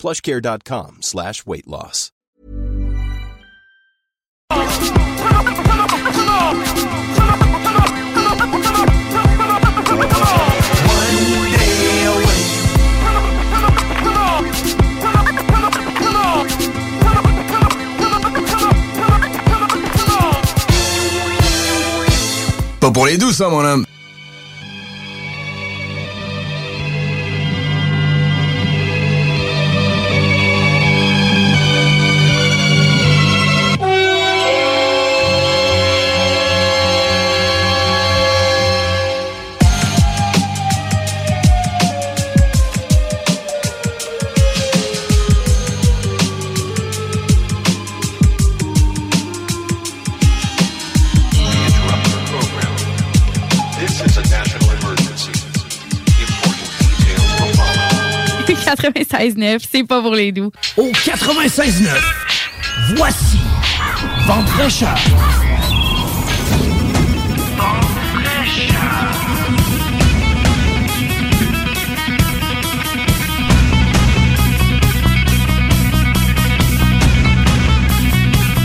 PlushCare.com/weight loss. Pas pour les douces, hein, mon homme. « 96.9, c'est pas pour les doux. » Au 96.9, voici « Vent de Fraîcheur ».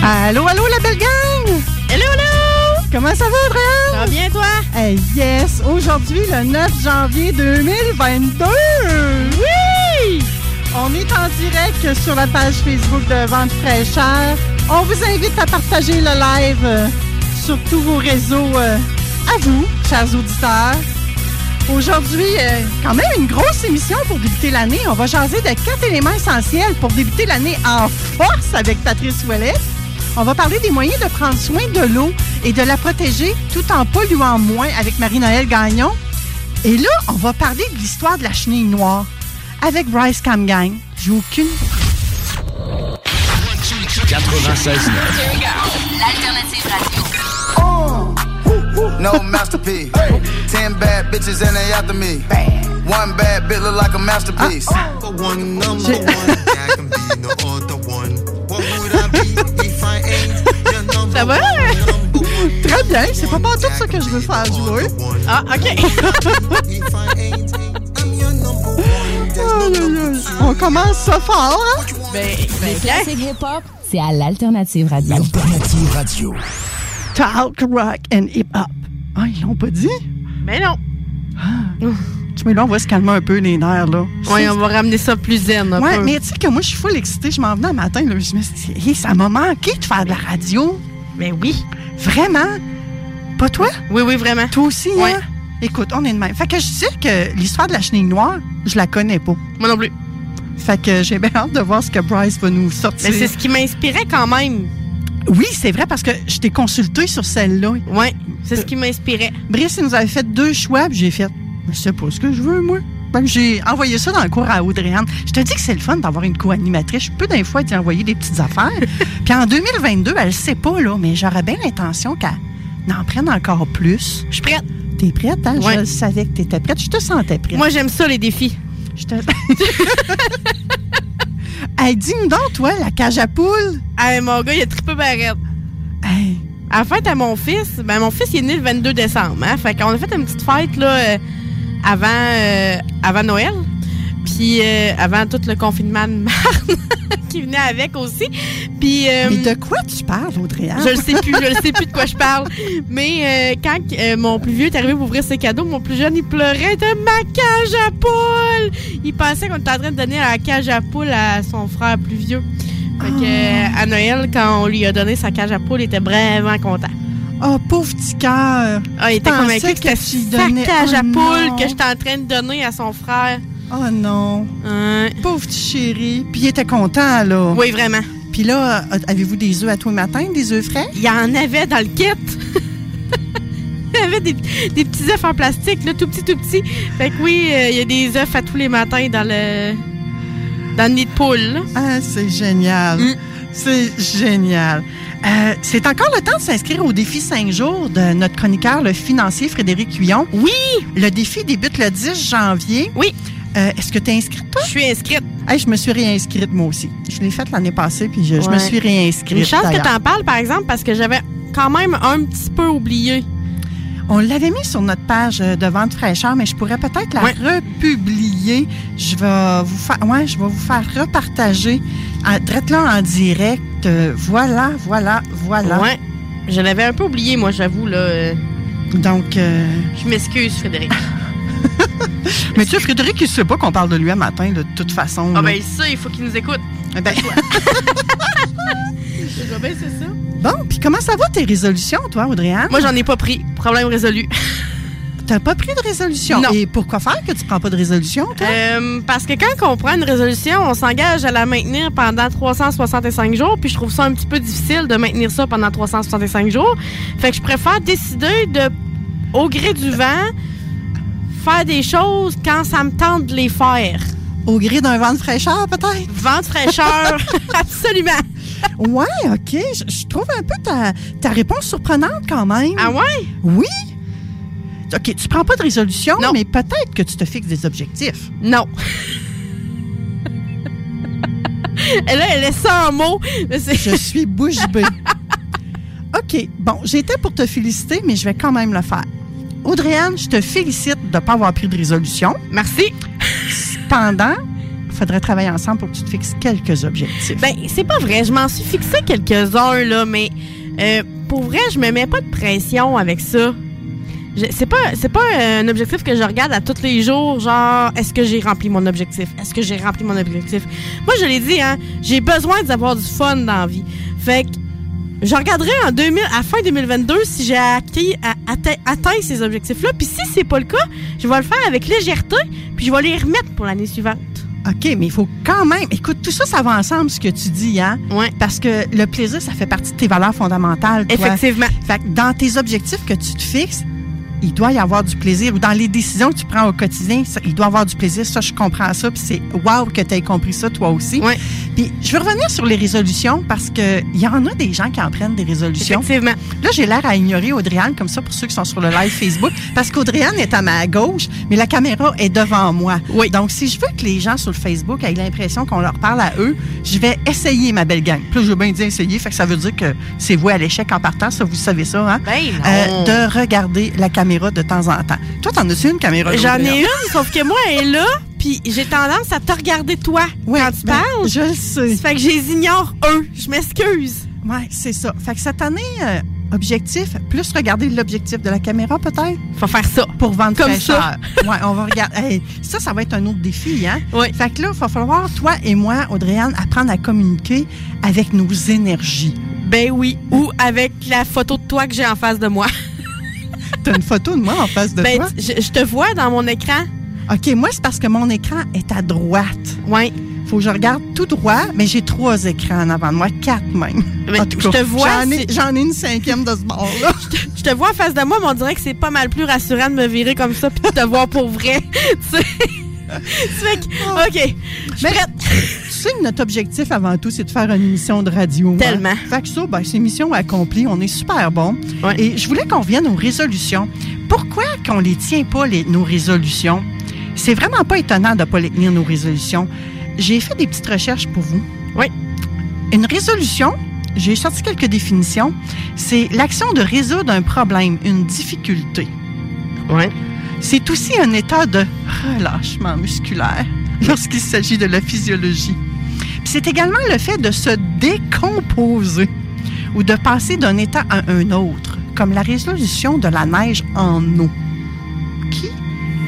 Allô, allô, la belle gang! Hello, hello! Comment ça va, Avril? Ça va bien, toi? Hey, yes! Aujourd'hui, le 9 janvier 2022! Oui! On est en direct sur la page Facebook de Vent de Fraîcheur. On vous invite à partager le live sur tous vos réseaux à vous, chers auditeurs. Aujourd'hui, quand même une grosse émission pour débuter l'année. On va jaser de 4 éléments essentiels pour débuter l'année en force avec Patrice Ouellet. On va parler des moyens de prendre soin de l'eau et de la protéger tout en polluant moins avec Marie-Noëlle Gagnon. Et là, on va parler de l'histoire de la chenille noire. Avec Bryce Kamgaing, j'ai aucune. 96.9. L'alternative radio. Oh! No masterpiece. Hey. 10 bad bitches and they after me. Bad. One bad bitch look like a masterpiece. Ah. Oh. The one number one. I can be no other one. What would I be if I ain't? Ça va? Très bien, c'est pas tout ça que je veux faire jouer. Ah, OK. On commence ça fort, hein? Ben, classique hip-hop, c'est à l'Alternative radio. L'Alternative radio. Talk, rock and hip-hop. Ah, ils l'ont pas dit? Mais non. Ah. Mais là, on va se calmer un peu les nerfs, là. Oui, on va ramener ça plus zen, un peu. Oui, mais tu sais que moi, je suis full excitée. Je m'en venais le matin, là. Je me suis dit, ça m'a manqué de faire de la radio. Ben oui. Vraiment? Pas toi? Oui, vraiment. Toi aussi, ouais. Hein? Écoute, on est de même. Fait que je disais que l'histoire de la chenille noire, je la connais pas. Moi non plus. Fait que j'ai bien hâte de voir ce que Bryce va nous sortir. Mais c'est ce qui m'inspirait quand même. Oui, c'est vrai, parce que je t'ai consulté sur celle-là. Oui, c'est ce qui m'inspirait. Brice, il nous avait fait 2 choix, puis j'ai fait « Je sais pas ce que je veux, moi. » Ben, j'ai envoyé ça dans le cours à Audrey-Anne. Je te dis que c'est le fun d'avoir une co-animatrice. Je peux d'un fois d'y envoyer des petites affaires. Puis en 2022, elle sait pas, là, mais j'aurais bien l'intention qu'elle n'en prenne encore plus. Je suis prête. T'es prête, hein? Ouais. Je savais que t'étais prête. Je te sentais prête. Moi, j'aime ça, les défis. Hey, dis-nous donc, toi, la cage à poules. Hey, mon gars, il a trippé barrette. Hey. À la fête à mon fils, ben mon fils, il est né le 22 décembre. Hein? Fait qu'on a fait une petite fête, là, avant Noël. Puis avant tout le confinement de marne qui venait avec aussi. Puis, mais de quoi tu parles, Audrey-Anne? Je le sais plus de quoi je parle. Mais quand mon plus vieux est arrivé pour ouvrir ses cadeaux, mon plus jeune, il pleurait de ma cage à poules. Il pensait qu'on était en train de donner la cage à poules à son frère plus vieux. Fait que, à Noël, quand on lui a donné sa cage à poules, il était vraiment content. Oh, pauvre petit cœur! Ah, il était convaincu que c'était sa cage à poules que j'étais en train de donner à son frère. Oh non! Pauvre petit chéri! Puis il était content, là. Oui, vraiment. Puis là, avez-vous des œufs à tous les matins, des œufs frais? Il y en avait dans le kit! Il y avait des petits œufs en plastique, là, tout petit, tout petit. Fait que oui, il y a des œufs à tous les matins dans le nid de poule. Ah, c'est génial. Mm. C'est génial. C'est encore le temps de s'inscrire au défi 5 jours de notre chroniqueur, le financier Frédéric Cuillon. Oui! Le défi débute le 10 janvier. Oui. Est-ce que tu es inscrite, toi? Je suis inscrite. Hey, je me suis réinscrite, moi aussi. Je l'ai faite l'année passée, puis je me suis réinscrite. Une chance que tu en parles, par exemple, parce que j'avais quand même un petit peu oublié. On l'avait mis sur notre page de Vente Fraîcheur, mais je pourrais peut-être la republier. Je vais vous faire repartager. Traite-la en direct. Voilà. Ouais. Je l'avais un peu oublié, moi, j'avoue, là. Donc... Je m'excuse, Frédéric. Mais tu sais, Frédéric, il ne sait pas qu'on parle de lui à matin, là, de toute façon. Ah, ben, il sait, il faut qu'il nous écoute. Ben... Ben, c'est ça. Bon, puis comment ça va tes résolutions, toi, Audrey-Anne? Moi, j'en ai pas pris. Problème résolu. T'as pas pris de résolution? Non. Et pourquoi faire que tu prends pas de résolution, toi? Parce que quand on prend une résolution, on s'engage à la maintenir pendant 365 jours, puis je trouve ça un petit peu difficile de maintenir ça pendant 365 jours. Fait que je préfère décider de, au gré du vent, faire des choses quand ça me tente de les faire. Au gré d'un vent de fraîcheur, peut-être? Vent de fraîcheur, absolument. Oui, OK. Je trouve un peu ta réponse surprenante quand même. Ah ouais? Oui. OK, tu prends pas de résolution, non. Mais peut-être que tu te fixes des objectifs. Non. Et là, elle est sans mots. Je suis bouche bée. OK, bon, j'étais pour te féliciter, mais je vais quand même le faire. Audrey-Anne, je te félicite de ne pas avoir pris de résolution. Merci. Cependant... Il faudrait travailler ensemble pour que tu te fixes quelques objectifs. Bien, c'est pas vrai. Je m'en suis fixé quelques-uns, là, mais pour vrai, je me mets pas de pression avec ça. C'est pas un objectif que je regarde à tous les jours, genre, est-ce que j'ai rempli mon objectif? Est-ce que j'ai rempli mon objectif? Moi, je l'ai dit, hein, j'ai besoin d'avoir du fun dans la vie. Fait que je regarderai à fin 2022 si j'ai atteint ces objectifs-là. Puis si c'est pas le cas, je vais le faire avec légèreté, puis je vais les remettre pour l'année suivante. OK, mais il faut quand même... Écoute, tout ça, ça va ensemble, ce que tu dis, hein? Oui. Parce que le plaisir, ça fait partie de tes valeurs fondamentales, toi. Effectivement. Fait que dans tes objectifs que tu te fixes, il doit y avoir du plaisir. Ou dans les décisions que tu prends au quotidien, ça, il doit y avoir du plaisir. Ça, je comprends ça. Puis c'est wow que tu aies compris ça, toi aussi. Oui. Puis je veux revenir sur les résolutions parce qu'il y en a des gens qui en prennent des résolutions. Effectivement. Là, j'ai l'air à ignorer Audrey-Anne comme ça pour ceux qui sont sur le live Facebook parce qu'Audrey-Anne est à ma gauche, mais la caméra est devant moi. Oui. Donc, si je veux que les gens sur le Facebook aient l'impression qu'on leur parle à eux, je vais essayer, ma belle gang. Puis là, je veux bien dire essayer, fait que ça veut dire que c'est voué à l'échec en partant. Ça, vous savez ça, hein? Ben non. De regarder la caméra de temps en temps. Toi, t'en as-tu une caméra? J'en ai une, sauf que moi, elle est là. Puis j'ai tendance à te regarder toi quand tu parles. Je le sais. Ça fait que je les ignore eux. Je m'excuse. Oui, c'est ça. Fait que cette année, objectif, plus regarder l'objectif de la caméra peut-être. Faut faire ça. Pour vendre comme fraîcheur. Ça. Ouais, on va regarder. Hey, ça va être un autre défi, hein? Oui. Fait que là, il va falloir, toi et moi, Audrey-Anne, apprendre à communiquer avec nos énergies. Ben oui. Ou avec la photo de toi que j'ai en face de moi. T'as une photo de moi en face de toi? Je te vois dans mon écran. OK, moi, c'est parce que mon écran est à droite. Oui. Faut que je regarde tout droit, mais j'ai 3 écrans en avant de moi, 4 même. Mais en tout cas, je te vois... J'en ai une 5e de ce bord-là. Je te vois en face de moi, mais on dirait que c'est pas mal plus rassurant de me virer comme ça puis de te voir pour vrai. Tu sais? OK. Mais tu sais que notre objectif avant tout, c'est de faire une émission de radio. Tellement. Hein? Fait que ça, ben, c'est mission accomplie. On est super bons. Ouais. Et je voulais qu'on revienne aux résolutions. Pourquoi qu'on les tient pas, nos résolutions? C'est vraiment pas étonnant de ne pas les tenir, nos résolutions. J'ai fait des petites recherches pour vous. Oui. Une résolution, j'ai sorti quelques définitions, c'est l'action de résoudre un problème, une difficulté. Oui. C'est aussi un état de relâchement musculaire lorsqu'il s'agit de la physiologie. Puis c'est également le fait de se décomposer ou de passer d'un état à un autre, comme la résolution de la neige en eau.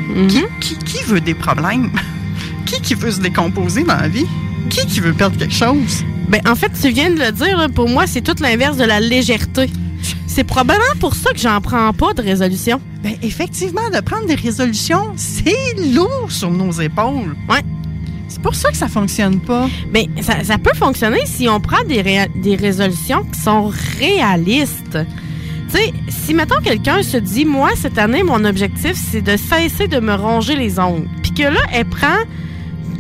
Mm-hmm. Qui veut des problèmes? Qui veut se décomposer dans la vie? Qui veut perdre quelque chose? Ben, en fait, tu viens de le dire, là, pour moi, c'est tout l'inverse de la légèreté. C'est probablement pour ça que j'en prends pas de résolution. Ben, effectivement, de prendre des résolutions, c'est lourd sur nos épaules. Ouais. C'est pour ça que ça fonctionne pas. Ben, ça peut fonctionner si on prend des résolutions qui sont réalistes. Tu sais, si, mettons, quelqu'un se dit, moi, cette année, mon objectif, c'est de cesser de me ronger les ongles. Puis que là, elle prend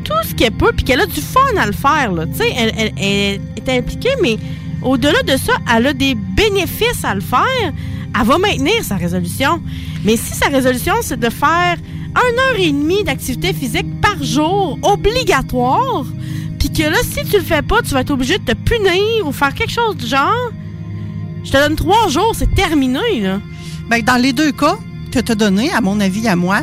tout ce qu'elle peut, puis qu'elle a du fun à le faire, là. Tu sais, elle est impliquée, mais au-delà de ça, elle a des bénéfices à le faire. Elle va maintenir sa résolution. Mais si sa résolution, c'est de faire 1h30 d'activité physique par jour, obligatoire, puis que là, si tu le fais pas, tu vas être obligé de te punir ou faire quelque chose du genre, je te donne 3 jours, c'est terminé, là. Bien, dans les deux cas que tu as donné, à mon avis, à moi,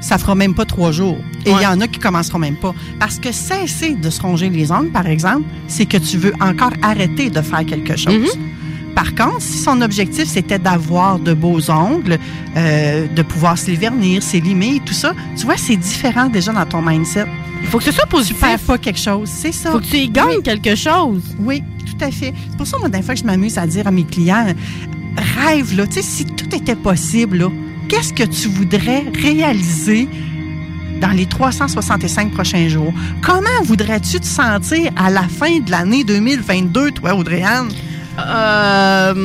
ça fera même pas 3 jours. Et il y en a qui commenceront même pas. Parce que cesser de se ronger les ongles, par exemple, c'est que tu veux encore arrêter de faire quelque chose. Mm-hmm. Par contre, si son objectif, c'était d'avoir de beaux ongles, de pouvoir se les vernir, s'élimer, tout ça, tu vois, c'est différent déjà dans ton mindset. Il faut que ce soit positif. Tu perds pas quelque chose, c'est ça. Il faut que tu y gagnes quelque chose. Oui, tout à fait. C'est pour ça, moi, des fois, que je m'amuse à dire à mes clients, rêve, là, tu sais, si tout était possible, là, qu'est-ce que tu voudrais réaliser dans les 365 prochains jours? Comment voudrais-tu te sentir à la fin de l'année 2022, toi, Audrey-Anne? Ben,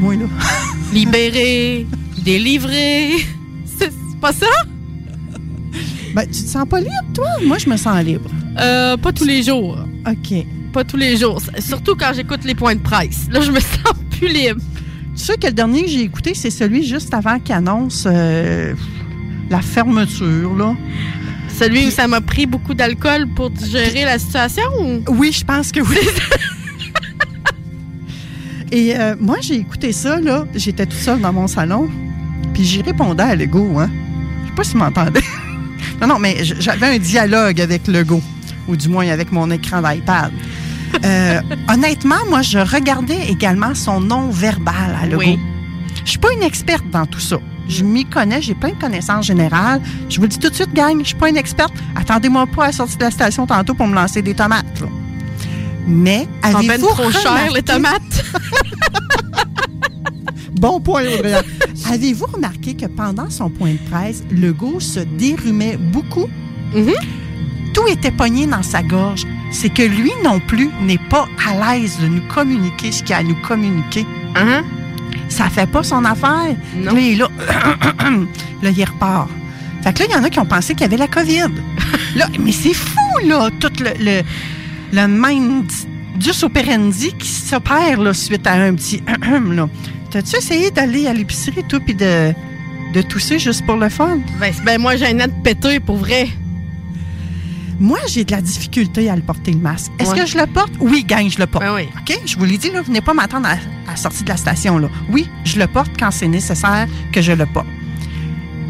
moi, là. Libérée, délivrée. C'est pas ça? Ben, tu te sens pas libre, toi? Moi, je me sens libre. Pas tous les jours. OK. Pas tous les jours. Surtout quand j'écoute les points de presse. Là, je me sens plus libre. Tu sais que le dernier que j'ai écouté, c'est celui juste avant qu'annonce la fermeture, là. Celui où ça m'a pris beaucoup d'alcool pour digérer la situation? Ou? Oui, je pense que oui. Et moi, j'ai écouté ça, là. J'étais toute seule dans mon salon. Puis j'y répondais à Legault, hein. Je sais pas si vous m'entendez. Non, mais j'avais un dialogue avec Legault. Ou du moins avec mon écran d'iPad. Honnêtement, moi, je regardais également son non-verbal à Legault. Oui. Je suis pas une experte dans tout ça. Je m'y connais, j'ai plein de connaissances générales. Je vous le dis tout de suite, gang, je suis pas une experte. Attendez-moi pas à la sortie de la station tantôt pour me lancer des tomates, là. Mais avez-vous trop cher, les tomates? Bon point, Audrey. Avez-vous remarqué que pendant son point de presse, Legault se dérumait beaucoup? Mm-hmm. Tout était pogné dans sa gorge. C'est que lui non plus n'est pas à l'aise de nous communiquer ce qu'il a à nous communiquer. Mm-hmm. Ça fait pas son affaire. Non. Là, il est là. Là, il repart. Fait que là, il y en a qui ont pensé qu'il y avait la COVID. Là, mais c'est fou, là, tout le mind dus operandi qui s'opère là, suite à un petit là. T'as-tu essayé d'aller à l'épicerie, toi, puis de tousser juste pour le fun? Ben moi, j'ai un an de péter, pour vrai. Moi, j'ai de la difficulté à le porter, le masque. Est-ce que je le porte? Oui, gang, je le porte. Ben oui. OK? Je vous l'ai dit, là, venez pas m'attendre à la sortie de la station, là. Oui, je le porte quand c'est nécessaire que je le porte.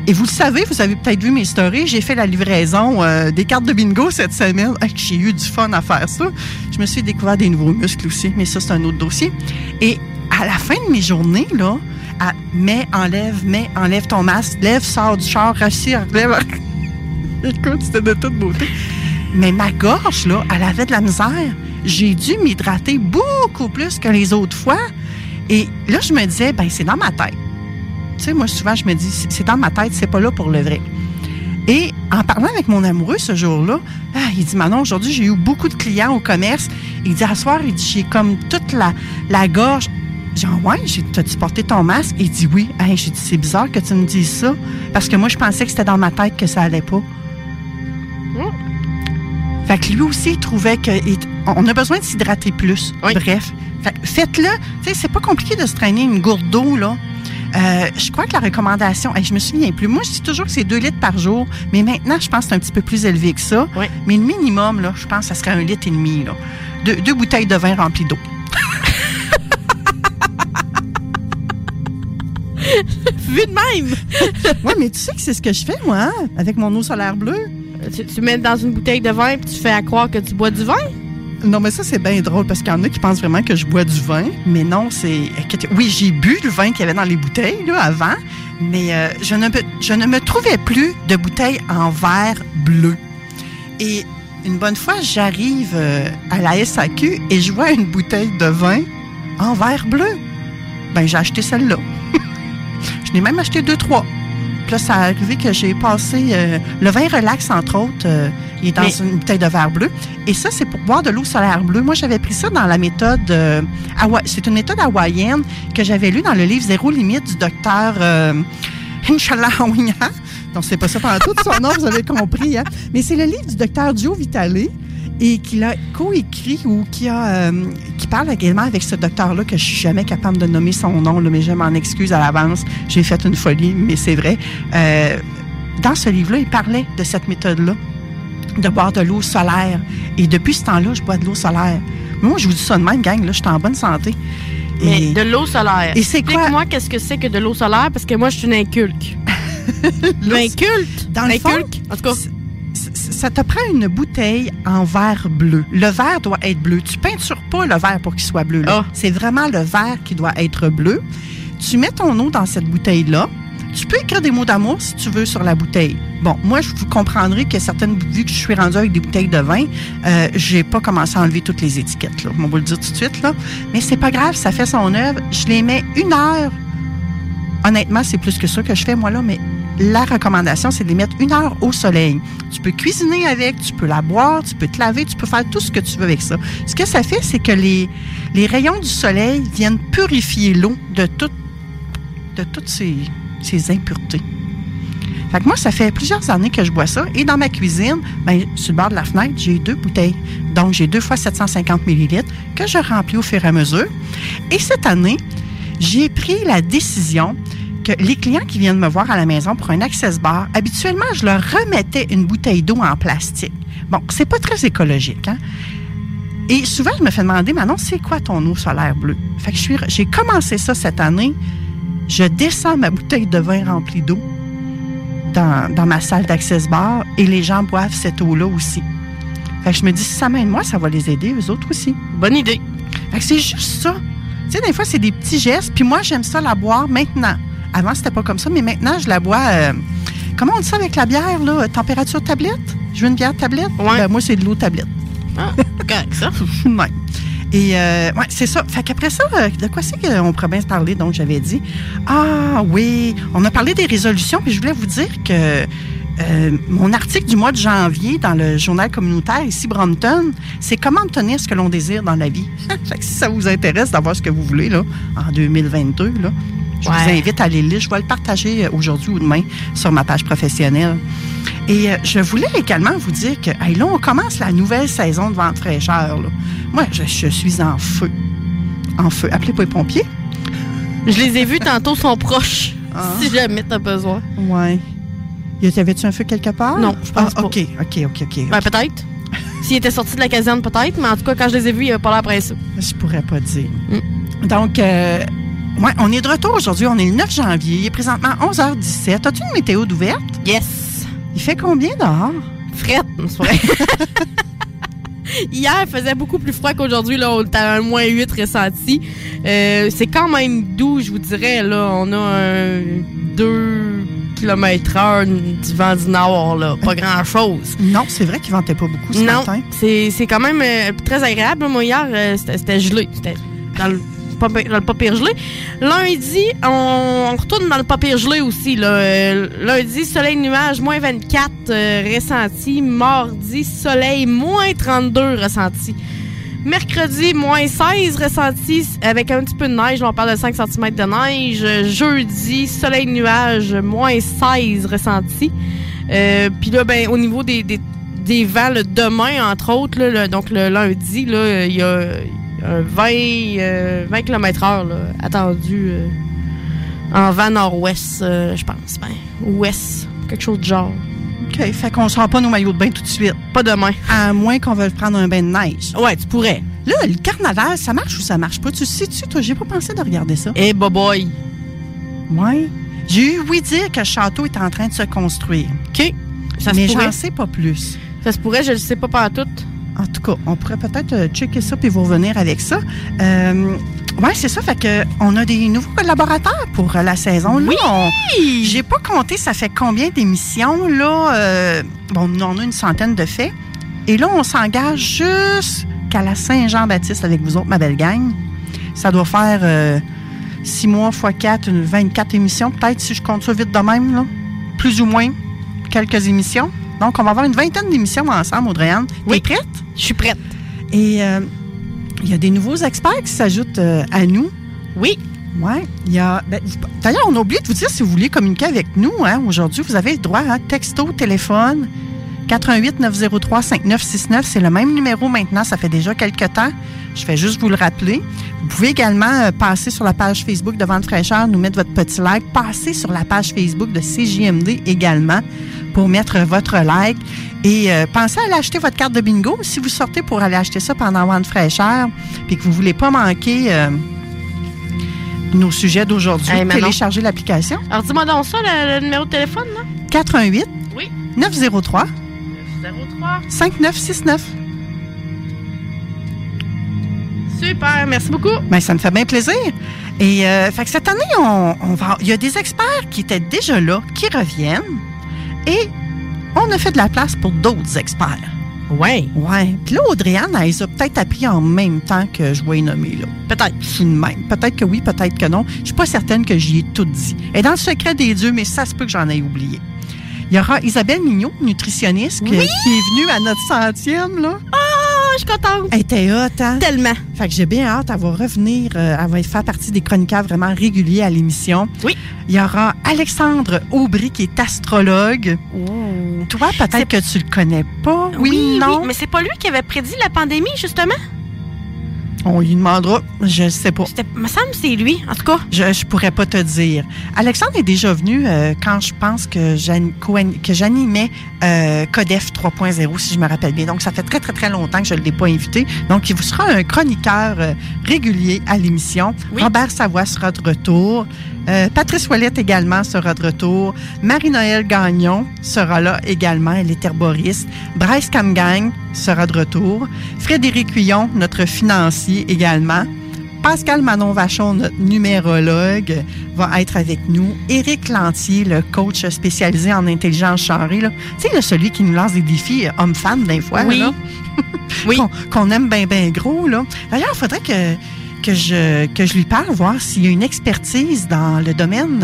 Et vous le savez, vous avez peut-être vu mes stories, j'ai fait la livraison des cartes de bingo cette semaine. Hey, j'ai eu du fun à faire ça. Je me suis découvert des nouveaux muscles aussi, mais ça, c'est un autre dossier. Et à la fin de mes journées, là, enlève ton masque, lève, sors du char, rassure, lève. Écoute, c'était de toute beauté. Mais ma gorge, là, elle avait de la misère. J'ai dû m'hydrater beaucoup plus que les autres fois. Et là, je me disais, ben c'est dans ma tête. Tu sais, moi, souvent, je me dis, c'est dans ma tête, c'est pas là pour le vrai. Et en parlant avec mon amoureux ce jour-là, il dit, Manon, aujourd'hui, j'ai eu beaucoup de clients au commerce. Il dit, à soir, il dit, j'ai comme toute la gorge. J'ai dit, ouais, t'as-tu porté ton masque? Il dit, oui. Hey, j'ai dit, c'est bizarre que tu me dises ça. Parce que moi, je pensais que c'était dans ma tête que ça allait pas. Fait que lui aussi, il trouvait qu'on a besoin de s'hydrater plus. Oui. Bref, faites-le. Tu sais, c'est pas compliqué de se traîner une gourde d'eau, là. Je crois que la recommandation, je me souviens plus. Moi, je dis toujours que c'est 2 litres par jour, mais maintenant, je pense que c'est un petit peu plus élevé que ça. Oui. Mais le minimum, là, je pense que ça serait 1,5 litres, là. 2 bouteilles de vin remplies d'eau. Vu de même! Oui, mais tu sais que c'est ce que je fais, moi, hein, avec mon eau solaire bleue. Tu mets dans une bouteille de vin puis tu fais à croire que tu bois du vin? Non, mais ça, c'est bien drôle parce qu'il y en a qui pensent vraiment que je bois du vin. Mais non, c'est... Oui, j'ai bu le vin qu'il y avait dans les bouteilles là, avant, mais je ne me trouvais plus de bouteille en verre bleu. Et Une bonne fois, j'arrive à la SAQ et je vois une bouteille de vin en verre bleu. Ben, j'ai acheté celle-là. Je n'ai même acheté 2-3. Puis là, ça a arrivé que j'ai passé... le vin relax, entre autres, il est dans une bouteille de verre bleu. Et ça, c'est pour boire de l'eau solaire bleue. Moi, j'avais pris ça dans la méthode... c'est une méthode hawaïenne que j'avais lue dans le livre « Zéro limite » du docteur... Inch'Allah, donc c'est pas ça pendant tout son nom, vous avez compris. Hein? Mais c'est le livre du docteur Gio Vitale et qu'il a co-écrit ou qui parle également avec ce docteur-là que je suis jamais capable de nommer son nom, là, mais je m'en excuse à l'avance. J'ai fait une folie, mais c'est vrai. Dans ce livre-là, il parlait de cette méthode-là, de boire de l'eau solaire. Et depuis ce temps-là, je bois de l'eau solaire. Mais moi, je vous dis ça de même, gang, là, je suis en bonne santé. Mais de l'eau solaire. Et c'est quoi? Explique-moi qu'est-ce que c'est que de l'eau solaire, parce que moi, je suis une inculque. L'inculte? Dans le fond, en tout cas. Ça te prend une bouteille en verre bleu. Le verre doit être bleu. Tu peintures pas le verre pour qu'il soit bleu. Là. Oh. C'est vraiment le verre qui doit être bleu. Tu mets ton eau dans cette bouteille-là. Tu peux écrire des mots d'amour, si tu veux, sur la bouteille. Bon, moi, je vous comprendrai que certaines, vu que je suis rendue avec des bouteilles de vin, j'ai pas commencé à enlever toutes les étiquettes, là. On va le dire tout de suite, là. Mais c'est pas grave, ça fait son œuvre. Je les mets 1 heure. Honnêtement, c'est plus que ça que je fais, moi, là, mais la recommandation, c'est de les mettre 1 heure au soleil. Tu peux cuisiner avec, tu peux la boire, tu peux te laver, tu peux faire tout ce que tu veux avec ça. Ce que ça fait, c'est que les rayons du soleil viennent purifier l'eau de toutes ces impuretés. Fait que moi, ça fait plusieurs années que je bois ça. Et dans ma cuisine, ben, sur le bord de la fenêtre, j'ai 2 bouteilles. Donc, j'ai 2 fois 750 ml que je remplis au fur et à mesure. Et cette année, j'ai pris la décision que les clients qui viennent me voir à la maison pour un access bar, habituellement, je leur remettais une bouteille d'eau en plastique. Bon, c'est pas très écologique, hein? Et souvent, je me fais demander, Manon, c'est quoi ton eau solaire bleue? Fait que j'ai commencé ça cette année. Je descends ma bouteille de vin remplie d'eau dans ma salle d'access bar et les gens boivent cette eau-là aussi. Fait que je me dis, si ça m'aide moi, ça va les aider, eux autres aussi. Bonne idée. Fait que c'est juste ça. Tu sais, des fois, c'est des petits gestes, puis moi, j'aime ça la boire maintenant. Avant, c'était pas comme ça, mais maintenant, je la bois... comment on dit ça avec la bière, là? Température tablette? Je veux une bière tablette? Ouais. Ben, moi, c'est de l'eau tablette. Ah, correct, ça. Ouais. Et, ouais, c'est ça. Fait qu'après ça, de quoi c'est qu'on pourrait bien se parler? Donc, j'avais dit, ah oui, on a parlé des résolutions, puis je voulais vous dire que mon article du mois de janvier dans le journal communautaire, ici, Brompton, c'est comment obtenir ce que l'on désire dans la vie. Fait que si ça vous intéresse d'avoir ce que vous voulez, là, en 2022, là, je vous invite à aller lire. Je vais le partager aujourd'hui ou demain sur ma page professionnelle. Et je voulais également vous dire que là, on commence la nouvelle saison de Vent de Fraîcheur. Là. Moi, je suis en feu. En feu. Appelez pas les pompiers. Je les ai vus tantôt, sont proches. Ah. Si jamais t'as besoin. Oui. Y avait-tu un feu quelque part? Non, je pense pas. OK. Ben, peut-être. S'ils étaient sortis de la caserne, peut-être. Mais en tout cas, quand je les ai vus, il n'y avait pas l'air pressé. Je pourrais pas dire. Mm. Donc... oui, on est de retour aujourd'hui. On est le 9 janvier. Il est présentement 11h17. As-tu une météo d'ouverte? Yes. Il fait combien dehors? Frette, mon soir. Hier, il faisait beaucoup plus froid qu'aujourd'hui. Là, on est à un -8 ressenti. C'est quand même doux, je vous dirais. Là, on a 2 km/h du vent du nord. Là. Pas grand-chose. Non, c'est vrai qu'il ventait pas beaucoup ce matin. Non, c'est quand même très agréable. Moi, hier, c'était gelé. C'était dans le papier gelé. Lundi, on retourne dans le papier gelé aussi. Là. Lundi, soleil nuage, -24 ressenti. Mardi, soleil, -32 ressenti. Mercredi, -16 ressenti avec un petit peu de neige. Là, on parle de 5 cm de neige. Jeudi, soleil nuage, -16 ressenti. Puis là, ben, au niveau des vents, là, demain, entre autres, là, donc le lundi, là, il y a 20 km/h là, attendu en vent nord-ouest, je pense. Ben, ouest, quelque chose de genre. OK, fait qu'on sort pas nos maillots de bain tout de suite. Pas demain. À moins qu'on veuille prendre un bain de neige. Ouais, tu pourrais. Là, le carnaval, ça marche ou ça marche pas? Tu sais-tu, toi, j'ai pas pensé de regarder ça. Eh, hey, boboy. Ouais. J'ai eu ouï dire que le château est en train de se construire. OK. Ça se pourrait. Mais j'en sais pas plus. Ça se pourrait, je le sais pas pantoute. En tout cas, on pourrait peut-être checker ça puis vous revenir avec ça. Oui, c'est ça. Fait que on a des nouveaux collaborateurs pour la saison. Là, oui! J'ai pas compté ça fait combien d'émissions. Là, bon, on a une centaine de faits. Et là, on s'engage jusqu'à la Saint-Jean-Baptiste avec vous autres, ma belle gang. Ça doit faire 6 mois x 4, 24 émissions. Peut-être, si je compte ça vite de même, là, plus ou moins quelques émissions. Donc, on va avoir une vingtaine d'émissions ensemble, Audrey-Anne. Oui. T'es prête? Je suis prête. Et il y a des nouveaux experts qui s'ajoutent à nous. Oui. Oui. Ben, d'ailleurs, on a oublié de vous dire, si vous voulez communiquer avec nous, hein, aujourd'hui, vous avez le droit à texto, téléphone, 418-903-5969. C'est le même numéro maintenant, ça fait déjà quelques temps. Je vais juste vous le rappeler. Vous pouvez également passer sur la page Facebook de Vent de Fraîcheur, nous mettre votre petit like. Passez sur la page Facebook de CJMD également pour mettre votre like. Et pensez à aller acheter votre carte de bingo. Si vous sortez pour aller acheter ça pendant Vent de Fraîcheur puis que vous ne voulez pas manquer... nos sujets d'aujourd'hui, hey, télécharger l'application. Alors, dis-moi donc ça, le numéro de téléphone, là. 418 oui. 903 5969. Super, merci beaucoup. Bien, ça me fait bien plaisir. Et fait que cette année, il y a des experts qui étaient déjà là, qui reviennent, et on a fait de la place pour d'autres experts. Oui. Oui. Puis là, Audrey-Anne, elle les a peut-être appris en même temps que je vais les nommer, là. Peut-être. Même. Peut-être que oui, peut-être que non. Je suis pas certaine que j'y ai tout dit. Elle est dans le secret des dieux, mais ça se peut que j'en ai oublié. Il y aura Isabelle Mignot, nutritionniste, oui! qui est venue à notre 100e, là. Ah, oh, je suis contente. Elle était hot, hein? Tellement. Fait que j'ai bien hâte. Elle va revenir. Elle va faire partie des chroniqueurs vraiment réguliers à l'émission. Oui. Il y aura Alexandre Aubry, qui est astrologue. Oh. Toi, peut-être que tu le connais pas. Oui, non. Oui, mais c'est pas lui qui avait prédit la pandémie, justement? On lui demandera. Je sais pas. Il me semble que c'est lui, en tout cas. Je pourrais pas te dire. Alexandre est déjà venu quand je pense que j'animais Codef 3.0, si je me rappelle bien. Donc, ça fait très, très, très longtemps que je ne l'ai pas invité. Donc, il vous sera un chroniqueur régulier à l'émission. Oui. Robert Savoie sera de retour. Patrice Ouellet également sera de retour. Marie-Noëlle Gagnon sera là également. Elle est herboriste. Bryce Kamgaing sera de retour. Frédéric Cuillon, notre financier également. Pascal Manon-Vachon, notre numérologue, va être avec nous. Éric Lantier, le coach spécialisé en intelligence genrée. Tu sais, celui qui nous lance des défis homme-femme, des fois. Oui. Là. Oui. Qu'on aime bien, bien gros. Là. D'ailleurs, il faudrait que je lui parle, voir s'il y a une expertise dans le domaine...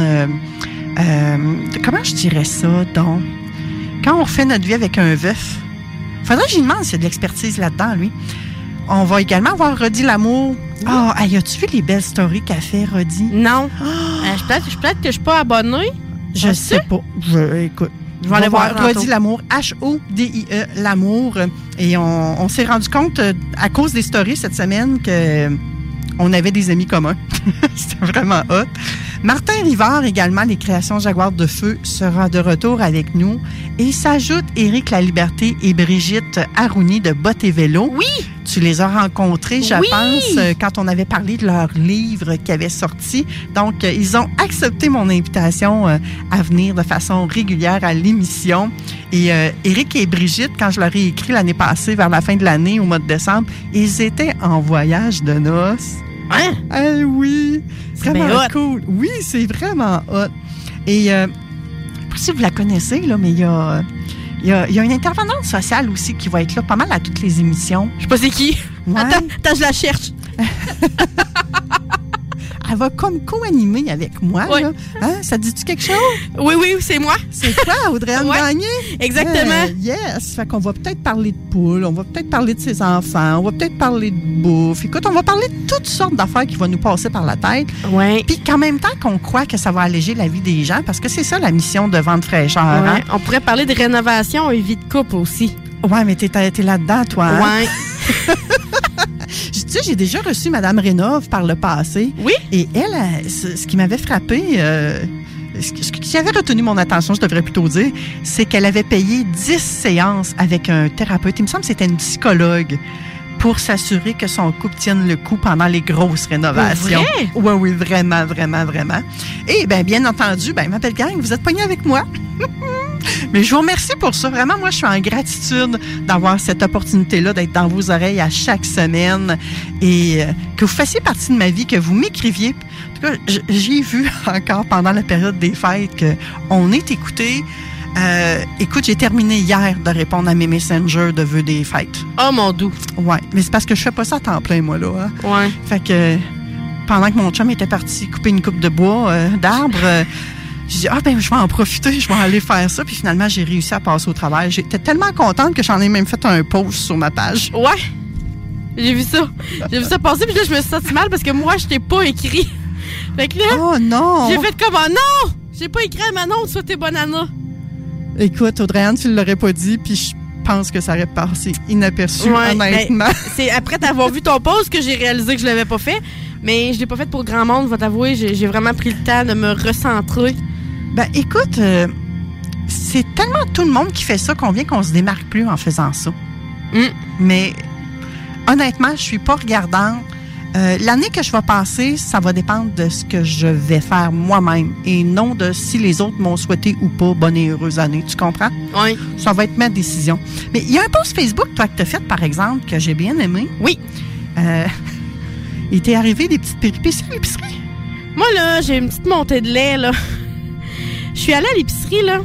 comment je dirais ça, donc? Quand on refait notre vie avec un veuf, faudrait que j'y demande s'il y a de l'expertise là-dedans, lui. On va également voir Rodi Lamour. Ah, oui. Oh, hey, as-tu vu les belles stories qu'a fait Rodi? Non. Oh. Peut-être que je ne suis pas abonnée. Je ne sais pas. Écoute. Je vais aller voir Rodi Lamour, H-O-D-I-E, Lamour. Et on s'est rendu compte, à cause des stories cette semaine, que... on avait des amis communs. C'était vraiment hot. Martin Rivard, également, les créations Jaguar de Feu, sera de retour avec nous. Et s'ajoute Éric Laliberté et Brigitte Harouni de Bottes et Vélo. Oui! Tu les as rencontrés, je pense, quand on avait parlé de leur livre qui avait sorti. Donc, ils ont accepté mon invitation à venir de façon régulière à l'émission. Et Éric et Brigitte, quand je leur ai écrit l'année passée, vers la fin de l'année, au mois de décembre, ils étaient en voyage de noces. Hein? Eh oui! C'est vraiment cool. Oui, c'est vraiment hot. Et je ne sais pas si vous la connaissez, là, mais il y a une intervenante sociale aussi qui va être là pas mal à toutes les émissions. Je sais pas c'est qui. Ouais. Attends, je la cherche. Elle va comme co-animer avec moi. Oui. Là. Hein? Ça te dit-tu quelque chose? Oui, c'est moi. C'est toi, Audrey-Anne Gagné. Exactement. Yes. Fait qu'on va peut-être parler de poules, on va peut-être parler de ses enfants, on va peut-être parler de bouffe. Écoute, on va parler de toutes sortes d'affaires qui vont nous passer par la tête. Oui. Puis qu'en même temps qu'on croit que ça va alléger la vie des gens, parce que c'est ça la mission de Vent de Fraîcheur. Ouais. Hein? On pourrait parler de rénovation et vie de couple aussi. Ouais, mais t'es là-dedans, toi. Hein? Ouais. Tu sais, j'ai déjà reçu Madame Rénov par le passé. Oui. Et elle, ce qui m'avait frappé, ce qui avait retenu mon attention, je devrais plutôt dire, c'est qu'elle avait payé 10 séances avec un thérapeute. Il me semble que c'était une psychologue pour s'assurer que son couple tienne le coup pendant les grosses rénovations. Oui, ouais, oui, vraiment, vraiment, vraiment. Et bien entendu, ma belle gang, vous êtes pognés avec moi. Mais je vous remercie pour ça. Vraiment, moi, je suis en gratitude d'avoir cette opportunité-là, d'être dans vos oreilles à chaque semaine et que vous fassiez partie de ma vie, que vous m'écriviez. En tout cas, j'ai vu encore pendant la période des fêtes qu'on est écouté. Écoute, j'ai terminé hier de répondre à mes messengers de vœux des fêtes. Oh, mon doux! Ouais, mais c'est parce que je fais pas ça à temps plein, moi, là. Hein? Ouais. Fait que pendant que mon chum était parti couper une coupe de bois d'arbre... Je dis, ah, ben, je vais en profiter, je vais aller faire ça. Puis finalement, j'ai réussi à passer au travail. J'étais tellement contente que j'en ai même fait un post sur ma page. Ouais. J'ai vu ça. J'ai vu ça passer. Puis là, je me suis sentie mal parce que moi, je t'ai pas écrit. Fait que là. Oh non. J'ai fait comme, ah non, j'ai pas écrit à Manon, souhaitez bonne année. Écoute, Audrey-Anne, tu l'aurais pas dit. Puis je pense que ça aurait passé inaperçu, ouais, honnêtement. Ben, c'est après t'avoir vu ton post que j'ai réalisé que je l'avais pas fait. Mais je l'ai pas fait pour grand monde, je vais t'avouer. J'ai vraiment pris le temps de me recentrer. Ben, écoute, c'est tellement tout le monde qui fait ça qu'on vient qu'on se démarque plus en faisant ça. Mm. Mais honnêtement, je suis pas regardante. L'année que je vais passer, ça va dépendre de ce que je vais faire moi-même et non de si les autres m'ont souhaité ou pas bonne et heureuse année. Tu comprends? Oui. Ça va être ma décision. Mais il y a un post Facebook, toi, que tu as fait, par exemple, que j'ai bien aimé. Oui. Il t'est arrivé des petites péripéties à l'épicerie? Moi, là, j'ai une petite montée de lait, là. Je suis allée à l'épicerie, là.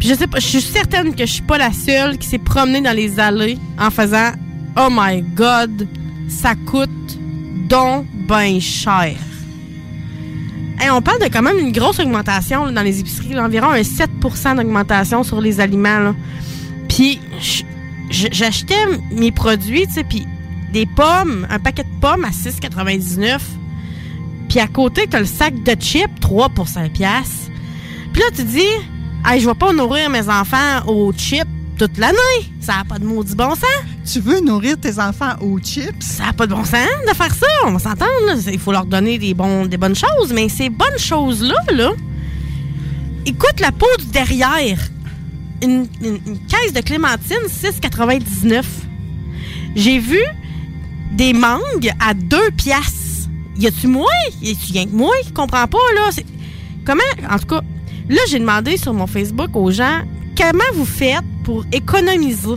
Puis je sais pas, je suis certaine que je suis pas la seule qui s'est promenée dans les allées en faisant « Oh my God, ça coûte donc ben cher. » Hey, on parle de quand même une grosse augmentation là, dans les épiceries, là, environ un 7 % d'augmentation sur les aliments, là. Puis j'achetais mes produits, tu sais, puis des pommes, un paquet de pommes à 6,99 $. Puis à côté, t'as le sac de chips, 3 pour 5 $. Puis là, tu dis, hey, je vais pas nourrir mes enfants aux chips toute l'année. Ça n'a pas de maudit bon sens. Tu veux nourrir tes enfants aux chips? Ça n'a pas de bon sens de faire ça. On va s'entendre. Là. Il faut leur donner des bonnes choses. Mais ces bonnes choses-là, là, écoute, la peau du derrière. Une caisse de clémentine, 6,99 $. J'ai vu des mangues à 2 $. Y a-tu moi? Y a-tu rien que moi qui comprends pas, là? C'est... Comment? En tout cas... Là, j'ai demandé sur mon Facebook aux gens comment vous faites pour économiser.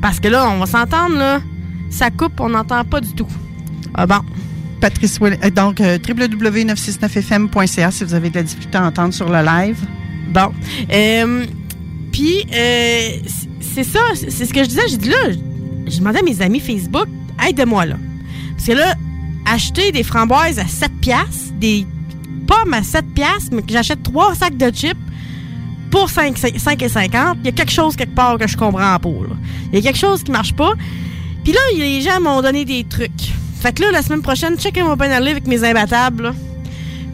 Parce que là, on va s'entendre, là. Ça coupe, on n'entend pas du tout. Ah bon. Patrice Ouellet, donc www.969fm.ca si vous avez de la difficulté à entendre sur le live. Bon. Puis, c'est ça, c'est ce que je disais. J'ai dit là, je demandais à mes amis Facebook, aide-moi là. Parce que là, acheter des framboises à 7 $, des pommes à 7 $, mais que j'achète 3 sacs de chips pour 5,50 $. Il y a quelque chose quelque part que je comprends pas. Il y a quelque chose qui marche pas. Puis là, les gens m'ont donné des trucs. Fait que là, la semaine prochaine, chacun va bien aller avec mes imbattables. Là.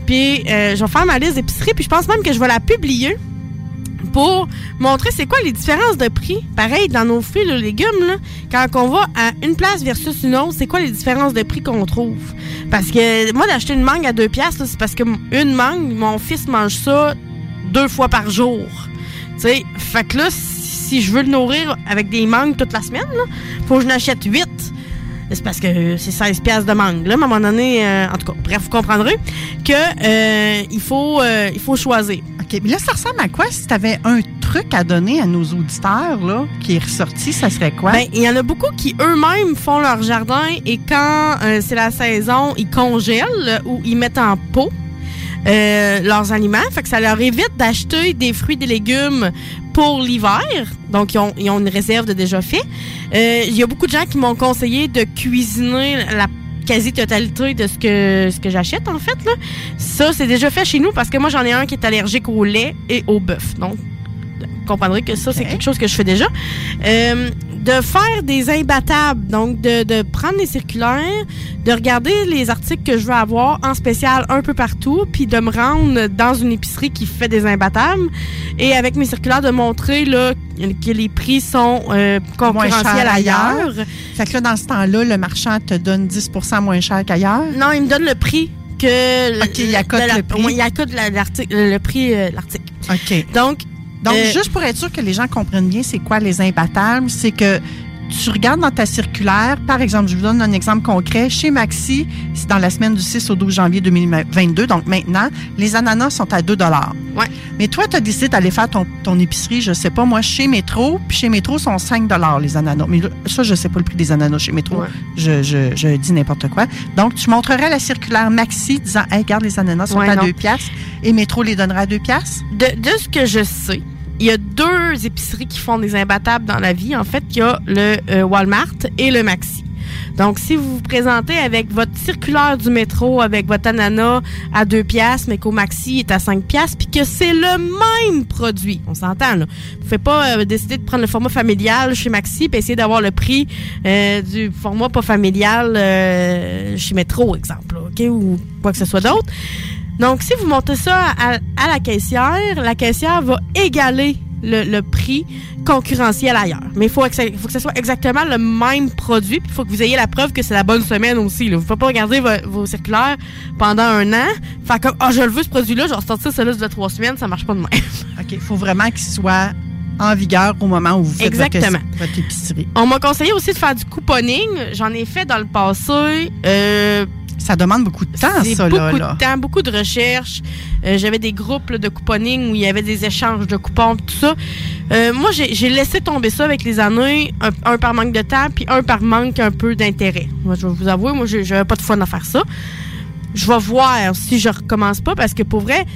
Puis je vais faire ma liste d'épicerie. Puis je pense même que je vais la publier pour montrer c'est quoi les différences de prix. Pareil, dans nos fruits et légumes, là, quand on va à une place versus une autre, c'est quoi les différences de prix qu'on trouve? Parce que moi, d'acheter une mangue à 2 $, là, c'est parce que une mangue, mon fils mange ça 2 fois par jour. Tu sais, fait que là, si je veux le nourrir avec des mangues toute la semaine, là, faut que je n'achète 8. C'est parce que c'est 16 $ de mangue. Là, à un moment donné, en tout cas, bref, vous comprendrez que il faut choisir. OK, mais là, ça ressemble à quoi? Si tu avais un truc à donner à nos auditeurs là, qui est ressorti, ça serait quoi? Bien, il y en a beaucoup qui eux-mêmes font leur jardin et quand c'est la saison, ils congèlent ou ils mettent en pot leurs aliments. Fait que ça leur évite d'acheter des fruits, des légumes pour l'hiver. Donc, ils ont une réserve de déjà fait. Il y a beaucoup de gens qui m'ont conseillé de cuisiner la quasi-totalité de ce que j'achète, en fait. Là. Ça, c'est déjà fait chez nous parce que moi, j'en ai un qui est allergique au lait et au bœuf. Donc, vous comprendrez que ça, okay, c'est quelque chose que je fais déjà. De faire des imbattables, donc de prendre les circulaires, de regarder les articles que je veux avoir en spécial un peu partout, puis de me rendre dans une épicerie qui fait des imbattables et avec mes circulaires de montrer là, que les prix sont concurrentiels ailleurs. Fait que là, dans ce temps-là, le marchand te donne 10% moins cher qu'ailleurs? Non, il me donne le prix que... OK, il accote le prix. Oui, il accote le prix l'article. OK. Donc, juste pour être sûr que les gens comprennent bien c'est quoi les imbattables, c'est que tu regardes dans ta circulaire, par exemple, je vous donne un exemple concret, chez Maxi, c'est dans la semaine du 6 au 12 janvier 2022, donc maintenant, les ananas sont à 2 $. Ouais. Mais toi, tu as décidé d'aller faire ton épicerie, je sais pas, moi, chez Métro, puis chez Métro, sont 5 $ les ananas. Mais ça, je sais pas le prix des ananas chez Métro, ouais. Je dis n'importe quoi. Donc, tu montrerais la circulaire Maxi disant, hey, regarde, les ananas sont à 2 $, et Métro les donnera à 2 $? De ce que je sais, Il y a deux épiceries qui font des imbattables dans la vie. En fait, il y a le Walmart et le Maxi. Donc, si vous vous présentez avec votre circulaire du métro, avec votre ananas à 2$, mais qu'au Maxi est à 5$, puis que c'est le même produit, on s'entend, là. Vous ne pouvez pas décider de prendre le format familial chez Maxi puis essayer d'avoir le prix du format pas familial chez Métro, exemple, là, OK, ou quoi que ce soit d'autre. Donc, si vous montez ça à la caissière va égaler le prix concurrentiel ailleurs. Mais il faut que ce soit exactement le même produit. Il faut que vous ayez la preuve que c'est la bonne semaine aussi. Là. Vous ne pouvez pas regarder vos circulaires pendant un an. Faire comme, je le veux ce produit-là, je vais ressortir celui-là de 3 semaines, ça ne marche pas de même. OK, il faut vraiment qu'il soit en vigueur au moment où vous faites votre épicerie. On m'a conseillé aussi de faire du couponing. J'en ai fait dans le passé. Ça demande beaucoup de temps, c'est ça, là. Beaucoup de temps, beaucoup de recherche. J'avais des groupes là, de couponing où il y avait des échanges de coupons, tout ça. Moi, j'ai laissé tomber ça avec les années, un par manque de temps, puis un par manque un peu d'intérêt. Moi, je vais vous avouer, moi, j'avais pas de fun à faire ça. Je vais voir si je recommence pas, parce que pour vrai,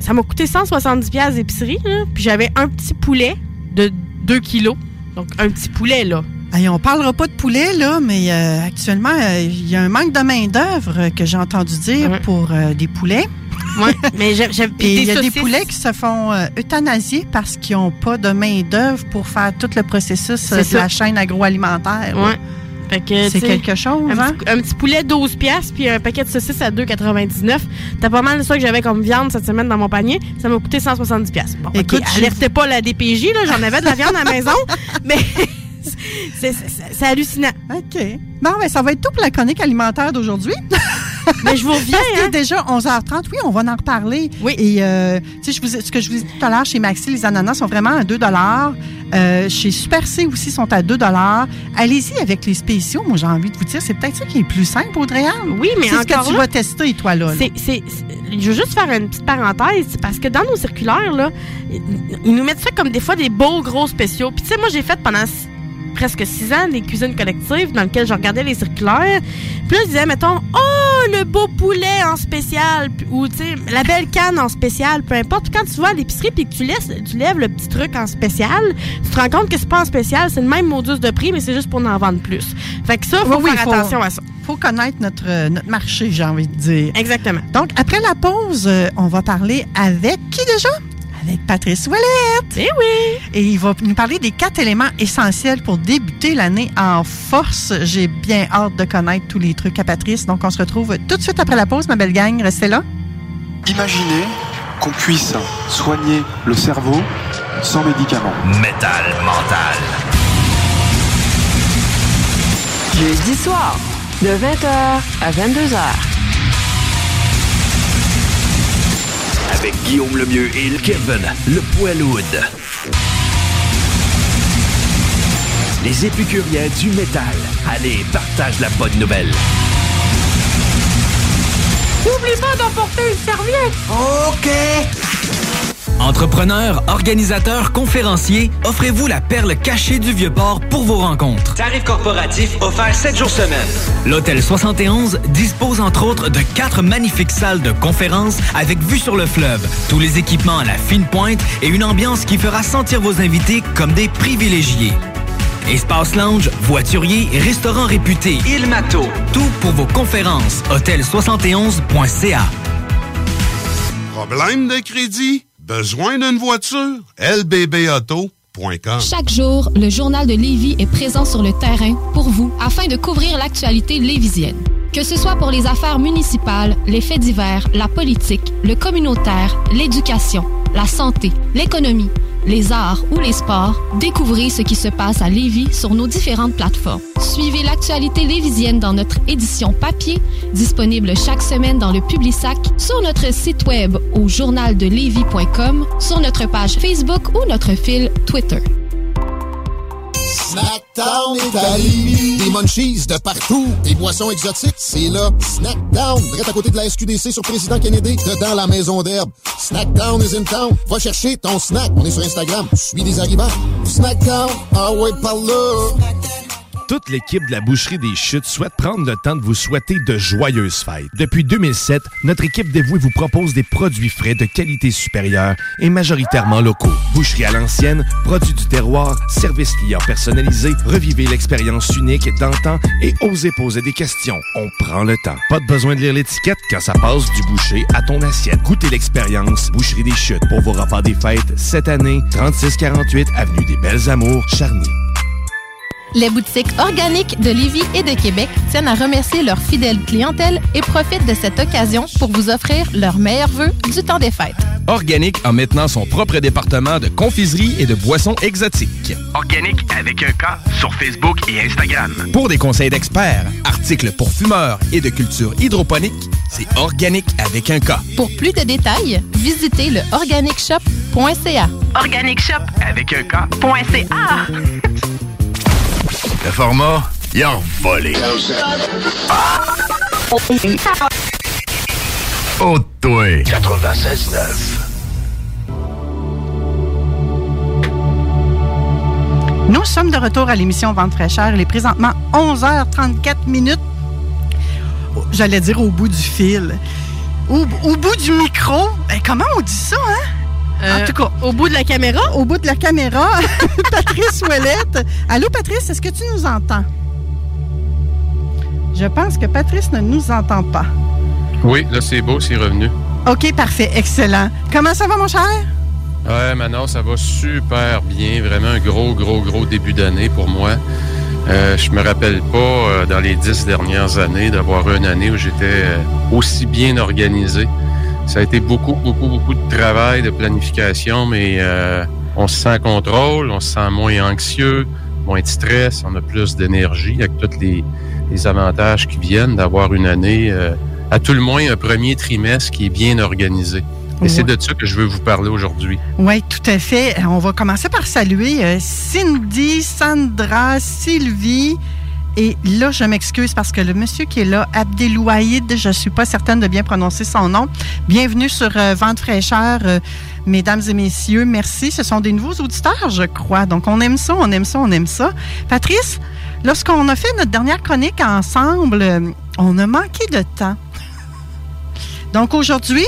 ça m'a coûté 170$ d'épicerie, là, puis j'avais un petit poulet de 2 kilos. Donc, un petit poulet, là. Hey, on parlera pas de poulet, là, mais actuellement, il y a un manque de main-d'œuvre que j'ai entendu dire pour des poulets. Oui, mais il y a des poulets qui se font euthanasier parce qu'ils n'ont pas de main-d'œuvre pour faire tout le processus de la chaîne agroalimentaire. Oui. Fait que, c'est quelque chose, un petit poulet 12$, puis un paquet de saucisses à 2,99$. T'as pas mal de ça que j'avais comme viande cette semaine dans mon panier. Ça m'a coûté 170$. Bon, écoute, alertez pas la DPJ, là, j'en avais de la viande à la maison, mais... C'est hallucinant. OK. Bon, ben, ça va être tout pour la chronique alimentaire d'aujourd'hui. Mais je vous reviens. Parce que déjà, 11h30, oui, on va en reparler. Oui. Et, tu sais, ce que je vous ai dit tout à l'heure, chez Maxi, les ananas sont vraiment à 2 $. Chez Super C aussi, sont à 2 $. Allez-y avec les spéciaux. Moi, j'ai envie de vous dire, c'est peut-être ça qui est le plus simple, Audrey-Anne. Oui, mais c'est encore ce que tu vas tester, toi, là. Je veux juste faire une petite parenthèse, parce que dans nos circulaires, là, ils nous mettent ça comme des fois des beaux, gros spéciaux. Puis, tu sais, moi, j'ai fait pendant... presque 6 ans, des cuisines collectives dans lesquelles je regardais les circulaires. Puis là, je disais, mettons, le beau poulet en spécial, ou, tu sais, la belle canne en spécial, peu importe. Quand tu vas à l'épicerie puis que tu lèves le petit truc en spécial, tu te rends compte que c'est pas en spécial, c'est le même modus de prix, mais c'est juste pour en vendre plus. Fait que ça, faut faire attention à ça. Faut connaître notre marché, j'ai envie de dire. Exactement. Donc, après la pause, on va parler avec qui déjà? Avec Patrice Ouellet. Eh oui! Et il va nous parler des 4 éléments essentiels pour débuter l'année en force. J'ai bien hâte de connaître tous les trucs à Patrice. Donc, on se retrouve tout de suite après la pause, ma belle gang. Restez là. Imaginez qu'on puisse soigner le cerveau sans médicaments. Métal mental. Jeudi soir, de 20h à 22h. Avec Guillaume Lemieux et Kevin Le Poilhoud. Les épicuriens du métal. Allez, partage la bonne nouvelle. N'oublie pas d'emporter une serviette. OK. Entrepreneurs, organisateurs, conférenciers, offrez-vous la perle cachée du Vieux-Port pour vos rencontres. Tarifs corporatifs offerts 7 jours semaine. L'Hôtel 71 dispose entre autres de 4 magnifiques salles de conférences avec vue sur le fleuve, tous les équipements à la fine pointe et une ambiance qui fera sentir vos invités comme des privilégiés. Espace lounge, voiturier, restaurant réputé. Il Mato. Tout pour vos conférences. Hôtel71.ca. Problème de crédit? Besoin d'une voiture? LBBAuto.com. Chaque jour, le Journal de Lévis est présent sur le terrain pour vous afin de couvrir l'actualité lévisienne. Que ce soit pour les affaires municipales, les faits divers, la politique, le communautaire, l'éducation, la santé, l'économie, les arts ou les sports, découvrez ce qui se passe à Lévis sur nos différentes plateformes. Suivez l'actualité lévisienne dans notre édition papier, disponible chaque semaine dans le Publisac, sur notre site web au journaldelevis.com, sur notre page Facebook ou notre fil Twitter. Snackdown Italie. Des munchies de partout. Des boissons exotiques, c'est là. Snackdown, direct à côté de la SQDC sur Président Kennedy, dedans la maison d'herbe. Snackdown is in town. Va chercher ton snack. On est sur Instagram. Je suis des arrivants. Snackdown, ah ouais, par là. toute l'équipe de la Boucherie des Chutes souhaite prendre le temps de vous souhaiter de joyeuses fêtes. Depuis 2007, notre équipe dévouée vous propose des produits frais de qualité supérieure et majoritairement locaux. Boucherie à l'ancienne, produits du terroir, service client personnalisé, revivez l'expérience unique d'antan et osez poser des questions. On prend le temps. Pas de besoin de lire l'étiquette quand ça passe du boucher à ton assiette. Goûtez l'expérience Boucherie des Chutes pour vos repas des fêtes cette année. 3648 Avenue des Belles Amours, Charny. Les boutiques Organiques de Lévis et de Québec tiennent à remercier leur fidèle clientèle et profitent de cette occasion pour vous offrir leurs meilleurs vœux du temps des fêtes. Organique a maintenant son propre département de confiserie et de boissons exotiques. Organique avec un K sur Facebook et Instagram. Pour des conseils d'experts, articles pour fumeurs et de culture hydroponique, c'est Organique avec un K. Pour plus de détails, visitez le organicshop.ca. Organicshop avec un K.ca. Le format, il a volé. Oh, toi! 96.9. Nous sommes de retour à l'émission Vent de Fraîcheur. Il est présentement 11h34. J'allais dire au bout du fil. Au bout du micro. Ben, comment on dit ça, hein? En tout cas, au bout de la caméra. Au bout de la caméra, Patrice Ouellet. Allô, Patrice, est-ce que tu nous entends? Je pense que Patrice ne nous entend pas. Oui, là, c'est beau, c'est revenu. OK, parfait, excellent. Comment ça va, mon cher? Ouais, Manon, ça va super bien. Vraiment un gros début d'année pour moi. Je me rappelle pas, dans les 10 dernières années, d'avoir une année où j'étais aussi bien organisé. Ça a été beaucoup de travail, de planification, mais on se sent en contrôle, on se sent moins anxieux, moins de stress, on a plus d'énergie avec tous les avantages qui viennent d'avoir une année, à tout le moins un premier trimestre qui est bien organisé. Et c'est de ça que je veux vous parler aujourd'hui. Oui, tout à fait. On va commencer par saluer Cindy, Sandra, Sylvie... Et là, je m'excuse parce que le monsieur qui est là, Abdelouaïd, je ne suis pas certaine de bien prononcer son nom. Bienvenue sur Vent de Fraîcheur, mesdames et messieurs. Merci. Ce sont des nouveaux auditeurs, je crois. Donc, on aime ça, on aime ça, on aime ça. Patrice, lorsqu'on a fait notre dernière chronique ensemble, on a manqué de temps. Donc, aujourd'hui,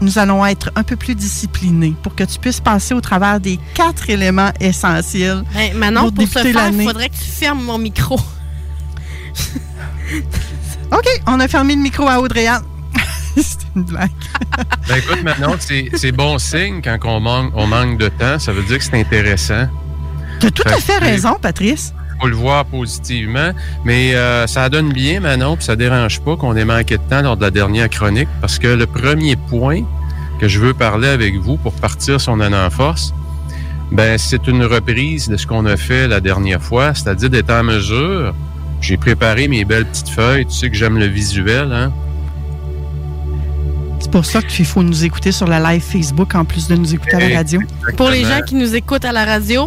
nous allons être un peu plus disciplinés pour que tu puisses passer au travers des 4 éléments essentiels. Hey, Manon, pour débuter ce faire, il faudrait que tu fermes mon micro. OK, on a fermé le micro à Audrey-Anne. C'est une blague. Ben écoute, Manon, c'est bon signe quand on manque de temps. Ça veut dire que c'est intéressant. Tu as tout à fait raison, Patrice. Il faut le voir positivement. Mais ça donne bien, Manon, puis ça ne dérange pas qu'on ait manqué de temps lors de la dernière chronique. Parce que le premier point que je veux parler avec vous pour partir si on en a en force, ben, c'est une reprise de ce qu'on a fait la dernière fois, c'est-à-dire d'être en mesure... J'ai préparé mes belles petites feuilles. Tu sais que j'aime le visuel, hein? C'est pour ça qu'il faut nous écouter sur la live Facebook en plus de nous écouter à la radio. Exactement. Pour les gens qui nous écoutent à la radio,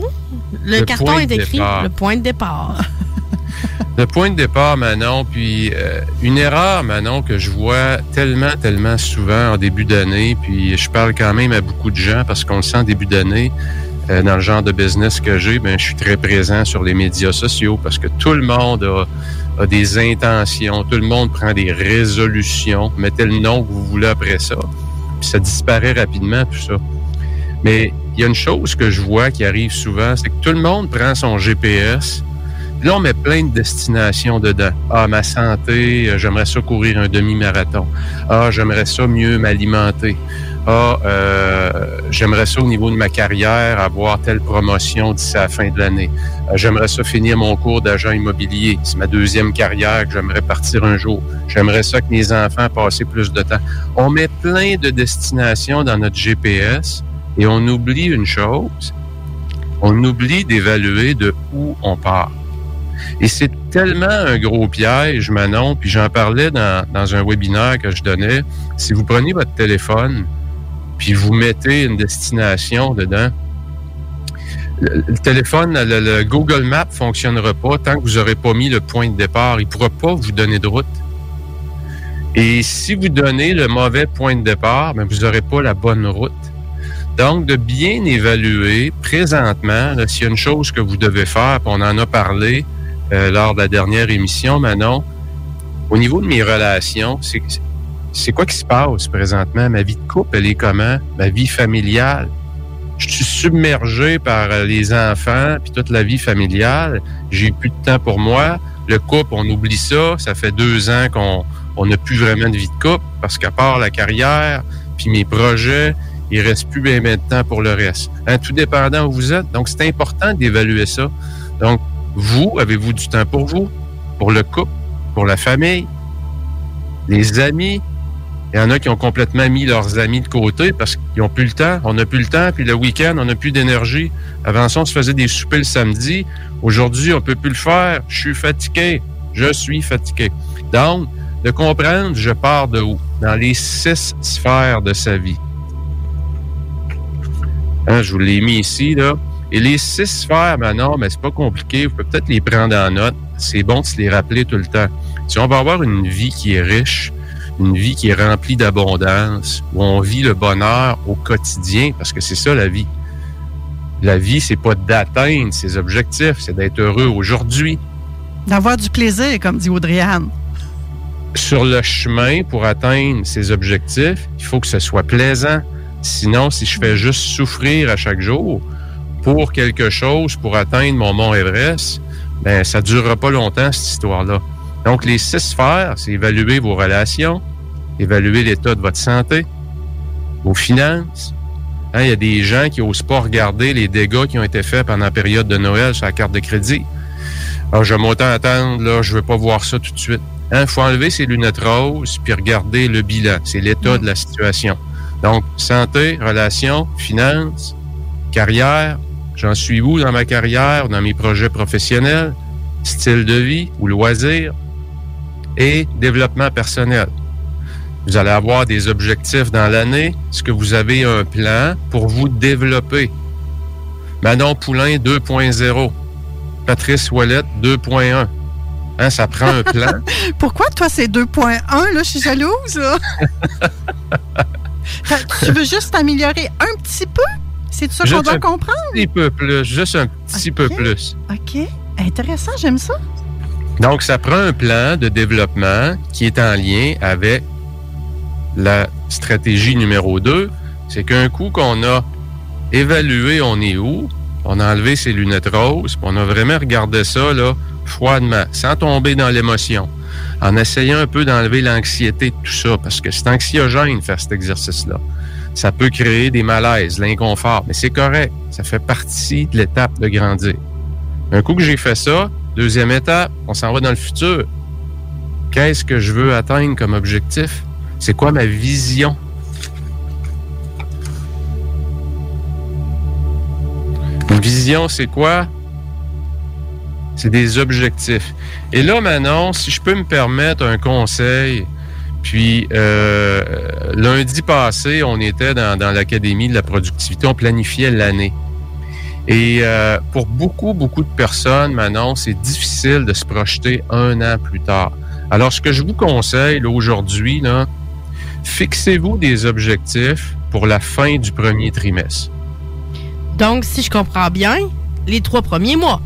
le carton est écrit départ. Le point de départ. Le point de départ, Manon. Puis une erreur, Manon, que je vois tellement souvent en début d'année. Puis je parle quand même à beaucoup de gens parce qu'on le sent en début d'année. Dans le genre de business que j'ai, ben je suis très présent sur les médias sociaux parce que tout le monde a des intentions, tout le monde prend des résolutions, mettez le nom que vous voulez après ça, puis ça disparaît rapidement, tout ça. Mais il y a une chose que je vois qui arrive souvent, c'est que tout le monde prend son GPS, puis là, on met plein de destinations dedans. Ah, ma santé, j'aimerais ça courir un demi-marathon. Ah, j'aimerais ça mieux m'alimenter. Ah, j'aimerais ça au niveau de ma carrière avoir telle promotion d'ici à la fin de l'année. J'aimerais ça finir mon cours d'agent immobilier. C'est ma deuxième carrière que j'aimerais partir un jour. J'aimerais ça que mes enfants passent plus de temps. On met plein de destinations dans notre GPS et on oublie une chose. On oublie d'évaluer de où on part. Et c'est tellement un gros piège, Manon, puis j'en parlais dans un webinaire que je donnais. Si vous prenez votre téléphone... puis vous mettez une destination dedans. Le téléphone, le Google Maps ne fonctionnera pas tant que vous n'aurez pas mis le point de départ. Il ne pourra pas vous donner de route. Et si vous donnez le mauvais point de départ, bien, vous n'aurez pas la bonne route. Donc, de bien évaluer présentement, là, s'il y a une chose que vous devez faire, puis on en a parlé lors de la dernière émission, Manon. Au niveau de mes relations, c'est quoi qui se passe présentement? Ma vie de couple, elle est comment? Ma vie familiale? Je suis submergé par les enfants puis toute la vie familiale. J'ai plus de temps pour moi. Le couple, on oublie ça. Ça fait 2 ans qu'on n'a plus vraiment de vie de couple parce qu'à part la carrière puis mes projets, il reste plus bien de temps pour le reste. Hein, tout dépendant où vous êtes. Donc, c'est important d'évaluer ça. Donc, vous, avez-vous du temps pour vous, pour le couple, pour la famille, les amis? Il y en a qui ont complètement mis leurs amis de côté parce qu'ils n'ont plus le temps. On n'a plus le temps, puis le week-end, on n'a plus d'énergie. Avant ça, on se faisait des soupers le samedi. Aujourd'hui, on ne peut plus le faire. Je suis fatigué. Donc, de comprendre, je pars de où? Dans les 6 sphères de sa vie. Hein, je vous l'ai mis ici, là. Et les 6 sphères, Manon, mais c'est pas compliqué. Vous pouvez peut-être les prendre en note. C'est bon de se les rappeler tout le temps. Si on va avoir une vie qui est riche, une vie qui est remplie d'abondance, où on vit le bonheur au quotidien, parce que c'est ça, la vie. La vie, c'est pas d'atteindre ses objectifs, c'est d'être heureux aujourd'hui. D'avoir du plaisir, comme dit Audrey-Anne. Sur le chemin, pour atteindre ses objectifs, il faut que ce soit plaisant. Sinon, si je fais juste souffrir à chaque jour pour quelque chose, pour atteindre mon Mont Everest, ben ça durera pas longtemps, cette histoire-là. Donc, les 6 sphères, c'est évaluer vos relations, évaluer l'état de votre santé, vos finances. Hein, il y a des gens qui n'osent pas regarder les dégâts qui ont été faits pendant la période de Noël sur la carte de crédit. Alors, je vais m'autant attendre, là, je ne veux pas voir ça tout de suite. Hein, faut enlever ses lunettes roses puis regarder le bilan. C'est l'état de la situation. Donc, santé, relations, finances, carrière. J'en suis où dans ma carrière, dans mes projets professionnels, style de vie ou loisirs? Et développement personnel. Vous allez avoir des objectifs dans l'année. Est-ce que vous avez un plan pour vous développer? Manon Poulain 2.0. Patrice Ouellet 2.1. Hein, ça prend un plan. Pourquoi, toi, c'est 2.1? Là, je suis jalouse, là. Tu veux juste t'améliorer un petit peu? C'est ça qu'on doit comprendre? Un petit peu plus. Juste un petit peu plus. OK. Intéressant, j'aime ça. Donc, ça prend un plan de développement qui est en lien avec la stratégie numéro 2. C'est qu'un coup qu'on a évalué on est où, on a enlevé ses lunettes roses, puis on a vraiment regardé ça là, froidement, sans tomber dans l'émotion, en essayant un peu d'enlever l'anxiété de tout ça, parce que c'est anxiogène faire cet exercice-là. Ça peut créer des malaises, l'inconfort, mais c'est correct. Ça fait partie de l'étape de grandir. Un coup que j'ai fait ça, deuxième étape, on s'en va dans le futur. Qu'est-ce que je veux atteindre comme objectif? C'est quoi ma vision? Une vision, c'est quoi? C'est des objectifs. Et là, Manon, si je peux me permettre un conseil, puis lundi passé, on était dans l'Académie de la productivité, on planifiait l'année. Et pour beaucoup de personnes, Manon, c'est difficile de se projeter 1 an plus tard. Alors, ce que je vous conseille là, aujourd'hui, là, fixez-vous des objectifs pour la fin du premier trimestre. Donc, si je comprends bien, les 3 premiers mois.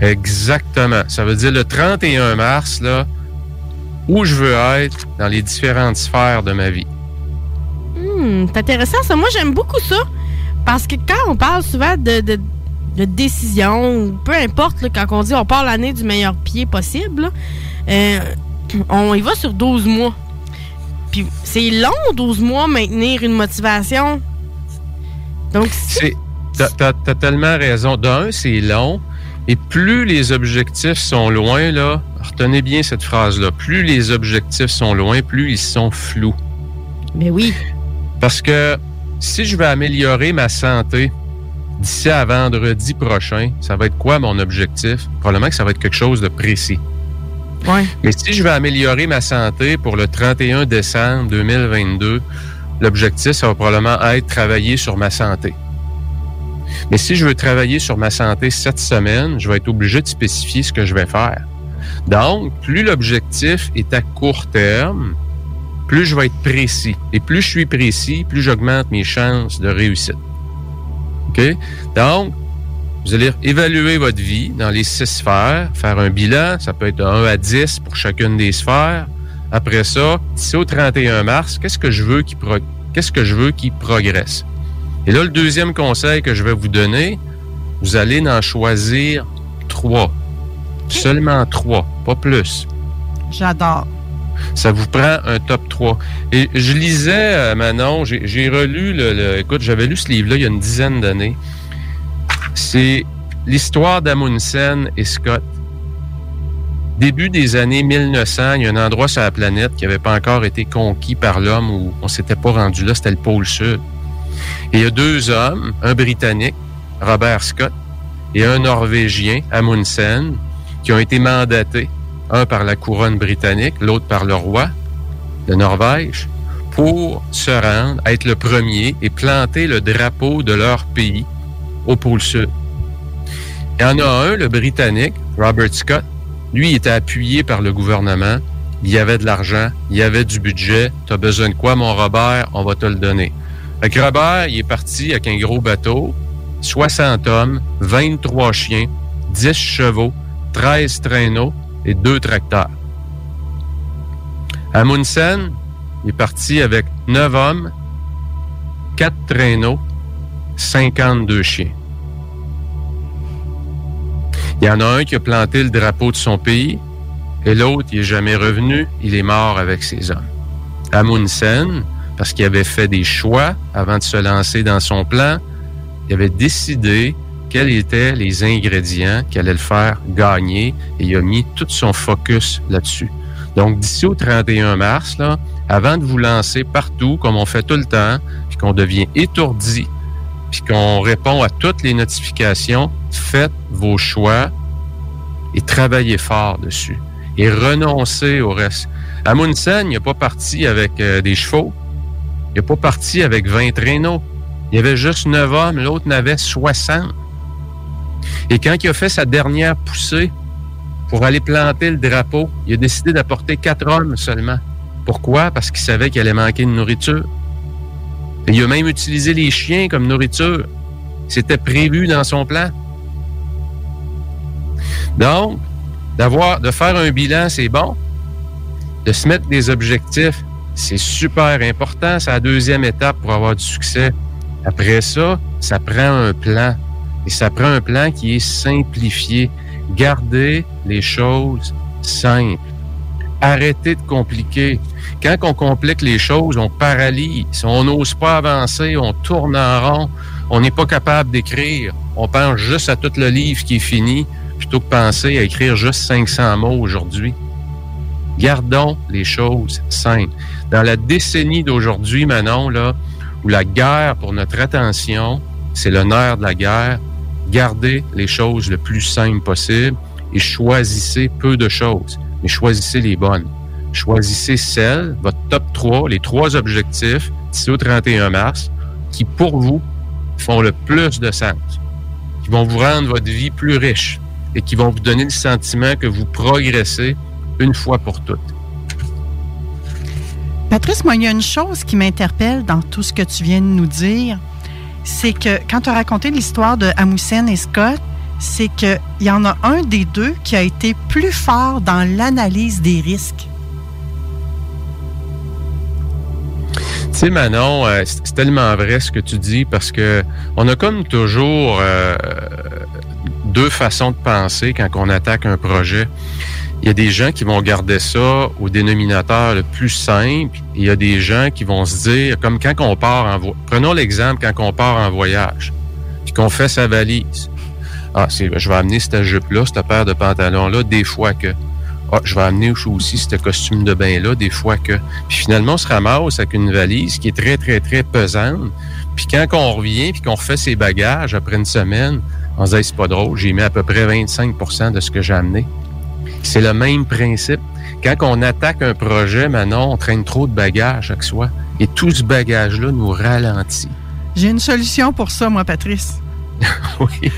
Exactement. Ça veut dire le 31 mars, là, où je veux être dans les différentes sphères de ma vie. C'est intéressant, ça. Moi, j'aime beaucoup ça. Parce que quand on parle souvent de décision, peu importe, là, quand on dit on part l'année du meilleur pied possible, là, on y va sur 12 mois. Puis c'est long, 12 mois, maintenir une motivation. Donc, t'as tellement raison. D'un, c'est long. Et plus les objectifs sont loin, là, retenez bien cette phrase-là, plus les objectifs sont loin, plus ils sont flous. Mais oui. Parce que si je vais améliorer ma santé d'ici à vendredi prochain, ça va être quoi mon objectif? Probablement que ça va être quelque chose de précis. Ouais. Mais si je vais améliorer ma santé pour le 31 décembre 2022, l'objectif, ça va probablement être travailler sur ma santé. Mais si je veux travailler sur ma santé cette semaine, je vais être obligé de spécifier ce que je vais faire. Donc, plus l'objectif est à court terme, plus je vais être précis. Et plus je suis précis, plus j'augmente mes chances de réussite. OK? Donc, Vous allez évaluer votre vie dans les 6 sphères, faire un bilan, ça peut être de 1 à 10 pour chacune des sphères. Après ça, d'ici au 31 mars, qu'est-ce que je veux qui progresse? Et là, le deuxième conseil que je vais vous donner, vous allez en choisir 3. Okay. Seulement 3, pas plus. J'adore. Ça vous prend un top 3. Et je lisais, Manon, j'ai relu, écoute, j'avais lu ce livre-là il y a une dizaine d'années. C'est l'histoire d'Amundsen et Scott. Début des années 1900, il y a un endroit sur la planète qui n'avait pas encore été conquis par l'homme ou on ne s'était pas rendu là, c'était le pôle sud. Et il y a 2 hommes, un Britannique, Robert Scott, et un Norvégien, Amundsen, qui ont été mandatés, un par la couronne britannique, l'autre par le roi de Norvège, pour se rendre, être le premier et planter le drapeau de leur pays au pôle sud. Il y en a un, le Britannique, Robert Scott, lui, il était appuyé par le gouvernement, il y avait de l'argent, il y avait du budget, « T'as besoin de quoi, mon Robert? On va te le donner. » Fait que Robert, il est parti avec un gros bateau, 60 hommes, 23 chiens, 10 chevaux, 13 traîneaux, et 2 tracteurs. Amundsen est parti avec 9 hommes, 4 traîneaux, 52 chiens. Il y en a un qui a planté le drapeau de son pays et l'autre, il n'est jamais revenu, il est mort avec ses hommes. Amundsen, parce qu'il avait fait des choix avant de se lancer dans son plan, il avait décidé quels étaient les ingrédients qui allaient le faire gagner et il a mis tout son focus là-dessus. Donc, d'ici au 31 mars, là, avant de vous lancer partout, comme on fait tout le temps, puis qu'on devient étourdi, puis qu'on répond à toutes les notifications, faites vos choix et travaillez fort dessus. Et renoncez au reste. Amundsen, il n'est pas parti avec des chevaux. Il n'est pas parti avec 20 traîneaux. Il y avait juste 9 hommes, l'autre n'avait 60. Et quand il a fait sa dernière poussée pour aller planter le drapeau, il a décidé d'apporter 4 hommes seulement. Pourquoi? Parce qu'il savait qu'il allait manquer de nourriture. Et il a même utilisé les chiens comme nourriture. C'était prévu dans son plan. Donc, de faire un bilan, c'est bon. De se mettre des objectifs, c'est super important. C'est la deuxième étape pour avoir du succès. Après ça, ça prend un plan. Et ça prend un plan qui est simplifié. Gardez les choses simples. Arrêtez de compliquer. Quand on complique les choses, on paralyse. On n'ose pas avancer, on tourne en rond. On n'est pas capable d'écrire. On pense juste à tout le livre qui est fini plutôt que penser à écrire juste 500 mots aujourd'hui. Gardons les choses simples. Dans la décennie d'aujourd'hui, Manon, là, où la guerre pour notre attention... C'est le nerf de la guerre. Gardez les choses le plus simples possible et choisissez peu de choses, mais choisissez les bonnes. Choisissez celles, votre top 3, les 3 objectifs d'ici au 31 mars, qui pour vous font le plus de sens, qui vont vous rendre votre vie plus riche et qui vont vous donner le sentiment que vous progressez une fois pour toutes. Patrice, moi, il y a une chose qui m'interpelle dans tout ce que tu viens de nous dire. C'est que quand tu as raconté l'histoire de Amundsen et Scott, c'est qu'il y en a un des deux qui a été plus fort dans l'analyse des risques. Tu sais, Manon, c'est tellement vrai ce que tu dis parce que on a comme toujours 2 façons de penser quand on attaque un projet. Il y a des gens qui vont garder ça au dénominateur le plus simple. Il y a des gens qui vont se dire, comme quand on part en voyage. Prenons l'exemple quand on part en voyage, puis qu'on fait sa valise. Ah, je vais amener cette jupe-là, cette paire de pantalons-là, des fois que. Ah, je vais amener aussi ce costume de bain-là, des fois que. Puis finalement, on se ramasse avec une valise qui est très, très, très pesante. Puis quand on revient, puis qu'on refait ses bagages après une semaine, on se dit, c'est pas drôle, j'ai mis à peu près 25% de ce que j'ai amené. C'est le même principe. Quand on attaque un projet, Manon, on traîne trop de bagages avec soi. Et tout ce bagage-là nous ralentit. J'ai une solution pour ça, moi, Patrice. Oui.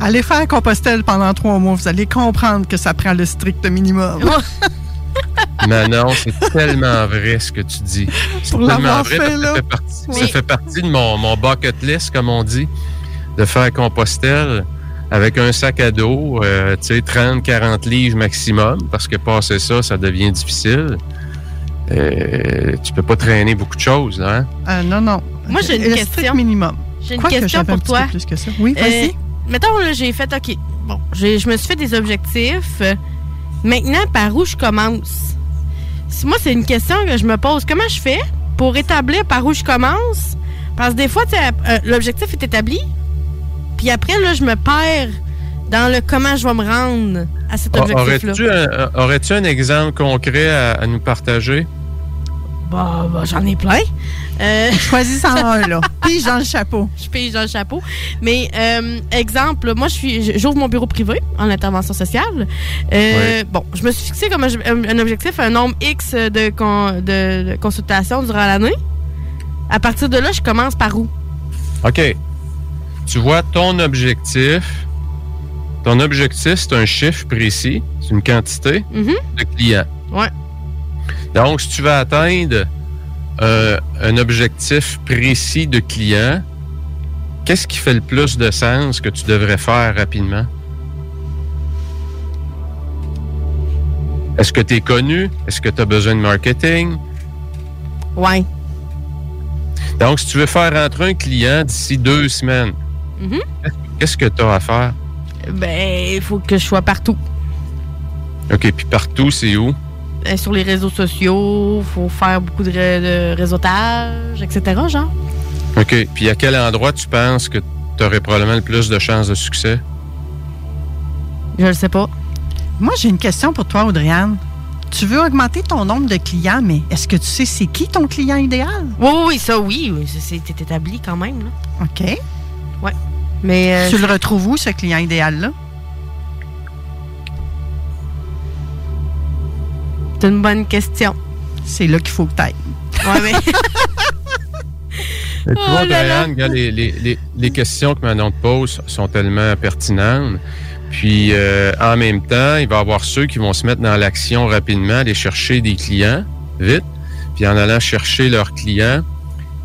Allez faire Compostelle pendant 3 mois. Vous allez comprendre que ça prend le strict minimum. Manon, c'est tellement vrai ce que tu dis. C'est pour tellement vrai. Fait, là. Ça fait partie de mon bucket list, comme on dit. de faire Compostelle avec un sac à dos, 30-40 livres maximum, parce que passer ça, ça devient difficile. Tu peux pas traîner beaucoup de choses, hein? Non. Moi, j'ai une question. Minimum. J'ai une question pour toi. Plus que ça. Oui, vas-y. Mettons, là, j'ai fait, OK, bon, je me suis fait des objectifs. Maintenant, par où je commence? Moi, c'est une question que je me pose. Comment je fais pour établir par où je commence? Parce que des fois, l'objectif est établi, puis après, là, je me perds dans le comment je vais me rendre à cet objectif-là. Aurais-tu un exemple concret à nous partager? Bah, j'en ai plein. Choisis en un, là. Pige dans le chapeau. Je pige dans le chapeau. Mais, exemple, moi, j'ouvre mon bureau privé en intervention sociale. Oui. Bon, je me suis fixé comme un objectif, un nombre X de consultations durant l'année. À partir de là, je commence par où? OK. Tu vois, ton objectif, c'est un chiffre précis, c'est une quantité de clients. Oui. Donc, si tu veux atteindre un objectif précis de client, qu'est-ce qui fait le plus de sens que tu devrais faire rapidement? Est-ce que tu es connu? Est-ce que tu as besoin de marketing? Oui. Donc, si tu veux faire rentrer un client d'ici 2 semaines, qu'est-ce que tu as à faire? Ben, il faut que je sois partout. OK, puis partout, c'est où? Sur les réseaux sociaux, faut faire beaucoup de réseautage, etc., genre. OK. Puis à quel endroit tu penses que tu aurais probablement le plus de chances de succès? Je le sais pas. Moi, j'ai une question pour toi, Audrey-Anne. Tu veux augmenter ton nombre de clients, mais est-ce que tu sais c'est qui ton client idéal? Oui, ça, oui. C'est établi quand même, là. OK. Oui. Mais tu le retrouves où, ce client idéal-là? C'est une bonne question. C'est là qu'il faut que t'ailles. Ouais, mais... Tu vois, Diane, les questions que Manon te pose sont tellement pertinentes. Puis, en même temps, il va y avoir ceux qui vont se mettre dans l'action rapidement, aller chercher des clients, vite. Puis, en allant chercher leurs clients,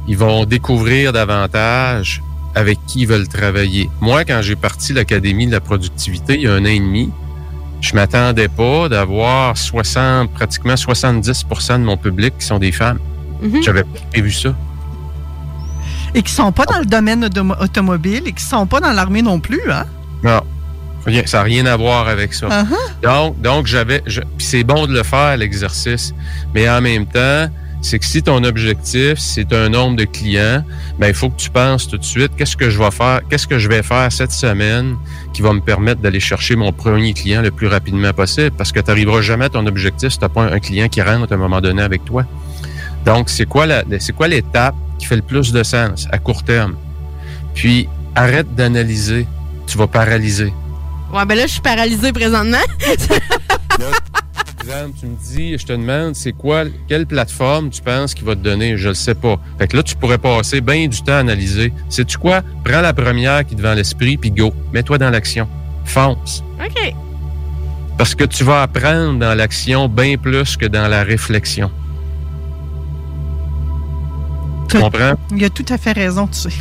ils vont découvrir davantage avec qui ils veulent travailler. Moi, quand j'ai parti l'Académie de la productivité, il y a 1 an et demi, je m'attendais pas d'avoir pratiquement 70 % de mon public qui sont des femmes. J'avais pas prévu ça. Et qui sont pas dans le domaine automobile et qui sont pas dans l'armée non plus, hein? Non. Ça n'a rien à voir avec ça. Donc puis c'est bon de le faire, l'exercice. Mais en même temps, c'est que si ton objectif, c'est un nombre de clients, ben il faut que tu penses tout de suite qu'est-ce que je vais faire cette semaine qui va me permettre d'aller chercher mon premier client le plus rapidement possible, parce que tu n'arriveras jamais à ton objectif si tu n'as pas un client qui rentre à un moment donné avec toi. Donc, c'est quoi l'étape qui fait le plus de sens à court terme? Puis, arrête d'analyser. Tu vas paralyser. Ouais, ben là, je suis paralysée présentement. Tu me dis, je te demande, c'est quoi, quelle plateforme tu penses qu'il va te donner? Je le sais pas. Fait que là, tu pourrais passer bien du temps à analyser. Sais-tu quoi? Prends la première qui te vient à l'esprit, puis go. Mets-toi dans l'action. Fonce. OK. Parce que tu vas apprendre dans l'action bien plus que dans la réflexion. Tu comprends? Il a tout à fait raison, tu sais.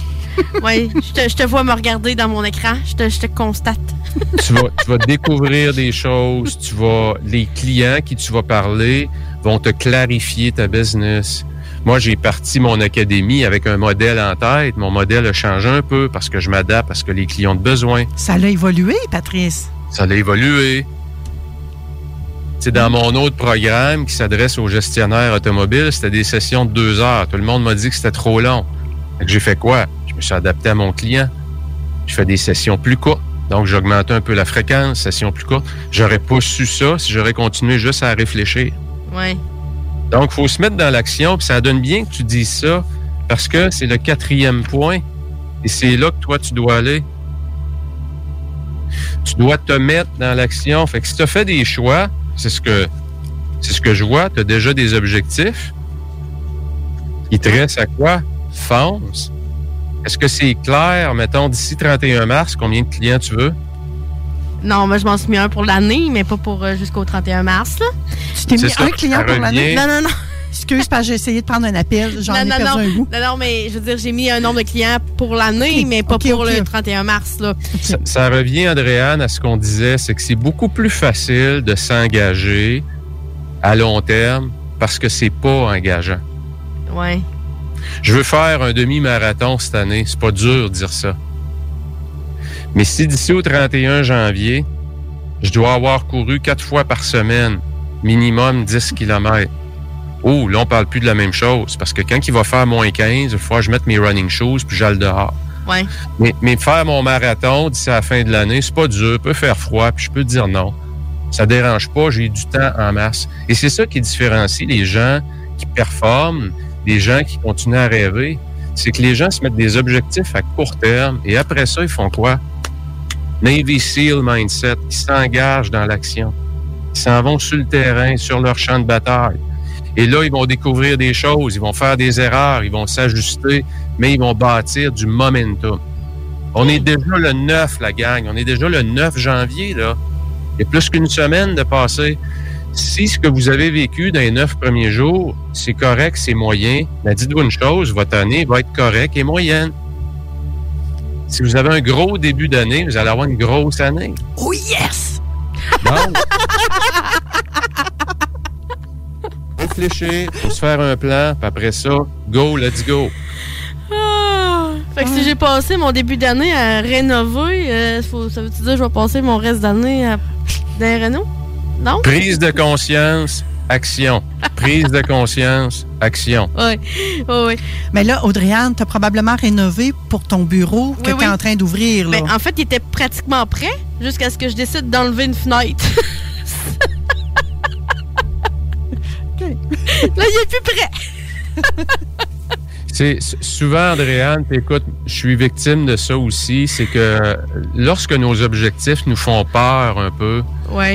Oui, je te vois me regarder dans mon écran. Je te constate. Tu vas découvrir des choses. Les clients qui tu vas parler vont te clarifier ta business. Moi, j'ai parti mon académie avec un modèle en tête. Mon modèle a changé un peu parce que je m'adapte à ce que les clients ont besoin. Ça l'a évolué, Patrice. Ça l'a évolué. C'est dans mon autre programme qui s'adresse aux gestionnaires automobiles. C'était des sessions de 2 heures. Tout le monde m'a dit que c'était trop long. Donc, j'ai fait quoi? Je me suis adapté à mon client. Je fais des sessions plus courtes. Donc, j'ai augmenté un peu la fréquence, sessions plus courtes. J'aurais pas su ça si j'aurais continué juste à réfléchir. Oui. Donc, il faut se mettre dans l'action. Puis ça donne bien que tu dises ça parce que c'est le 4e point. Et c'est là que toi, tu dois aller. Tu dois te mettre dans l'action. Fait que si tu as fait des choix, c'est ce que je vois. Tu as déjà des objectifs. Il te reste à quoi? Fonce. Est-ce que c'est clair, mettons, d'ici 31 mars, combien de clients tu veux? Non, moi, je m'en suis mis un pour l'année, mais pas pour jusqu'au 31 mars. Là. Tu t'es mis un client pour l'année? Non. Excuse, parce que j'ai essayé de prendre un appel. J'en ai perdu un bout. Non, mais je veux dire, j'ai mis un nombre de clients pour l'année, mais pas pour le 31 mars. Là. Ça revient, Audrey-Anne, à ce qu'on disait, c'est que c'est beaucoup plus facile de s'engager à long terme parce que c'est pas engageant. Ouais. Je veux faire un demi-marathon cette année. C'est pas dur de dire ça. Mais si d'ici au 31 janvier, je dois avoir couru 4 fois par semaine, minimum 10 km. Oh, là, on parle plus de la même chose. Parce que quand il va faire moins 15, il faut que je mette mes running shoes puis j'aille dehors. Ouais. Mais faire mon marathon d'ici à la fin de l'année, c'est pas dur. Il peut faire froid puis je peux dire non. Ça dérange pas. J'ai du temps en masse. Et c'est ça qui différencie les gens qui performent, des gens qui continuent à rêver. C'est que les gens se mettent des objectifs à court terme et après ça, ils font quoi? Navy SEAL mindset. Ils s'engagent dans l'action. Ils s'en vont sur le terrain, sur leur champ de bataille. Et là, ils vont découvrir des choses, ils vont faire des erreurs, ils vont s'ajuster, mais ils vont bâtir du momentum. On est déjà le 9, la gang. On est déjà le 9 janvier, là. Il y a plus qu'une semaine de passer. Si ce que vous avez vécu dans les 9 premiers jours, c'est correct, c'est moyen, ben dites-vous une chose, votre année va être correcte et moyenne. Si vous avez un gros début d'année, vous allez avoir une grosse année. Oh yes! Donc, réfléchir, faut se faire un plan, puis après ça, go, let's go. Fait que si j'ai passé mon début d'année à rénover, ça veut-tu dire que je vais passer mon reste d'année à d'un réno? Non? Prise de conscience, action. Prise de conscience, action. Oui, oui. Mais là, Audrey-Anne, tu as probablement rénové pour ton bureau que tu es en train d'ouvrir. Là. Ben, en fait, il était pratiquement prêt jusqu'à ce que je décide d'enlever une fenêtre. Là, il est plus prêt. C'est, souvent, Audrey-Anne, écoute, je suis victime de ça aussi, c'est que lorsque nos objectifs nous font peur un peu,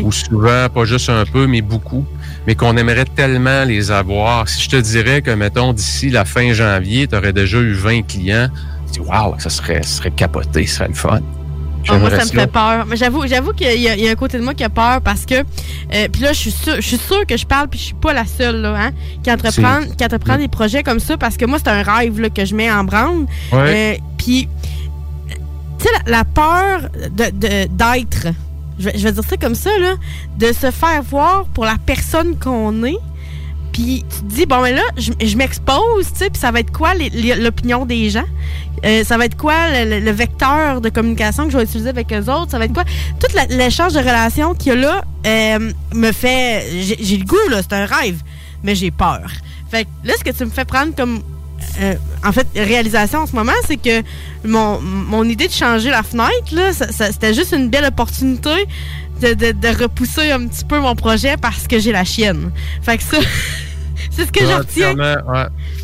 ou souvent, pas juste un peu, mais beaucoup, mais qu'on aimerait tellement les avoir. Si je te dirais que, mettons, d'ici la fin janvier, tu aurais déjà eu 20 clients, tu dis, waouh, ça serait capoté, ça serait le fun. Moi, ça me fait peur. Mais j'avoue qu'il y a un côté de moi qui a peur parce que... puis là, je suis sûre que je parle puis je suis pas la seule là, hein, qui entreprend des projets comme ça parce que moi, c'est un rêve là, que je mets en branle. Ouais. Puis, tu sais, la peur d'être... Je vais dire ça comme ça, là, de se faire voir pour la personne qu'on est. Puis tu te dis, bon, mais là, je m'expose, tu sais, puis ça va être quoi l'opinion des gens? Ça va être quoi le vecteur de communication que je vais utiliser avec eux autres? Ça va être quoi? Tout l'échange de relations qu'il y a là me fait... J'ai le goût, là, c'est un rêve, mais j'ai peur. Fait que là, ce que tu me fais prendre comme... en fait, réalisation en ce moment, c'est que mon idée de changer la fenêtre, là, c'était juste une belle opportunité de repousser un petit peu mon projet parce que j'ai la chienne. Fait que ça, c'est ce que je retiens.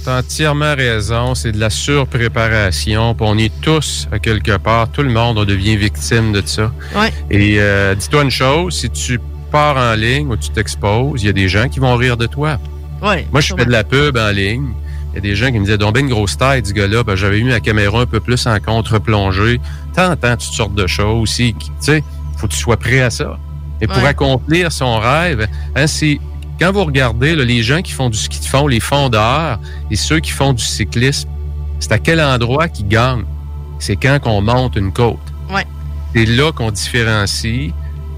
T'as entièrement raison. C'est de la surpréparation. Puis on est tous, à quelque part, tout le monde, on devient victime de ça. Ouais. Et dis-toi une chose, si tu pars en ligne ou tu t'exposes, il y a des gens qui vont rire de toi. Ouais, moi, je fais de la pub en ligne. Il y a des gens qui me disaient, donc, ben, une grosse taille, ce gars-là, ben, j'avais mis la caméra un peu plus en contre-plongée. T'entends toutes sortes de choses aussi. Tu sais, faut que tu sois prêt à ça. Et pour accomplir son rêve, hein, c'est, quand vous regardez, là, les gens qui font du ski de fond, les fondeurs et ceux qui font du cyclisme, c'est à quel endroit qu'ils gagnent? C'est quand qu'on monte une côte. Ouais. C'est là qu'on différencie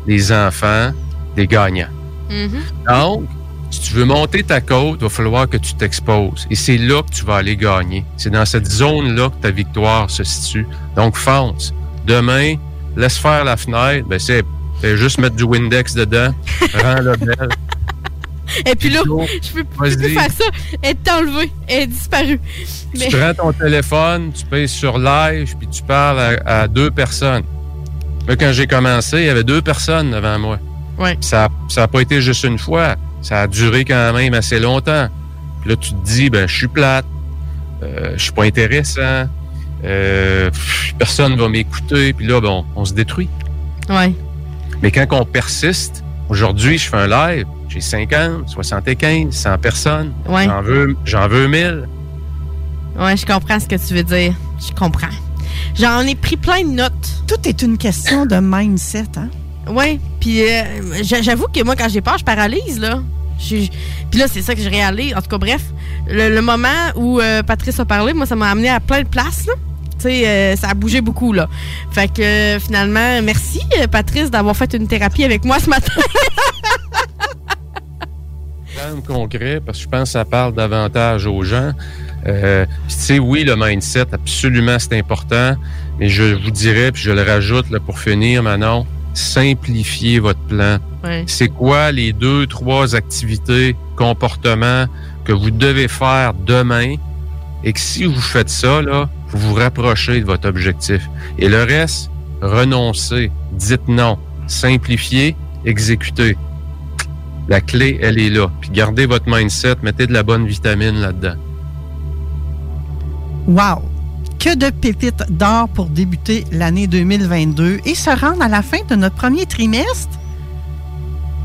les enfants des gagnants. Mm-hmm. Donc, si tu veux monter ta côte, il va falloir que tu t'exposes. Et c'est là que tu vas aller gagner. C'est dans cette zone-là que ta victoire se situe. Donc, fonce. Demain, laisse faire la fenêtre. Ben, c'est juste mettre du Windex dedans. Rends-le belle. Et puis là, je peux plus faire ça. Elle est enlevée. Elle est disparue. Tu prends ton téléphone, tu pèses sur live, puis tu parles à 2 personnes. Moi, quand j'ai commencé, il y avait 2 personnes devant moi. Ouais. Ça n'a pas été juste une fois. Ça a duré quand même assez longtemps. Puis là, tu te dis, ben, je suis plate, je suis pas intéressant, personne va m'écouter. Puis là, bon, on se détruit. Ouais. Mais quand on persiste, aujourd'hui, je fais un live, j'ai 50, 75, 100 personnes. Ouais. J'en veux 1000. Ouais, je comprends ce que tu veux dire. Je comprends. J'en ai pris plein de notes. Tout est une question de mindset, hein? Oui, puis j'avoue que moi, quand j'ai peur, je paralyse, là. Puis là, c'est ça que j'ai réalisé. En tout cas, bref, le moment où Patrice a parlé, moi, ça m'a amené à plein de places, là. Tu sais, ça a bougé beaucoup, là. Fait que, finalement, merci, Patrice, d'avoir fait une thérapie avec moi ce matin. Concret, parce que je pense que ça parle davantage aux gens. Tu sais, oui, le mindset, absolument, c'est important, mais je vous dirais, puis je le rajoute là, pour finir, Manon, simplifiez votre plan. Ouais. C'est quoi les 2-3 activités, comportements que vous devez faire demain et que si vous faites ça, là, vous vous rapprochez de votre objectif. Et le reste, renoncez, dites non, simplifiez, exécutez. La clé, elle est là. Puis gardez votre mindset, mettez de la bonne vitamine là-dedans. Wow! Que de pépites d'or pour débuter l'année 2022 et se rendre à la fin de notre premier trimestre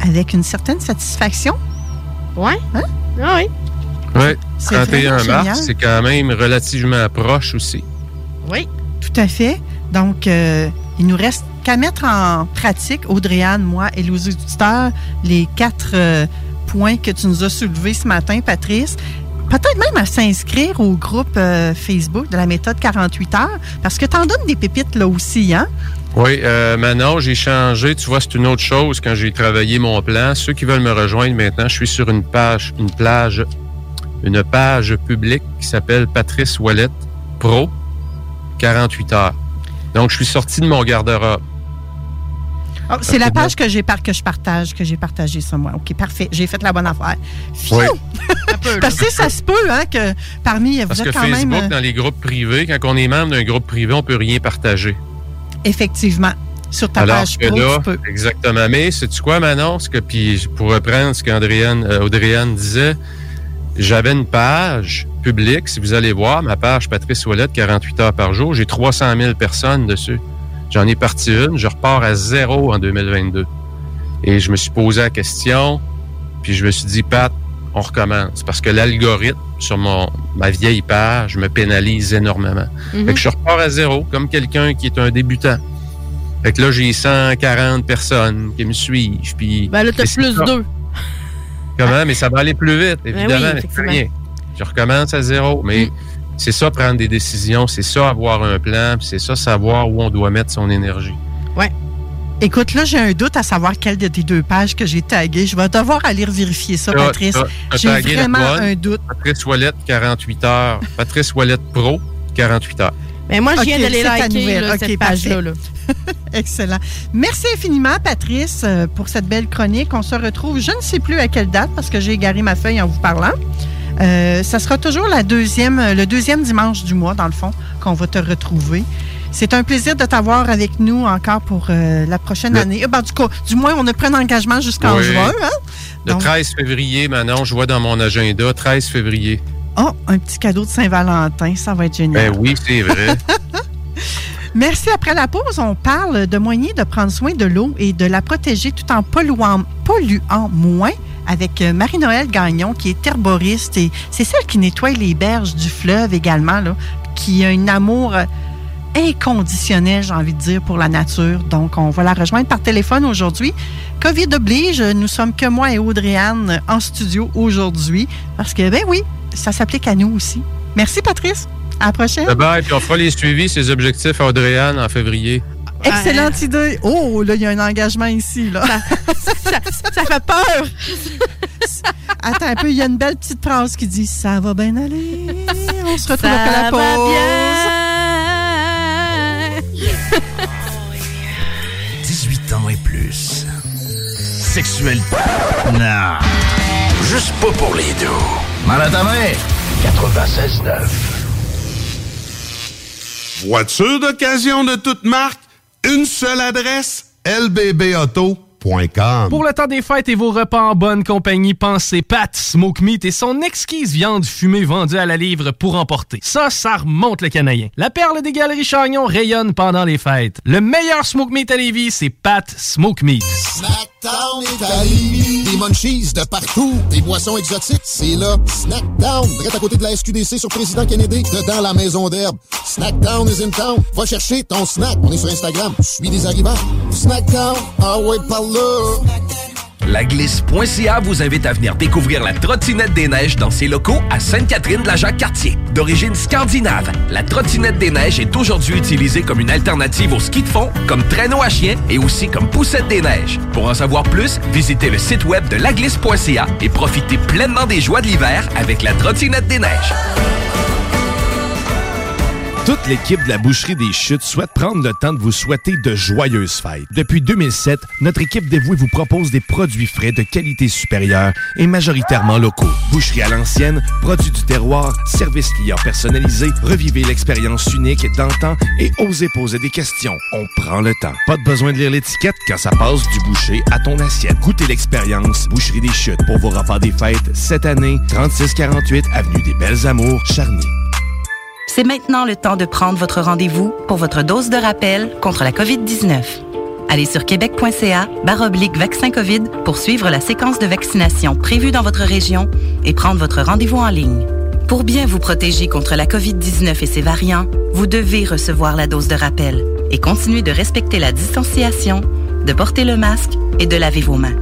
avec une certaine satisfaction. Ouais. Hein? Oui. Oui. 31 mars, c'est quand même relativement proche aussi. Oui. Tout à fait. Donc, il nous reste qu'à mettre en pratique, Audrey-Anne, moi et les auditeurs, les 4 points que tu nous as soulevés ce matin, Patrice. Peut-être même à s'inscrire au groupe Facebook de la méthode 48 heures, parce que t'en donnes des pépites là aussi, hein? Oui, Manon, j'ai changé. Tu vois, c'est une autre chose quand j'ai travaillé mon plan. Ceux qui veulent me rejoindre maintenant, je suis sur une page publique qui s'appelle Patrice Ouellet Pro 48 heures. Donc, je suis sorti de mon garde-robe. Oh, c'est la page que j'ai partagée sur moi. OK, parfait. J'ai fait la bonne affaire. Oui. Parce que ça se peut, hein, que parmi... Parce vous êtes que quand Facebook, même... dans les groupes privés, quand on est membre d'un groupe privé, on ne peut rien partager. Effectivement. Sur ta page pro, là, tu peux. Exactement. Mais, sais-tu quoi, Manon? Puis, pour reprendre ce qu'Audrey-Anne disait, j'avais une page... public, si vous allez voir, ma page Patrice Ouellet, 48 heures par jour, j'ai 300 000 personnes dessus. J'en ai parti une, je repars à 0 en 2022. Et je me suis posé la question, puis je me suis dit, Pat, on recommence. Parce que l'algorithme sur ma vieille page me pénalise énormément. Mm-hmm. Fait que je repars à 0, comme quelqu'un qui est un débutant. Fait que là, j'ai 140 personnes qui me suivent. Puis, ben là, t'as plus 2. Comment? Mais ça va aller plus vite, évidemment. Ben oui, mais rien. Je recommence à 0, mais c'est ça prendre des décisions, c'est ça avoir un plan, puis c'est ça savoir où on doit mettre son énergie. Oui. Écoute, là, j'ai un doute à savoir quelle de tes 2 pages que j'ai taguées. Je vais devoir aller vérifier ça, Patrice. J'ai vraiment un doute. Patrice Ouellet, 48 heures. Patrice Ouellet Pro, 48 heures. Mais moi, je viens d'aller liker là, cette page-là. Là. Excellent. Merci infiniment, Patrice, pour cette belle chronique. On se retrouve, je ne sais plus à quelle date, parce que j'ai égaré ma feuille en vous parlant. Ça sera toujours le deuxième dimanche du mois, dans le fond, qu'on va te retrouver. C'est un plaisir de t'avoir avec nous encore pour la prochaine année. Du moins, on a pris un engagement jusqu'en juin. Hein? Donc, le 13 février, Manon, je vois dans mon agenda, 13 février. Oh, un petit cadeau de Saint-Valentin, ça va être génial. Ben oui, c'est vrai. Merci. Après la pause, on parle de moyens de prendre soin de l'eau et de la protéger tout en polluant moins, avec Marie-Noëlle Gagnon, qui est herboriste. Et c'est celle qui nettoie les berges du fleuve également, là, qui a un amour inconditionnel, j'ai envie de dire, pour la nature. Donc, on va la rejoindre par téléphone aujourd'hui. COVID oblige, nous sommes que moi et Audrey-Anne en studio aujourd'hui, parce que, ben oui, ça s'applique à nous aussi. Merci, Patrice. À la prochaine. Bye-bye. Puis on fera les suivis, ses objectifs à Audrey-Anne en février. Excellente idée. Oh, là, il y a un engagement ici, là. Ça fait peur. Attends un peu, il y a une belle petite phrase qui dit « Ça va bien aller. » On se retrouve après la pause. Ça va bien. 18 ans et plus. Sexuel. Non. Juste pas pour les deux. Maladamé. 96.9. Voiture d'occasion de toute marque. Une seule adresse, LBBAuto.com. Pour le temps des fêtes et vos repas en bonne compagnie, pensez Pat Smoke Meat et son exquise viande fumée vendue à la livre pour emporter. Ça remonte le canadien. La perle des Galeries Chagnon rayonne pendant les fêtes. Le meilleur Smoke Meat à Lévis, c'est Pat Smoke Meat. Snackdown Italie. Des munchies de partout. Des boissons exotiques, c'est là. Snackdown, direct à côté de la SQDC sur Président Kennedy, dedans la maison d'herbe. Snackdown is in town. Va chercher ton snack. On est sur Instagram. Je suis des arrivants. Snackdown, ah ouais, par là. Laglisse.ca vous invite à venir découvrir la trottinette des neiges dans ses locaux à Sainte-Catherine-de-la-Jacques-Cartier. D'origine scandinave, la trottinette des neiges est aujourd'hui utilisée comme une alternative au ski de fond, comme traîneau à chien et aussi comme poussette des neiges. Pour en savoir plus, visitez le site web de laglisse.ca et profitez pleinement des joies de l'hiver avec la trottinette des neiges. Toute l'équipe de la Boucherie des Chutes souhaite prendre le temps de vous souhaiter de joyeuses fêtes. Depuis 2007, notre équipe dévouée vous propose des produits frais de qualité supérieure et majoritairement locaux. Boucherie à l'ancienne, produits du terroir, service client personnalisé, revivez l'expérience unique d'antan et osez poser des questions. On prend le temps. Pas de besoin de lire l'étiquette quand ça passe du boucher à ton assiette. Goûtez l'expérience Boucherie des Chutes pour vos repas des fêtes cette année. 3648 Avenue des Belles Amours, Charny. C'est maintenant le temps de prendre votre rendez-vous pour votre dose de rappel contre la COVID-19. Allez sur québec.ca/vaccin-covid pour suivre la séquence de vaccination prévue dans votre région et prendre votre rendez-vous en ligne. Pour bien vous protéger contre la COVID-19 et ses variants, vous devez recevoir la dose de rappel et continuer de respecter la distanciation, de porter le masque et de laver vos mains.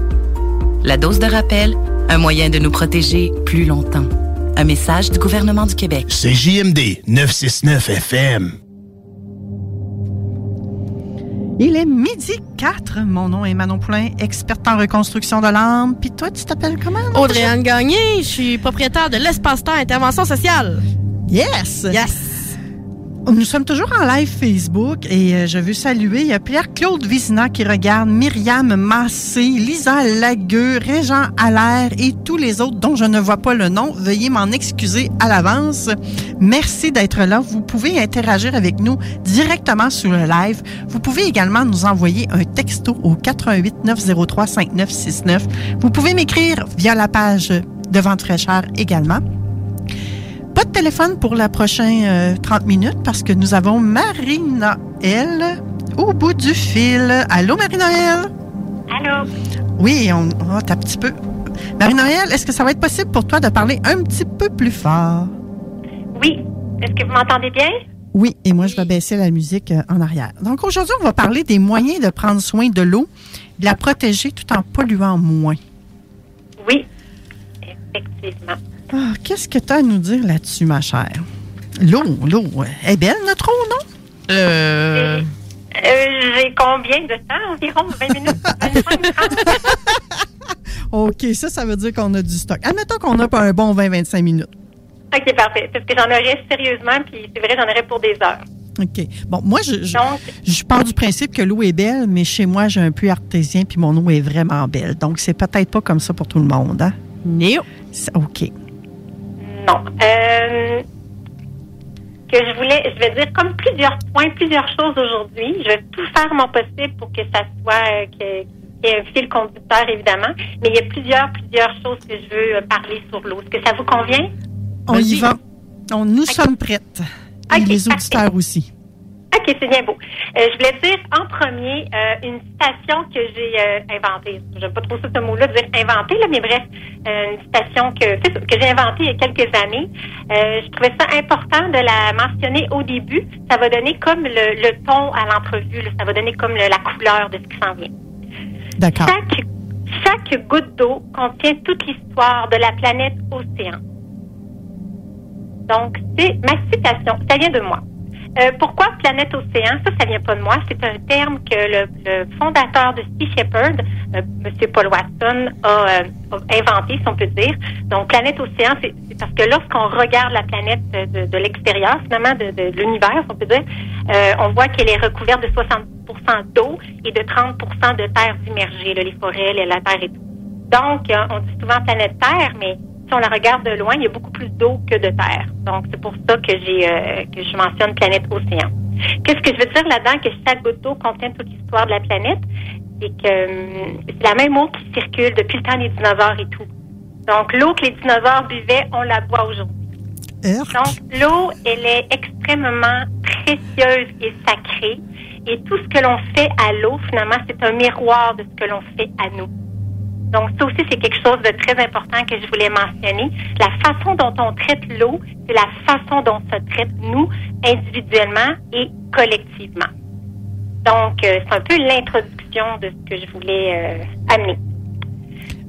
La dose de rappel, un moyen de nous protéger plus longtemps. Un message du gouvernement du Québec. CJMD 969 FM. Il est 12h04. Mon nom est Manon Poulin, experte en reconstruction de l'âme. Puis toi, tu t'appelles comment? Audrey-Anne Gagné. Je suis propriétaire de l'Espace Temps Intervention Sociale. Yes! Yes! Nous sommes toujours en live Facebook et je veux saluer. Il y a Pierre-Claude Vizina qui regarde, Myriam Massé, Lisa Lagueux, Régent Allaire et tous les autres dont je ne vois pas le nom. Veuillez m'en excuser à l'avance. Merci d'être là. Vous pouvez interagir avec nous directement sur le live. Vous pouvez également nous envoyer un texto au 88 903 5969. Vous pouvez m'écrire via la page de Vent de Fraîcheur également. Pas de téléphone pour la prochaine 30 minutes parce que nous avons Marie-Noëlle au bout du fil. Allô, Marie-Noëlle? Allô? Oui, on va un petit peu. Marie-Noëlle, est-ce que ça va être possible pour toi de parler un petit peu plus fort? Oui. Est-ce que vous m'entendez bien? Oui, et moi, je vais baisser la musique en arrière. Donc, aujourd'hui, on va parler des moyens de prendre soin de l'eau, de la protéger tout en polluant moins. Oui, effectivement. Oh, qu'est-ce que tu as à nous dire là-dessus, ma chère? L'eau, est belle notre eau, non? J'ai combien de temps? Environ 20 minutes. 25, 30. OK, ça veut dire qu'on a du stock. Admettons qu'on a pas un bon 20-25 minutes. OK, parfait. Parce que j'en aurais sérieusement, puis c'est vrai, j'en aurais pour des heures. OK. Bon, moi, je pars du principe que l'eau est belle, mais chez moi, j'ai un puits artésien, puis mon eau est vraiment belle. Donc, c'est peut-être pas comme ça pour tout le monde, hein? Non. OK. Non. Je vais dire comme plusieurs points, plusieurs choses aujourd'hui. Je vais tout faire mon possible pour que ça soit, qu'il y ait un fil conducteur, évidemment. Mais il y a plusieurs choses que je veux parler sur l'eau. Est-ce que ça vous convient? On y va. Nous sommes prêtes. Et les auditeurs aussi. OK, c'est bien beau. Je voulais dire en premier une citation que j'ai inventée. Je n'aime pas trop ce mot-là, dire inventée, là, mais bref, une citation que j'ai inventée il y a quelques années. Je trouvais ça important de la mentionner au début. Ça va donner comme le ton à l'entrevue, là. Ça va donner comme la couleur de ce qui s'en vient. D'accord. Chaque goutte d'eau contient toute l'histoire de la planète Océan. Donc, c'est ma citation. Ça vient de moi. Pourquoi Planète Océan? Ça vient pas de moi. C'est un terme que le fondateur de Sea Shepherd, M. Paul Watson, a inventé, si on peut dire. Donc, Planète Océan, c'est parce que lorsqu'on regarde la planète de l'extérieur, finalement, de l'univers, si on peut dire, on voit qu'elle est recouverte de 60% d'eau et de 30% de terres immergées, les forêts, la terre et tout. Donc, on dit souvent Planète Terre, mais si on la regarde de loin, il y a beaucoup plus d'eau que de terre. Donc, c'est pour ça que je mentionne Planète Océan. Qu'est-ce que je veux dire là-dedans, que chaque goutte d'eau contient toute l'histoire de la planète? C'est que c'est la même eau qui circule depuis le temps des dinosaures et tout. Donc, l'eau que les dinosaures buvaient, on la boit aujourd'hui. Donc, l'eau, elle est extrêmement précieuse et sacrée. Et tout ce que l'on fait à l'eau, finalement, c'est un miroir de ce que l'on fait à nous. Donc, ça aussi, c'est quelque chose de très important que je voulais mentionner. La façon dont on traite l'eau, c'est la façon dont on se traite, nous, individuellement et collectivement. Donc, c'est un peu l'introduction de ce que je voulais amener.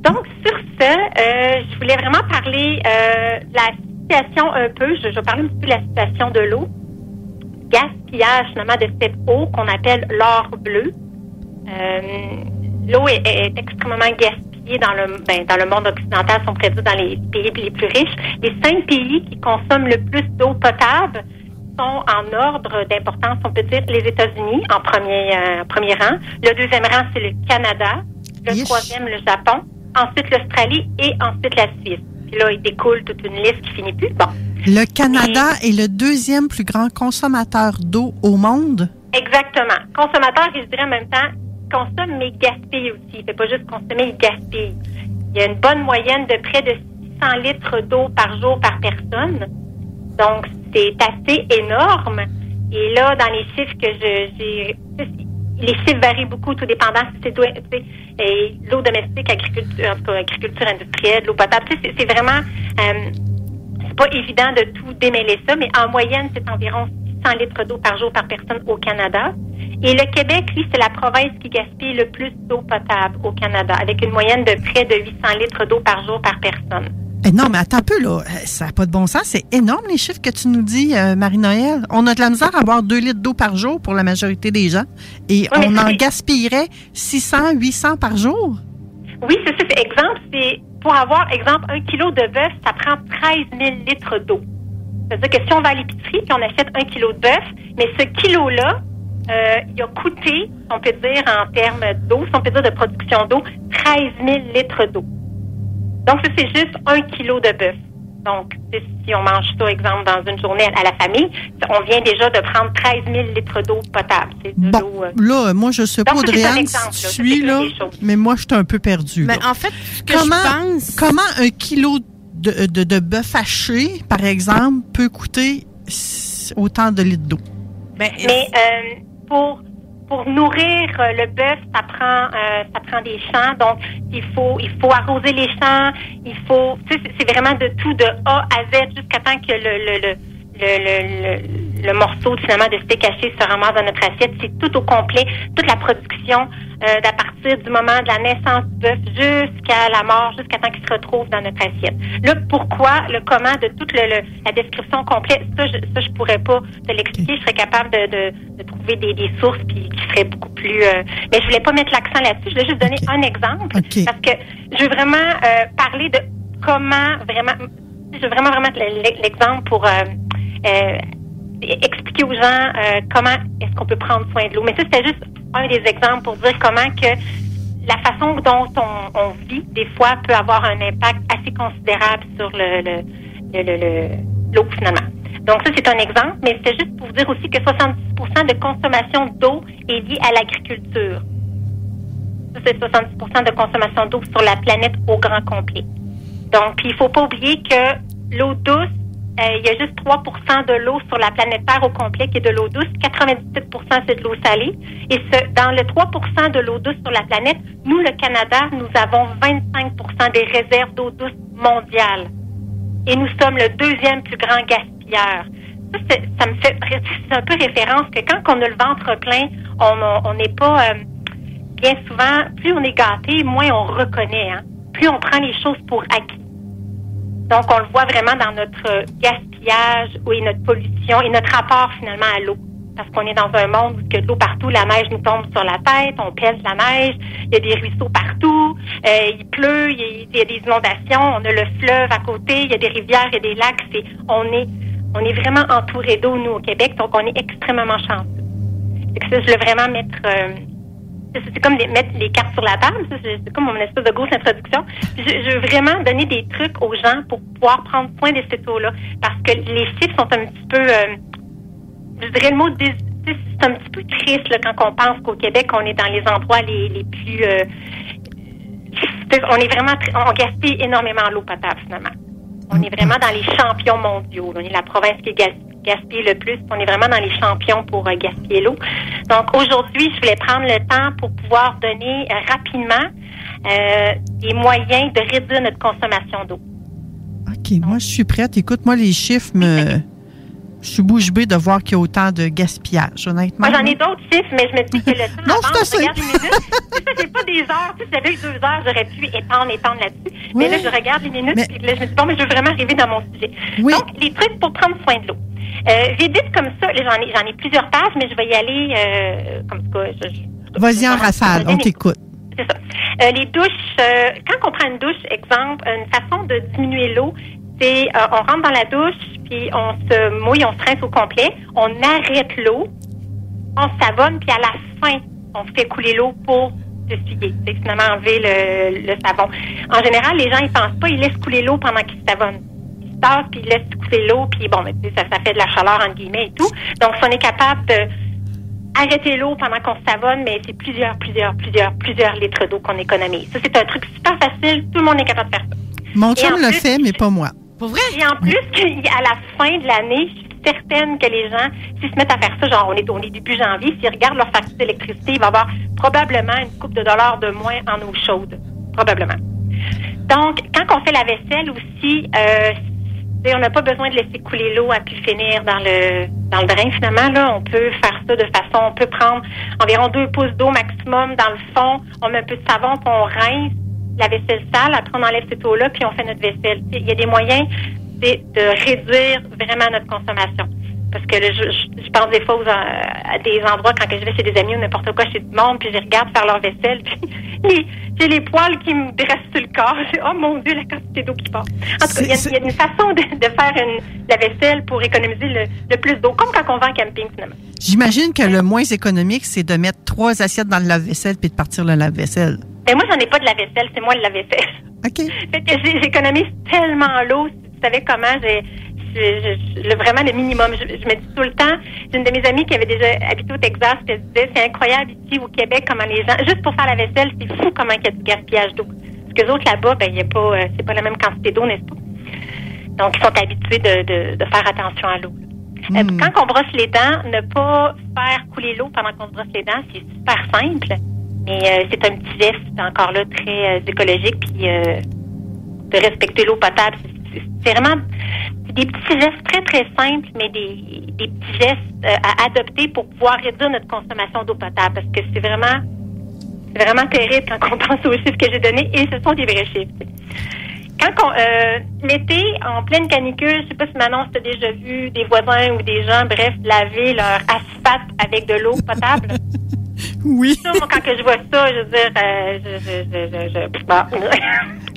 Donc, sur ça, je voulais vraiment parler de la situation un peu. Je vais parler un petit peu de la situation de l'eau. Gaspillage, finalement, de cette eau qu'on appelle l'or bleu. L'eau est extrêmement gaspillée dans le monde occidental, si on pourrait dire dans les pays les plus riches. Les 5 pays qui consomment le plus d'eau potable sont en ordre d'importance, on peut dire, les États-Unis en premier rang. Le deuxième rang, c'est le Canada. Le troisième, le Japon. Ensuite, l'Australie et ensuite la Suisse. Puis là, il découle toute une liste qui finit plus. Bon. Le Canada est le deuxième plus grand consommateur d'eau au monde. Exactement. Consommateur, je dirais en même temps, consomme mais gaspille aussi. Il ne fait pas juste consommer, il gaspille. Il y a une bonne moyenne de près de 600 litres d'eau par jour par personne. Donc, c'est assez énorme. Et là, dans les chiffres que j'ai... Les chiffres varient beaucoup, tout dépendant si c'est l'eau domestique, agriculture industrielle, l'eau potable. C'est vraiment... c'est pas évident de tout démêler ça, mais en moyenne, c'est environ 600 litres d'eau par jour par personne au Canada. Et le Québec, lui, c'est la province qui gaspille le plus d'eau potable au Canada, avec une moyenne de près de 800 litres d'eau par jour par personne. Eh non, mais attends un peu, là. Ça n'a pas de bon sens. C'est énorme, les chiffres que tu nous dis, Marie-Noëlle. On a de la misère à boire 2 litres d'eau par jour pour la majorité des gens. Et oui, on en gaspillerait 600, 800 par jour. Oui, c'est ça. Exemple, pour avoir, exemple, 1 kilo de bœuf, ça prend 13 000 litres d'eau. C'est-à-dire que si on va à l'épicerie et on achète 1 kilo de bœuf, mais ce kilo-là, il a coûté, on peut dire, en termes d'eau, si on peut dire de production d'eau, 13 000 litres d'eau. Donc, ça, c'est juste 1 kilo de bœuf. Donc, si on mange ça, exemple, dans une journée à la famille, on vient déjà de prendre 13 000 litres d'eau potable. C'est de l'eau, là, moi, je sais pas, Audrey-Anne, si tu suis là, mais moi, je suis un peu perdue. Mais en fait, ce que je pense... Comment 1 kilo de bœuf haché, par exemple, peut coûter autant de litres d'eau? Pour nourrir le bœuf, ça prend des champs, donc il faut arroser les champs, c'est vraiment de tout, de A à Z, jusqu'à temps que le morceau finalement de steak haché se ramasse dans notre assiette. C'est tout au complet, toute la production, à partir du moment de la naissance du bœuf jusqu'à la mort, jusqu'à temps qu'il se retrouve dans notre assiette. Le pourquoi, le comment de toute la description complète, ça je pourrais pas te l'expliquer. Je serais capable de trouver des sources qui seraient beaucoup plus... mais je voulais pas mettre l'accent là-dessus. Je voulais juste donner un exemple, parce que je veux vraiment parler de comment vraiment... Je veux vraiment mettre l'exemple pour... expliquer aux gens comment est-ce qu'on peut prendre soin de l'eau. Mais ça, c'était juste un des exemples pour dire comment que la façon dont on vit, des fois, peut avoir un impact assez considérable sur l'eau, finalement. Donc, ça, c'est un exemple, mais c'était juste pour dire aussi que 70% de consommation d'eau est liée à l'agriculture. Ça, c'est 70% de consommation d'eau sur la planète au grand complet. Donc, puis il faut pas oublier que l'eau douce, il y a juste 3% de l'eau sur la planète Terre au complet qui est de l'eau douce. 97% c'est de l'eau salée. Et dans le 3% de l'eau douce sur la planète, nous, le Canada, nous avons 25% des réserves d'eau douce mondiales. Et nous sommes le deuxième plus grand gaspilleur. Ça me fait un peu référence que quand on a le ventre plein, on n'est pas... bien souvent, plus on est gâté, moins on reconnaît. Hein? Plus on prend les choses pour acquis. Donc, on le voit vraiment dans notre gaspillage et notre pollution et notre rapport, finalement, à l'eau. Parce qu'on est dans un monde où il y a de l'eau partout, la neige nous tombe sur la tête, on pèse la neige, il y a des ruisseaux partout, il pleut, il y a des inondations, on a le fleuve à côté, il y a des rivières, il y a des lacs. On est vraiment entouré d'eau, nous, au Québec, donc on est extrêmement chanceux. Et ça, je veux vraiment mettre... c'est comme mettre les cartes sur la table, c'est comme mon espèce de grosse introduction. Je veux vraiment donner des trucs aux gens pour pouvoir prendre soin de cette eau-là, parce que les chiffres sont un petit peu, je dirais le mot, c'est un petit peu triste là, quand on pense qu'au Québec, on est dans les endroits les plus... on est vraiment... on gaspille énormément l'eau potable, finalement. On est vraiment dans les champions mondiaux. On est la province qui gaspille le plus. On est vraiment dans les champions pour gaspiller l'eau. Donc, aujourd'hui, je voulais prendre le temps pour pouvoir donner rapidement des moyens de réduire notre consommation d'eau. OK. Donc, moi, je suis prête. Écoute, moi, les chiffres Je suis bouche bée de voir qu'il y a autant de gaspillage, honnêtement. Moi, j'en ai d'autres chiffres, mais je me dis que le temps avance, regarde les minutes. C'est pas des heures. Si j'avais eu 2 heures, j'aurais pu étendre là-dessus. Oui. Mais là, je regarde les minutes, puis là, je me dis, bon, mais je veux vraiment arriver dans mon sujet. Oui. Donc, les trucs pour prendre soin de l'eau. Vite comme ça, là, j'en ai plusieurs pages, mais je vais y aller, comme ça. Vas-y en rafale, on t'écoute. C'est ça. Les douches, quand on prend une douche, exemple, une façon de diminuer l'eau, c'est on rentre dans la douche, puis on se mouille, on se rince au complet, on arrête l'eau, on savonne, puis à la fin, on fait couler l'eau pour s'essuyer. C'est finalement enlever le savon. En général, les gens, ils pensent pas, ils laissent couler l'eau pendant qu'ils savonnent. Ils se tassent, puis ils laissent couler l'eau, puis bon, mais tu sais, ça fait de la chaleur, entre guillemets, et tout. Donc, si on est capable de arrêter l'eau pendant qu'on savonne, mais c'est plusieurs litres d'eau qu'on économise. Ça, c'est un truc super facile. Tout le monde est capable de faire ça. Mon chum le fait, mais pas moi. Pour vrai? Et en plus, à la fin de l'année, je suis certaine que les gens, s'ils se mettent à faire ça, genre on est début janvier, s'ils regardent leur facture d'électricité, il va y avoir probablement une couple de dollars de moins en eau chaude. Probablement. Donc, quand on fait la vaisselle aussi, on n'a pas besoin de laisser couler l'eau à pu finir dans le drain. Finalement, là, on peut faire ça de façon, on peut prendre environ 2 pouces d'eau maximum dans le fond, on met un peu de savon, puis on rince la vaisselle sale, après on enlève cette eau-là, puis on fait notre vaisselle. Il y a des moyens de réduire vraiment notre consommation. Parce que là, je pense des fois à des endroits, quand je vais chez des amis ou n'importe quoi, chez du monde, puis je regarde faire leur vaisselle, puis j'ai les poils qui me dressent sur le corps. Oh mon Dieu, la quantité d'eau qui part. En tout cas, il y a une façon de faire la vaisselle pour économiser le plus d'eau, comme quand on va en camping, finalement. J'imagine que le moins économique, c'est de mettre 3 assiettes dans le lave-vaisselle puis de partir le lave-vaisselle. Mais moi, j'en ai pas de lave-vaisselle, c'est moi le lave-vaisselle. OK. Fait que j'économise tellement l'eau. Si tu savais comment vraiment le minimum. Je me dis tout le temps, j'ai une de mes amies qui avait déjà habité au Texas, qui disait, c'est incroyable ici au Québec comment les gens, juste pour faire la vaisselle, c'est fou comment il y a du gaspillage d'eau. Parce que les autres là-bas, ben, c'est pas la même quantité d'eau, n'est-ce pas? Donc, ils sont habitués de faire attention à l'eau. Quand on brosse les dents, ne pas faire couler l'eau pendant qu'on se brosse les dents, c'est super simple, mais c'est un petit geste encore là très écologique, puis de respecter l'eau potable, c'est vraiment des petits gestes très, très simples, mais des petits gestes à adopter pour pouvoir réduire notre consommation d'eau potable, parce que c'est vraiment terrible quand on pense aux chiffres que j'ai donnés, et ce sont des vrais chiffres. Quand l'été, en pleine canicule, je sais pas si Manon, tu as déjà vu des voisins ou des gens, bref, laver leur asphalte avec de l'eau potable. Oui. Moi, quand je vois ça, je veux dire,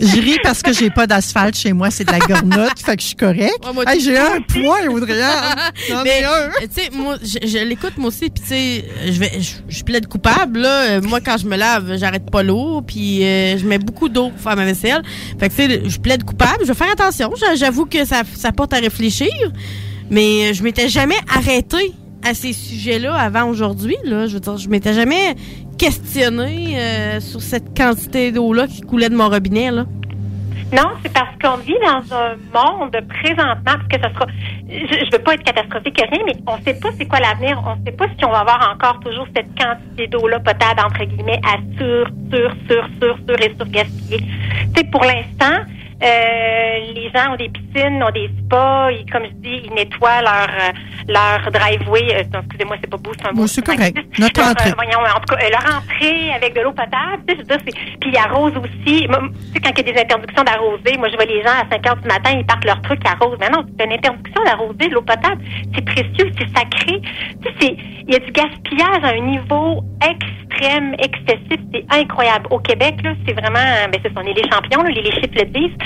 je ris parce que j'ai pas d'asphalte chez moi, c'est de la gornotte, fait que je suis correcte. Ouais, j'ai un point, Audrey-Anne. Mais tu sais, moi, je l'écoute moi aussi, puis tu sais, je plaide coupable là. Moi, quand je me lave, j'arrête pas l'eau, puis je mets beaucoup d'eau pour faire ma vaisselle. Fait que tu sais, je plaide coupable. Je vais faire attention. J'avoue que ça porte à réfléchir, mais je m'étais jamais arrêtée à ces sujets-là avant aujourd'hui, là. Je veux dire, je m'étais jamais questionnée sur cette quantité d'eau-là qui coulait de mon robinet, là. Non, c'est parce qu'on vit dans un monde présentement, parce que ça sera... Je veux pas être catastrophique, rien, mais on sait pas c'est quoi l'avenir, on sait pas si on va avoir encore toujours cette quantité d'eau-là potable, entre guillemets, à sur-gaspiller. Tu sais, pour l'instant... les gens ont des piscines, ont des spas, ils, comme je dis, ils nettoient leur driveway. Excusez-moi, c'est pas beau, c'est un mot. C'est correct. Notre entrée. Leur entrée avec de l'eau potable, tu sais, je veux dire, puis ils arrosent aussi. Moi, tu sais, quand il y a des interdictions d'arroser, moi, je vois les gens à 5 heures du matin, ils partent leur truc, ils arrosent. Mais non, c'est une interdiction d'arroser de l'eau potable. C'est précieux, c'est sacré. Tu sais, il y a du gaspillage à un niveau extrême, excessif. C'est incroyable. Au Québec, là, c'est vraiment, on est les champions, là, les chiffres le disent.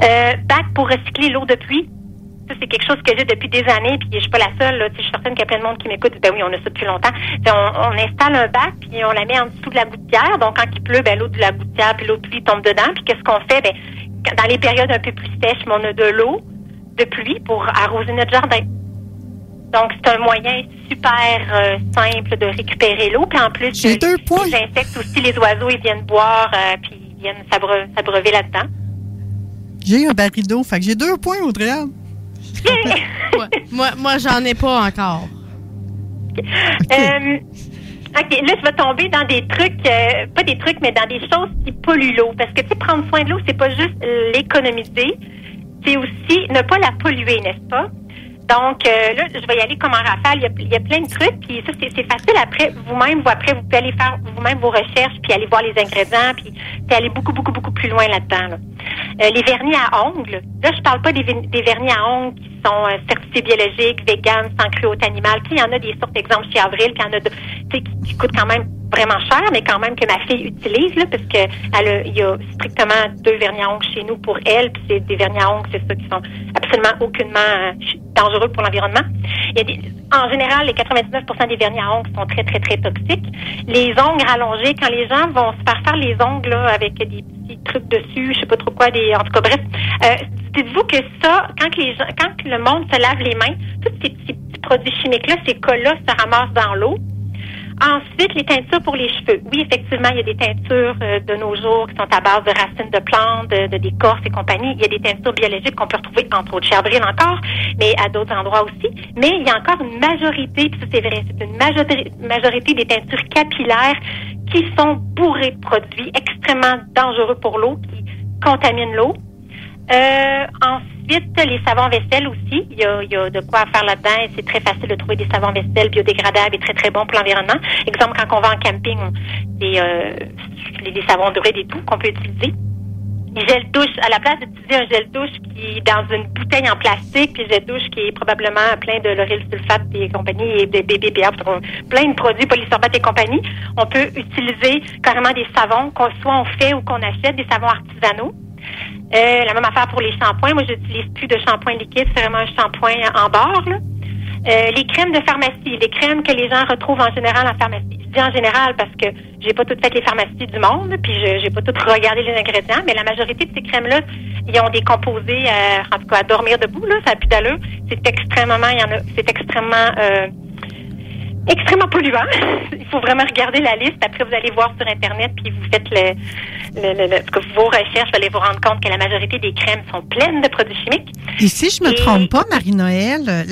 Bac pour recycler l'eau de pluie. Ça, c'est quelque chose que j'ai depuis des années, puis je suis pas la seule, là. Je suis certaine qu'il y a plein de monde qui m'écoute. Ben oui, on a ça depuis longtemps. On installe un bac, puis on la met en dessous de la gouttière. Donc, quand il pleut, ben, l'eau de la gouttière, puis l'eau de pluie tombe dedans. Puis qu'est-ce qu'on fait? Ben, dans les périodes un peu plus sèches, on a de l'eau de pluie pour arroser notre jardin. Donc, c'est un moyen super simple de récupérer l'eau. Puis en plus, les insectes aussi, les oiseaux, ils viennent boire, puis ils viennent s'abreuver là-dedans. J'ai un baril d'eau, fait que j'ai 2 points, Audrey-Anne. Yeah. moi, j'en ai pas encore. OK, là, je vais tomber dans des trucs, pas des trucs, mais dans des choses qui polluent l'eau. Parce que, tu sais, prendre soin de l'eau, c'est pas juste l'économiser, c'est aussi ne pas la polluer, n'est-ce pas? Donc, là, je vais y aller comme en rafale. Il y a plein de trucs. Puis ça, c'est facile. Après, vous-même, vous pouvez aller faire vous-même vos recherches puis aller voir les ingrédients. Puis aller beaucoup plus loin là-dedans. Là. Les vernis à ongles. Là, je parle pas des vernis à ongles qui sont certifiés biologiques, véganes, sans cruauté animale. Puis il y en a des sortes, exemple, chez Avril. Puis il y en a qui coûtent quand même vraiment cher, mais quand même que ma fille utilise, là, parce que il y a strictement 2 vernis à ongles chez nous pour elle. Puis c'est des vernis à ongles, c'est ça, qui sont absolument aucunement dangereux pour l'environnement. En général, les 99% des vernis à ongles sont très, très, très toxiques. Les ongles rallongés, quand les gens vont se faire les ongles là, avec des petits trucs dessus, je sais pas trop quoi, en tout cas, bref. Dites-vous que ça, quand le monde se lave les mains, tous ces petits produits chimiques-là, ces cas-là se ramassent dans l'eau. Ensuite, les teintures pour les cheveux. Oui, effectivement, il y a des teintures de nos jours qui sont à base de racines de plantes, d'écorces et compagnie. Il y a des teintures biologiques qu'on peut retrouver, entre autres, chez Avril encore, mais à d'autres endroits aussi. Mais il y a encore une majorité, puis ça c'est vrai, c'est une majorité des teintures capillaires qui sont bourrées de produits extrêmement dangereux pour l'eau, qui contaminent l'eau. Ensuite, les savons vaisselle aussi. Il y a de quoi faire là-dedans. Et c'est très facile de trouver des savons vaisselle biodégradables et très, très bons pour l'environnement. Exemple, quand on va en camping, des savons dorés et tout qu'on peut utiliser. Les gels douche, à la place d'utiliser un gel douche qui est dans une bouteille en plastique, puis le gel douche qui est probablement plein de lauryl sulfate et compagnie, et de BBBA, plein de produits polysorbates et compagnie, on peut utiliser carrément des savons soit on fait ou qu'on achète, des savons artisanaux. La même affaire pour les shampoings. Moi, j'utilise plus de shampoing liquide. C'est vraiment un shampoing en barre, là. Les crèmes de pharmacie. Les crèmes que les gens retrouvent en général en pharmacie. Je dis en général parce que j'ai pas toutes fait les pharmacies du monde, puis j'ai pas toutes regardé les ingrédients, mais la majorité de ces crèmes-là, ils ont des composés, en tout cas, à dormir debout, là. Ça n'a plus d'allure. C'est extrêmement polluant. Il faut vraiment regarder la liste. Après, vous allez voir sur Internet, puis vous faites vos recherches, vous allez vous rendre compte que la majorité des crèmes sont pleines de produits chimiques. Et si je ne me trompe pas, Marie-Noëlle,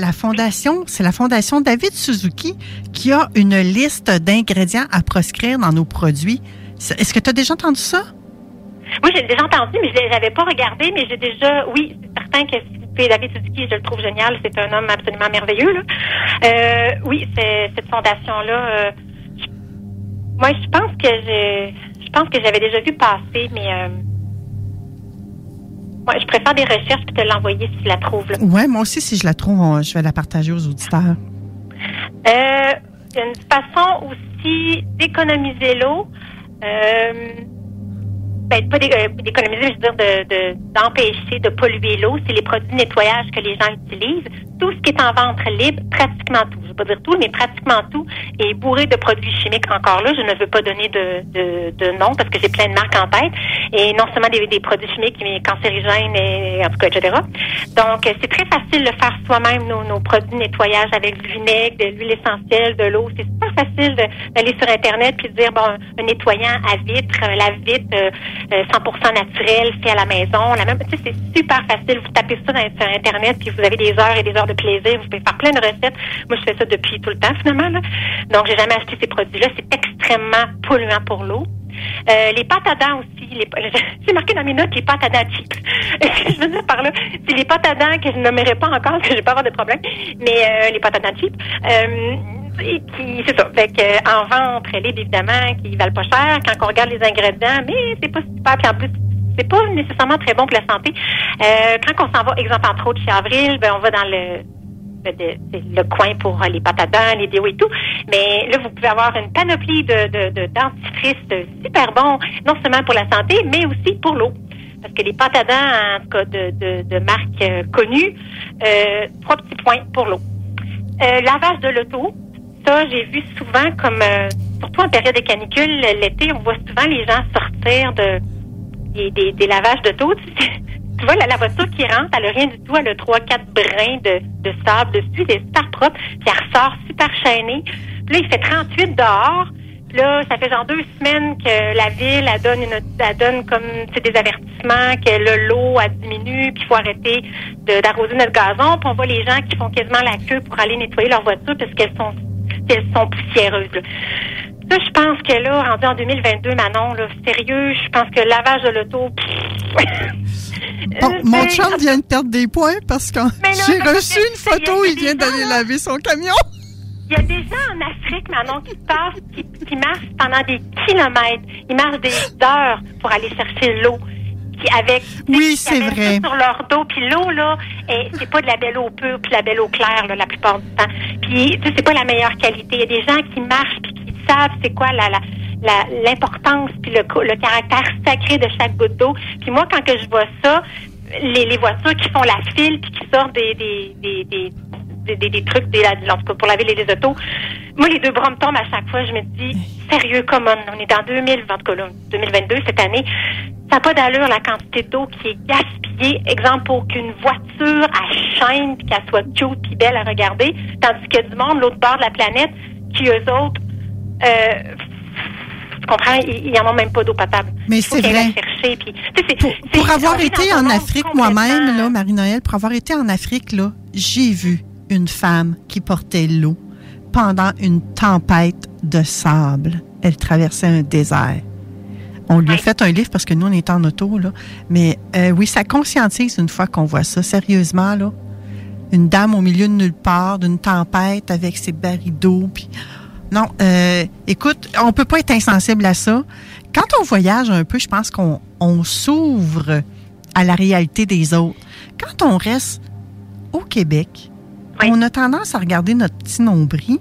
c'est la fondation David Suzuki qui a une liste d'ingrédients à proscrire dans nos produits. Est-ce que tu as déjà entendu ça? Oui, j'ai déjà entendu, mais je n'avais pas regardé, mais oui, c'est certain que David Suzuki, je le trouve génial. C'est un homme absolument merveilleux, là. Oui, cette fondation-là, moi, je pense que j'avais déjà vu passer, mais moi, je préfère des recherches puis te l'envoyer si je la trouve, là. Oui, moi aussi, si je la trouve, je vais la partager aux auditeurs. Une façon aussi d'économiser l'eau, pas d'économiser, je veux dire, d'empêcher de polluer l'eau. C'est les produits de nettoyage que les gens utilisent. Tout ce qui est en vente libre, pratiquement tout. Je ne veux pas dire tout, mais pratiquement tout est bourré de produits chimiques. Encore là, je ne veux pas donner de nom parce que j'ai plein de marques en tête. Et non seulement des produits chimiques, mais cancérigènes, et, en tout cas, etc. Donc, c'est très facile de faire soi-même nos produits de nettoyage avec du vinaigre, de l'huile essentielle, de l'eau. C'est super facile d'aller sur Internet puis de dire, bon, un nettoyant à vitre, lave-vitre, 100% naturel, fait à la maison. Tu sais, c'est super facile. Vous tapez ça sur Internet, puis vous avez des heures et des heures de plaisir. Vous pouvez faire plein de recettes. Moi, je fais ça depuis tout le temps, finalement, là. Donc, j'ai jamais acheté ces produits-là. C'est extrêmement polluant pour l'eau. Les pâtes à dents aussi. J'ai marqué dans mes notes les pâtes à dents cheap. Ce que je veux dire par là, c'est les pâtes à dents que je ne nommerai pas encore, parce que je vais pas avoir de problème. Mais les pâtes à dents cheap. C'est ça. Fait que, en vente, très libre, évidemment, qui valent pas cher. Quand on regarde les ingrédients, mais c'est pas super. Puis en plus, c'est pas nécessairement très bon pour la santé. Quand on s'en va, exemple, entre autres, chez Avril, ben, on va dans le coin pour les pâtes à dents, les déos et tout. Mais là, vous pouvez avoir une panoplie de dentifrices super bons, non seulement pour la santé, mais aussi pour l'eau. Parce que les pâtes à dents, en tout cas, de marques connues, 3 petits points pour l'eau. Lavage de l'auto. Ça, j'ai vu souvent comme, surtout en période de canicule, l'été, on voit souvent les gens sortir des lavages d'auto. Tu vois, la voiture qui rentre, elle n'a rien du tout. Elle a 3-4 brins de sable dessus. C'est super propre. Puis elle ressort super chaînée. Puis là, il fait 38 dehors. Puis là, ça fait genre 2 semaines que la ville, elle donne comme, tu sais, des avertissements que l'eau, elle diminue, puis il faut arrêter d'arroser notre gazon. Puis on voit les gens qui font quasiment la queue pour aller nettoyer leur voiture parce qu'elles sont poussiéreuses, là. Là, je pense que là, rendu en 2022, Manon, là, sérieux, je pense que le lavage de l'auto... Bon, mon chum vient de perdre des points parce que j'ai reçu une photo, il vient d'aller laver son camion. Il y a des gens en Afrique, Manon, qui passent, qui marchent pendant des kilomètres. Ils marchent des heures pour aller chercher l'eau. Avec, oui, c'est vrai. Sur leur dos, puis l'eau, là, c'est pas de la belle eau pure, puis la belle eau claire, là, la plupart du temps. Puis, tu sais, c'est pas la meilleure qualité. Il y a des gens qui marchent, puis qui savent c'est quoi l'importance, puis le caractère sacré de chaque goutte d'eau. Puis moi, quand que je vois ça, les voitures qui font la file, puis qui sortent des trucs, en tout cas, pour laver les autos, moi, les deux bras me tombent à chaque fois. Je me dis, sérieux, comme on est dans 2022, cette année. Ça n'a pas d'allure, la quantité d'eau qui est gaspillée. Exemple, pour qu'une voiture, elle chaîne, puis qu'elle soit cute, puis belle à regarder. Tandis qu'il y a du monde, l'autre bord de la planète, qui, eux autres, tu comprends, ils n'en ont même pas d'eau potable. Mais c'est vrai. Chercher, puis, pour avoir été en Afrique moi-même, là, Marie-Noëlle, pour avoir été en Afrique, là, j'ai vu une femme qui portait l'eau pendant une tempête de sable. Elle traversait un désert. On lui a fait un livre parce que nous, on est en auto, là. Mais oui, ça conscientise une fois qu'on voit ça. Sérieusement, là. Une dame au milieu de nulle part, d'une tempête avec ses barils d'eau. Puis... Non, écoute, on peut pas être insensible à ça. Quand on voyage un peu, je pense qu'on s'ouvre à la réalité des autres. Quand on reste au Québec, on a tendance à regarder notre petit nombril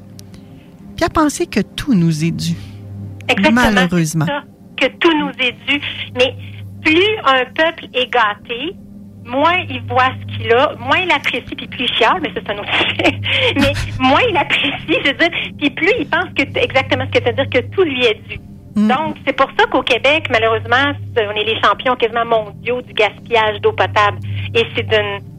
puis à penser que tout nous est dû. Exactement. Malheureusement. Que tout nous est dû. Mais plus un peuple est gâté, moins il voit ce qu'il a, moins il apprécie, puis plus il chiale, mais ça, c'est un autre sujet. Mais moins il apprécie, je veux dire, puis plus il pense que exactement ce que ça veut dire, que tout lui est dû. Mm. Donc, c'est pour ça qu'au Québec, malheureusement, on est les champions quasiment mondiaux du gaspillage d'eau potable. Et c'est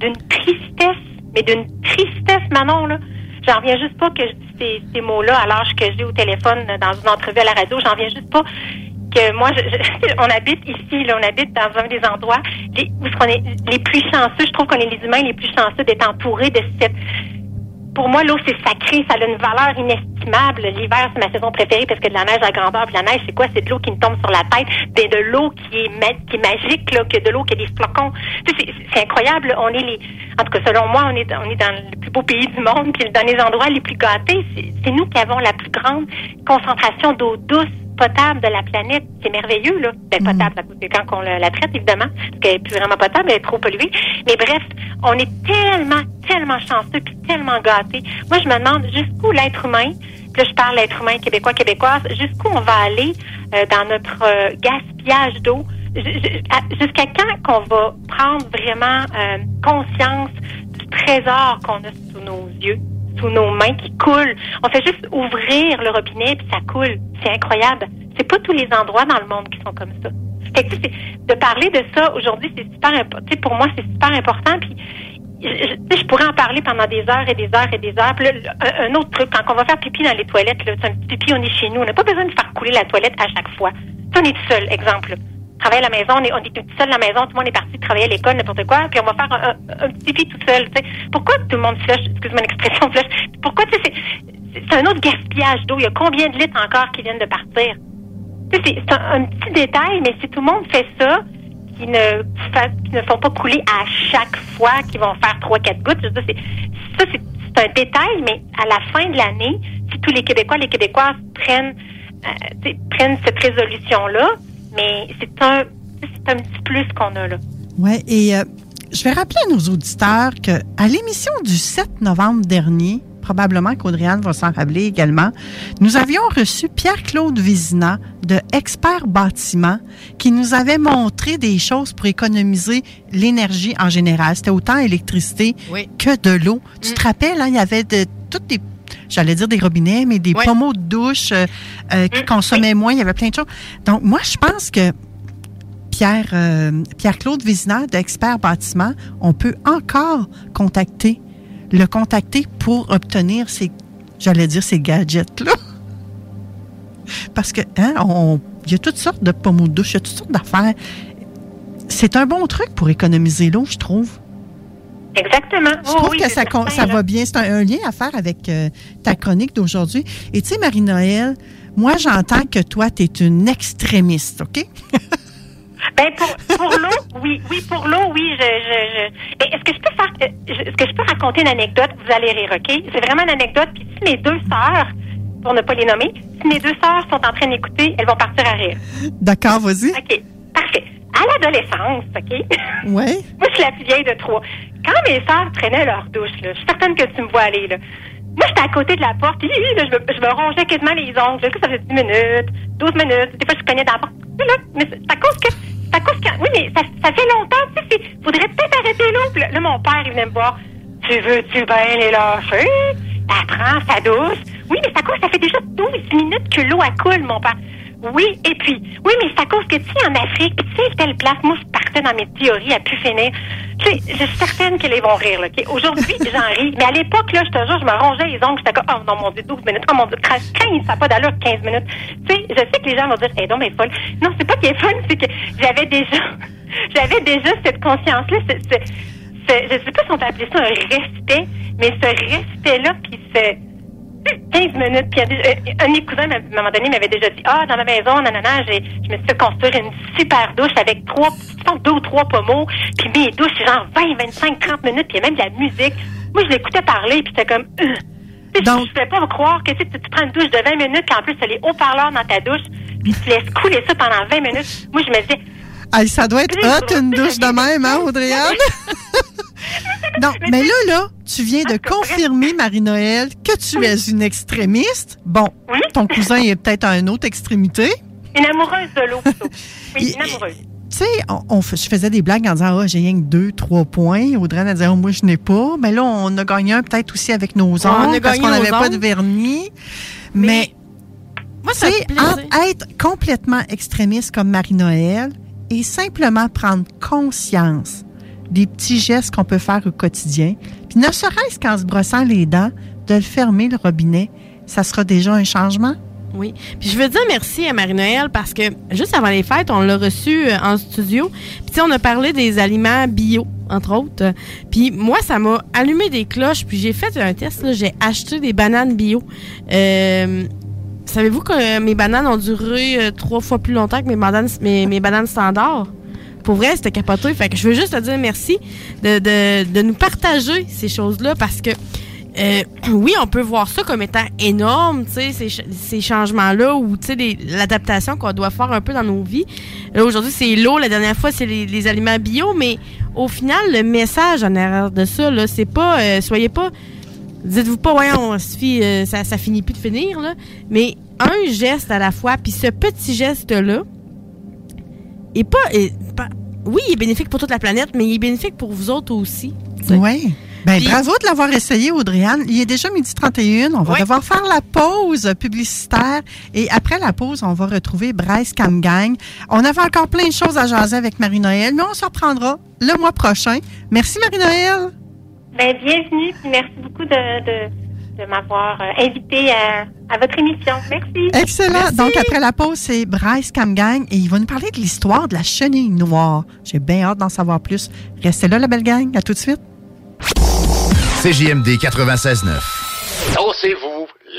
d'une tristesse, mais d'une tristesse, Manon, là. J'en reviens juste pas que je dis ces mots-là à l'âge que j'ai au téléphone dans une entrevue à la radio. J'en reviens juste pas... que moi, on habite ici, là, on habite dans un des endroits où on est les plus chanceux. Je trouve qu'on est les humains les plus chanceux d'être entourés de cette... Pour moi, l'eau, c'est sacré, ça a une valeur inestimable. L'hiver, c'est ma saison préférée parce que de la neige à grandeur, puis la neige, c'est quoi? C'est de l'eau qui me tombe sur la tête, mais de l'eau qui est magique, là, que de l'eau qui a des flocons. Tu sais, c'est incroyable. On est les... En tout cas, selon moi, on est dans le plus beau pays du monde, puis dans les endroits les plus gâtés. C'est nous qui avons la plus grande concentration d'eau douce potable de la planète. C'est merveilleux, là. Ben, potable, quand on la traite, évidemment, parce qu'elle n'est plus vraiment potable, elle est trop polluée. Mais bref, on est tellement, tellement chanceux puis tellement gâtés. Moi, je me demande jusqu'où l'être humain, puis là, je parle l'être humain québécois, québécoise, jusqu'où on va aller dans notre gaspillage d'eau, jusqu'à quand qu'on va prendre vraiment conscience du trésor qu'on a sous nos yeux, sous nos mains, qui coule. On fait juste ouvrir le robinet puis ça coule. C'est incroyable. C'est pas tous les endroits dans le monde qui sont comme ça. Fait que, de parler de ça aujourd'hui, c'est super important. Pour moi, c'est super important. Puis, je pourrais en parler pendant des heures et des heures et des heures. Puis là, un autre truc, quand on va faire pipi dans les toilettes, là, c'est un petit pipi, on est chez nous. On n'a pas besoin de faire couler la toilette à chaque fois. T'sais, on est tout seul, exemple. Travailler à la maison, on est tout seul à la maison, tout le monde est parti travailler à l'école, n'importe quoi, puis on va faire un petit pipi tout seul. T'sais. Pourquoi tout le monde flush, excuse mon expression flush, pourquoi c'est un autre gaspillage d'eau, il y a combien de litres encore qui viennent de partir? C'est un petit détail, mais si tout le monde fait ça, qui ne font pas couler à chaque fois, qui vont faire 3-4 gouttes, je veux dire, c'est un détail, mais à la fin de l'année, si tous les Québécois, les Québécoises prennent cette résolution-là, mais c'est un petit plus qu'on a là. Oui, et je vais rappeler à nos auditeurs qu'à l'émission du 7 novembre dernier, probablement qu'Audrey-Anne va s'en rappeler également, nous avions reçu Pierre-Claude Vizina de Expert Bâtiment qui nous avait montré des choses pour économiser l'énergie en général. C'était autant électricité que de l'eau. Tu te rappelles, hein, il y avait toutes des... J'allais dire des robinets, mais des pommeaux de douche qui consommaient moins. Il y avait plein de choses. Donc, moi, je pense que Pierre-Claude Vizina d'Expert Bâtiment, on peut encore le contacter pour obtenir ces gadgets-là. Parce que, il y a toutes sortes de pommeaux de douche, il y a toutes sortes d'affaires. C'est un bon truc pour économiser l'eau, je trouve. Exactement. Je trouve que ça va bien. C'est un lien à faire avec ta chronique d'aujourd'hui. Et tu sais, Marie-Noëlle, Moi, j'entends que toi, tu es une extrémiste, OK? Ben pour l'eau, oui, pour l'eau, oui. Je... Est-ce que je peux faire, raconter une anecdote? Vous allez rire, OK? C'est vraiment une anecdote. Puis si mes deux sœurs, pour ne pas les nommer, si mes deux sœurs sont en train d'écouter, elles vont partir à rire. D'accord, vas-y. OK, parfait. À l'adolescence, OK? Oui. Moi, je suis la plus vieille de trois. Quand mes sœurs prenaient leur douche, là, je suis certaine que tu me vois aller, là. Moi, j'étais à côté de la porte, et là, je me rongeais quasiment les ongles. Là, ça faisait 10 minutes, 12 minutes. Des fois, je cognais dans la porte. Là, mais c'est à cause que... Oui, mais ça fait longtemps, tu sais, faudrait peut-être arrêter l'eau. Là, mon père, il venait me voir. Tu veux-tu bien les lâcher? Elle prend sa douce. Oui, mais ça cause, ça fait déjà 12 minutes que l'eau, elle coule, mon père. Oui, et puis, oui, mais ça cause que, tu sais, en Afrique, puis tu sais, telle place, moi, je partais dans mes théories à pu finir. Tu sais, je suis certaine qu'ils vont rire, là, okay? Aujourd'hui, j'en ris. Mais à l'époque, là, je te jure, je me rongeais les ongles. J'étais comme, oh non, mon Dieu, 12 minutes. Oh mon Dieu, 15, ça n'a pas d'allure, 15 minutes. Tu sais, je sais que les gens vont dire, hey, non, mais folle. Non, c'est pas qu'elle est folle, c'est que j'avais déjà cette conscience-là. Je sais pas si on peut appeler ça un respect, mais ce respect-là, puis ce... 15 minutes, puis un de mes cousins, à un moment donné, m'avait déjà dit, dans ma maison, nanana, je me suis fait construire une super douche avec deux ou trois pommeaux, puis mes douches, genre 20, 25, 30 minutes, puis il y a même de la musique. Moi, je l'écoutais parler, puis c'était comme... Donc, je ne pouvais pas croire que tu prends une douche de 20 minutes, puis en plus, tu as les haut-parleurs dans ta douche, puis tu laisses couler ça pendant 20 minutes. Moi, je me disais... Hey, ça doit être hot, une douche de même, hein, Audrey-Anne? Non, mais là, tu viens de confirmer, Marie-Noëlle, que tu es une extrémiste. Bon, ton cousin est peut-être à une autre extrémité. Une amoureuse de l'eau, plutôt. Oui, une amoureuse. Tu sais, je faisais des blagues en disant, j'ai rien que 2, 3 points. Audrey-Anne a dit, moi, je n'ai pas. Mais là, on a gagné un peut-être aussi avec nos ongles parce qu'on n'avait pas de vernis. Mais moi, ça me plaisait. Entre être complètement extrémiste comme Marie-Noëlle et simplement prendre conscience des petits gestes qu'on peut faire au quotidien. Puis ne serait-ce qu'en se brossant les dents, de fermer le robinet, ça sera déjà un changement. Oui. Puis je veux dire merci à Marie-Noëlle parce que juste avant les fêtes, on l'a reçue en studio. Puis on a parlé des aliments bio, entre autres. Puis moi, ça m'a allumé des cloches. Puis j'ai fait un test, là, j'ai acheté des bananes bio. Savez-vous que mes bananes ont duré 3 fois plus longtemps que mes bananes standards? Pour vrai, c'était capoté. Fait que je veux juste te dire merci de nous partager ces choses-là parce que, oui, on peut voir ça comme étant énorme, tu sais, ces changements-là ou, tu sais, l'adaptation qu'on doit faire un peu dans nos vies. Là, aujourd'hui, c'est l'eau. La dernière fois, c'est les aliments bio. Mais au final, le message en arrière de ça, là, c'est pas... soyez pas... Dites-vous pas, voyons, Sophie, ça finit plus de finir, là. Mais un geste à la fois. Puis ce petit geste-là est pas... Oui, il est bénéfique pour toute la planète, mais il est bénéfique pour vous autres aussi. Oui. Ben, bravo de l'avoir essayé, Audrey-Anne. Il est déjà 12h31. On va devoir faire la pause publicitaire. Et après la pause, on va retrouver Bryce Kamgaing. On avait encore plein de choses à jaser avec Marie-Noëlle, mais on se reprendra le mois prochain. Merci, Marie-Noëlle. Ben, bienvenue. Puis merci beaucoup de m'avoir invité à votre émission. Merci. Excellent. Merci. Donc, après la pause, c'est Bryce Kamgaing et il va nous parler de l'histoire de la chenille noire. J'ai bien hâte d'en savoir plus. Restez là, la belle gang. À tout de suite. CJMD 96.9. Dansez-vous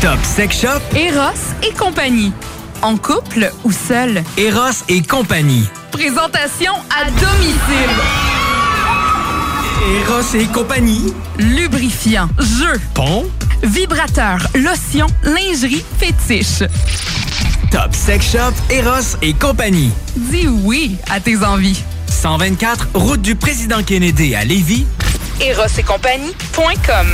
Top Sex Shop, Eros et compagnie. En couple ou seul? Eros et compagnie. Présentation à domicile. Eros et compagnie. Lubrifiant, jeu, pont, vibrateur, lotion, lingerie, fétiche. Top Sex Shop, Eros et compagnie. Dis oui à tes envies. 124, route du président Kennedy à Lévis. Eros et compagnie.com.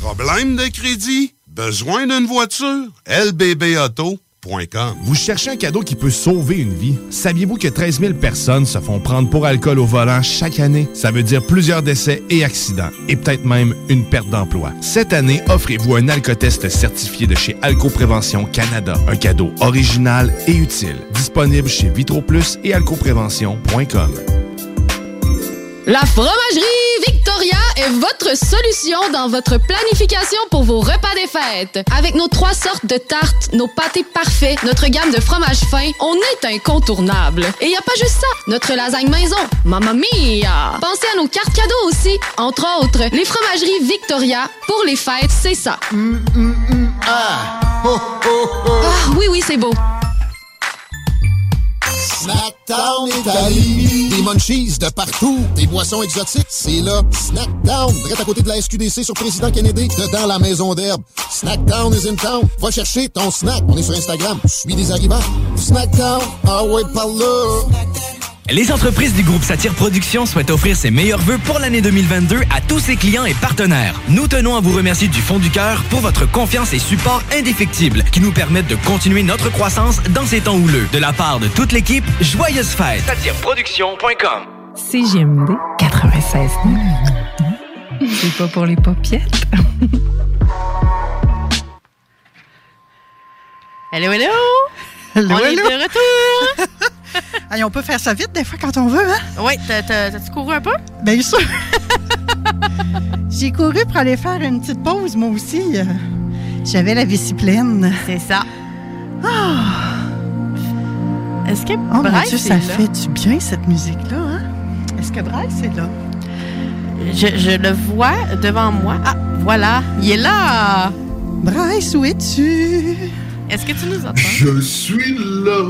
Problème de crédit? Besoin d'une voiture? LBBAuto. Alcoolique.com. Vous cherchez un cadeau qui peut sauver une vie? Saviez-vous que 13 000 personnes se font prendre pour alcool au volant chaque année? Ça veut dire plusieurs décès et accidents, et peut-être même une perte d'emploi. Cette année, offrez-vous un alcotest certifié de chez Alcoprévention Canada. Un cadeau original et utile. Disponible chez VitroPlus et alcoprévention.com. La Fromagerie Victoria est votre solution dans votre planification pour vos repas des fêtes. Avec nos 3 sortes de tartes, nos pâtés parfaits, notre gamme de fromages fins, on est incontournable. Et y a pas juste ça, notre lasagne maison, mamma mia! Pensez à nos cartes cadeaux aussi. Entre autres, les Fromageries Victoria, pour les fêtes, c'est ça. Ah, oh, oh, oh. Ah, oui, c'est beau. Snackdown Italie. Des munchies de partout. Des boissons exotiques, c'est là. Snackdown, direct à côté de la SQDC sur Président Kennedy, dedans la maison d'herbe. Snackdown is in town. Va chercher ton snack. On est sur Instagram. Suis des arrivants. Snackdown, ah ouais, par là. Les entreprises du groupe Satire Productions souhaitent offrir ses meilleurs vœux pour l'année 2022 à tous ses clients et partenaires. Nous tenons à vous remercier du fond du cœur pour votre confiance et support indéfectible qui nous permettent de continuer notre croissance dans ces temps houleux. De la part de toute l'équipe, joyeuses fêtes! SatireProduction.com. CJMD 96. C'est pas pour les paupiètes. Hello, hello! Hello, on est de retour! Hey, on peut faire ça vite des fois quand on veut, hein? Oui, t'as-tu couru un peu? Bien sûr! J'ai couru pour aller faire une petite pause, moi aussi. J'avais la vessie pleine. C'est ça. Oh. Est-ce que Bryce mon Dieu, ça fait du bien, cette musique-là, hein? Est-ce que Bryce est là? Je le vois devant moi. Ah, voilà, il est là! Bryce, où es-tu? Est-ce que tu nous entends? Je suis là!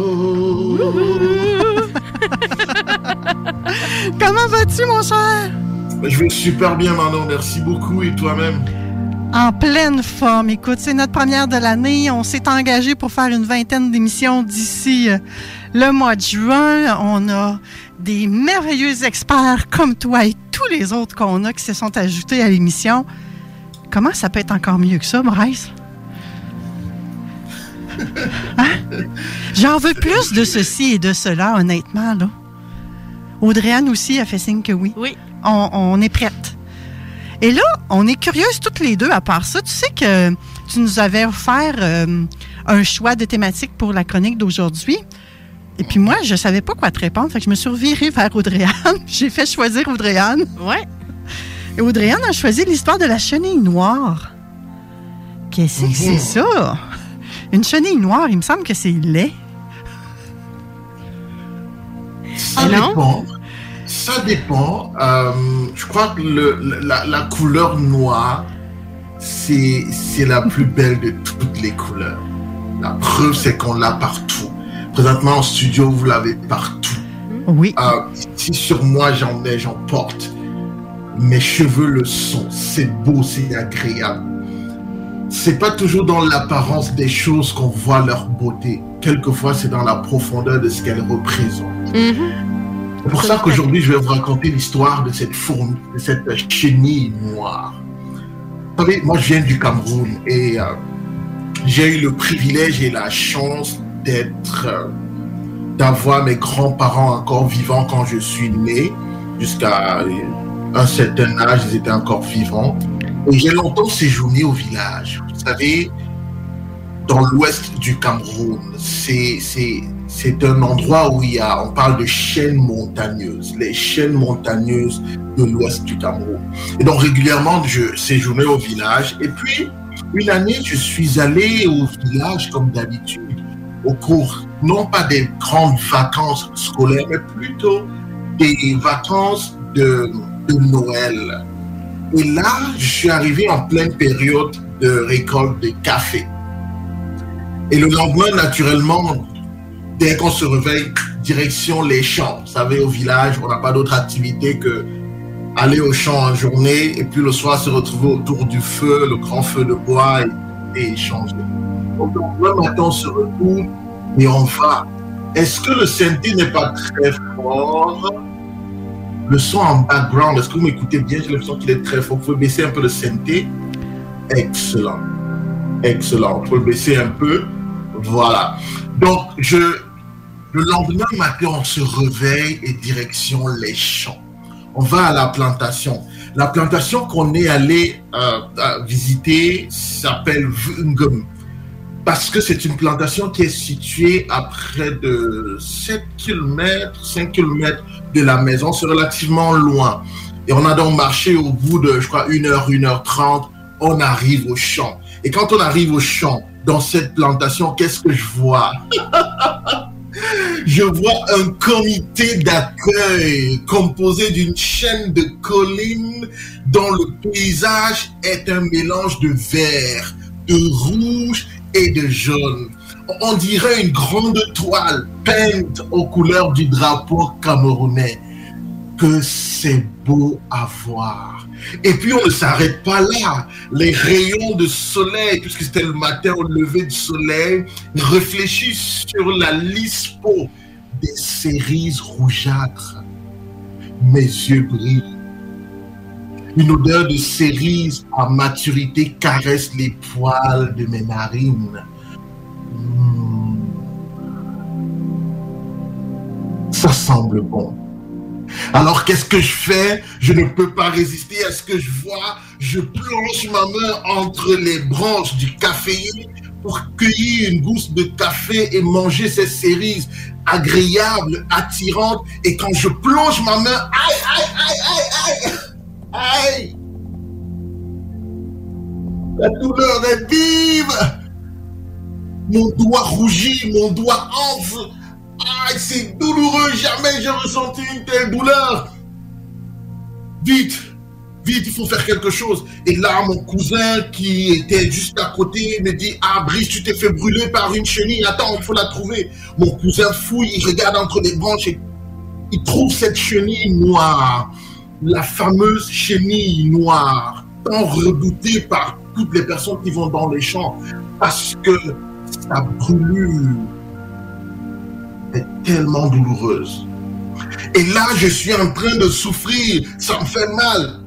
Comment vas-tu, mon cher? Je vais super bien, Manon. Merci beaucoup. Et toi-même? En pleine forme. Écoute, c'est notre première de l'année. On s'est engagé pour faire une 20aine d'émissions d'ici le mois de juin. On a des merveilleux experts comme toi et tous les autres qu'on a qui se sont ajoutés à l'émission. Comment ça peut être encore mieux que ça, Maurice? Hein? J'en veux plus de ceci et de cela, honnêtement, là. Audrey-Anne aussi a fait signe que oui. Oui. On est prête. Et là, on est curieuses toutes les deux à part ça. Tu sais que tu nous avais offert un choix de thématiques pour la chronique d'aujourd'hui. Et puis moi, je savais pas quoi te répondre. Fait que je me suis revirée vers Audrey-Anne. J'ai fait choisir Audrey-Anne. Oui. Et Audrey-Anne a choisi l'histoire de la chenille noire. Qu'est-ce que c'est ça? Une chenille noire, il me semble que c'est lait. Ça dépend. Je crois que la couleur noire, c'est la plus belle de toutes les couleurs. La preuve, c'est qu'on l'a partout. Présentement, en studio, vous l'avez partout. Oui. Ici, sur moi, j'en porte. Mes cheveux le sont. C'est beau, c'est agréable. C'est pas toujours dans l'apparence des choses qu'on voit leur beauté. Quelquefois, c'est dans la profondeur de ce qu'elles représentent. Mm-hmm. C'est pour ça qu'aujourd'hui, je vais vous raconter l'histoire de cette fourmi, de cette chenille noire. Vous savez, moi, je viens du Cameroun et j'ai eu le privilège et la chance d'avoir mes grands-parents encore vivants quand je suis né. Jusqu'à un certain âge, ils étaient encore vivants. Et j'ai longtemps séjourné au village. Vous savez, dans l'ouest du Cameroun, c'est un endroit où on parle de chaînes montagneuses, les chaînes montagneuses de l'ouest du Cameroun. Et donc régulièrement, je séjournais au village. Et puis, une année, je suis allé au village comme d'habitude, au cours, non pas des grandes vacances scolaires, mais plutôt des vacances de Noël. Et là, je suis arrivé en pleine période de récolte de café. Et le lendemain, naturellement, dès qu'on se réveille, direction les champs. Vous savez, au village, on n'a pas d'autre activité que aller aux champs en journée et puis le soir se retrouver autour du feu, le grand feu de bois et échanger. Donc, le lendemain matin, on se retrouve et on va. Est-ce que le synthé n'est pas très fort? Le son en background, est-ce que vous m'écoutez bien? J'ai l'impression qu'il est très fort. Vous pouvez baisser un peu le synthé. Excellent. Vous pouvez baisser un peu. Voilà. Donc, le lendemain matin, on se réveille et direction les champs. On va à la plantation. La plantation qu'on est allé visiter s'appelle Vungum, parce que c'est une plantation qui est située à près de 7 km, 5 km de la maison. C'est relativement loin. Et on a donc marché au bout de, je crois, 1 heure, 1 heure 30. On arrive au champ. Et quand on arrive au champ, dans cette plantation, qu'est-ce que je vois? Je vois un comité d'accueil composé d'une chaîne de collines dont le paysage est un mélange de vert, de rouge et de jaune. On dirait une grande toile peinte aux couleurs du drapeau camerounais. Que c'est beau à voir. Et puis on ne s'arrête pas là. Les rayons de soleil, puisque c'était le matin au lever du soleil, réfléchissent sur la lisse peau des cerises rougeâtres. Mes yeux brillent. Une odeur de cerises à maturité caresse les poils de mes narines. Ça semble bon. Alors, qu'est-ce que je fais? Je ne peux pas résister à ce que je vois. Je plonge ma main entre les branches du caféier pour cueillir une gousse de café et manger ces cerises agréables, attirantes. Et quand je plonge ma main, aïe! La douleur est vive! Mon doigt rougit, mon doigt enfle. Aïe, c'est douloureux, jamais j'ai ressenti une telle douleur. Vite, il faut faire quelque chose. Et là, mon cousin qui était juste à côté me dit « Ah, Brice, tu t'es fait brûler par une chenille, attends, il faut la trouver. » Mon cousin fouille, il regarde entre les branches et il trouve cette chenille noire. La fameuse chenille noire, tant redoutée par toutes les personnes qui vont dans les champs. Parce que sa brûlure est tellement douloureuse. Et là, je suis en train de souffrir, ça me fait mal.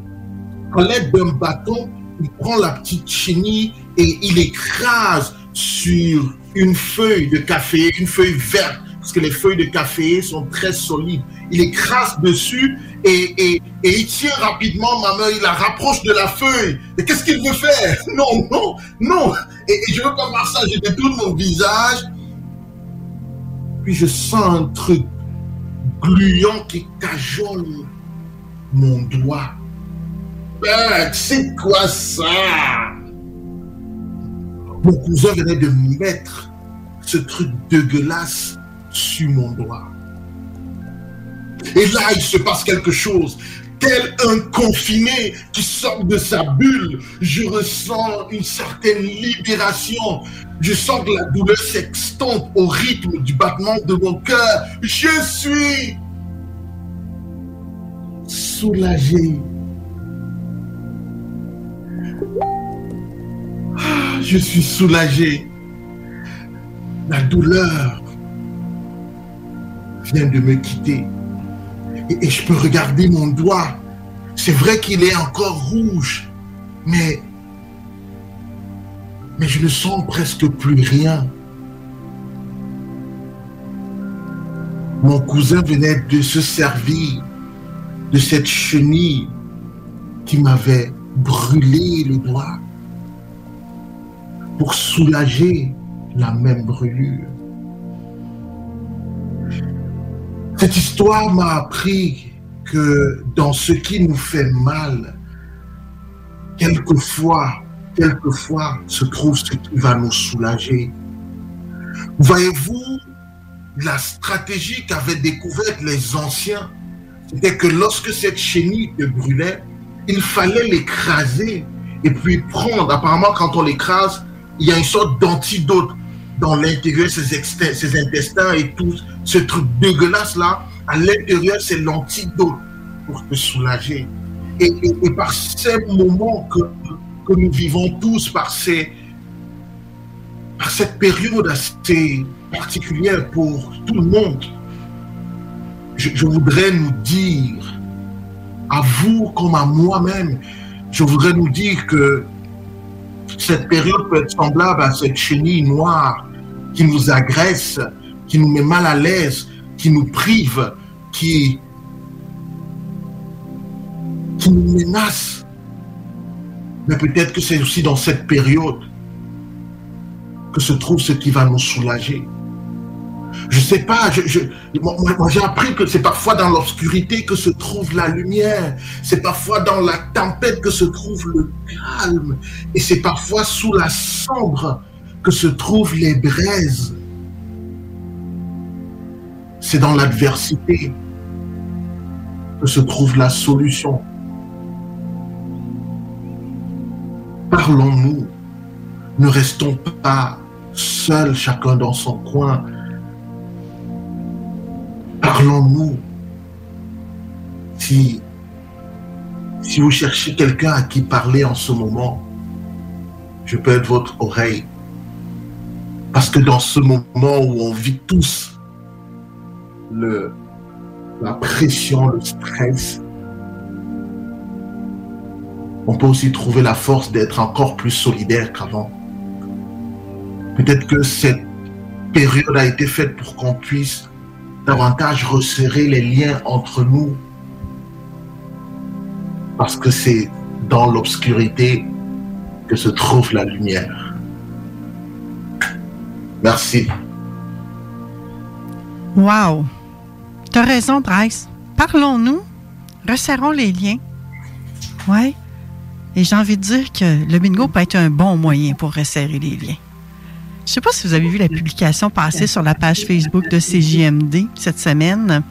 À l'aide d'un bâton, il prend la petite chenille et il écrase sur une feuille de café, une feuille verte, parce que les feuilles de café sont très solides. Il écrase dessus et il tient rapidement ma main, il la rapproche de la feuille. Mais qu'est-ce qu'il veut faire? Non. Et je veux pas voir ça, je détourne mon visage. Puis je sens un truc gluant qui cajole mon doigt. Ben, c'est quoi ça? Mon cousin venait de mettre ce truc dégueulasse sur mon doigt. Et là, il se passe quelque chose. Tel un confiné qui sort de sa bulle, je ressens une certaine libération. Je sens que la douleur s'extompe au rythme du battement de mon cœur. Je suis soulagé. Je suis soulagé. La douleur vient de me quitter. Et je peux regarder mon doigt. C'est vrai qu'il est encore rouge, mais je ne sens presque plus rien. Mon cousin venait de se servir de cette chenille qui m'avait brûlé le doigt pour soulager la même brûlure. Cette histoire m'a appris que dans ce qui nous fait mal, quelquefois se trouve ce qui va nous soulager. Voyez-vous, la stratégie qu'avaient découverte les anciens, c'était que lorsque cette chenille te brûlait, il fallait l'écraser et puis prendre. Apparemment, quand on l'écrase, il y a une sorte d'antidote dans l'intérieur, ses intestins et tout ce truc dégueulasse là, à l'intérieur, c'est l'antidote pour te soulager. Et par ces moments que nous vivons tous, par cette période assez particulière pour tout le monde, je voudrais nous dire, à vous comme à moi-même, je voudrais nous dire que cette période peut être semblable à cette chenille noire qui nous agresse, qui nous met mal à l'aise, qui nous prive, qui nous menace. Mais peut-être que c'est aussi dans cette période que se trouve ce qui va nous soulager. Je ne sais pas, moi j'ai appris que c'est parfois dans l'obscurité que se trouve la lumière, c'est parfois dans la tempête que se trouve le calme, et c'est parfois sous la sombre que se trouvent les braises. C'est dans l'adversité que se trouve la solution. Parlons-nous, ne restons pas seuls chacun dans son coin. Parlons-nous. Si vous cherchez quelqu'un à qui parler en ce moment, je peux être votre oreille. Parce que dans ce moment où on vit tous la pression, le stress, on peut aussi trouver la force d'être encore plus solidaire qu'avant. Peut-être que cette période a été faite pour qu'on puisse davantage resserrer les liens entre nous, parce que c'est dans l'obscurité que se trouve la lumière. Merci. Wow! T'as raison, Bryce. Parlons-nous, resserrons les liens. Ouais. Et j'ai envie de dire que le bingo peut être un bon moyen pour resserrer les liens. Je ne sais pas si vous avez vu la publication passée sur la page Facebook de CJMD cette semaine.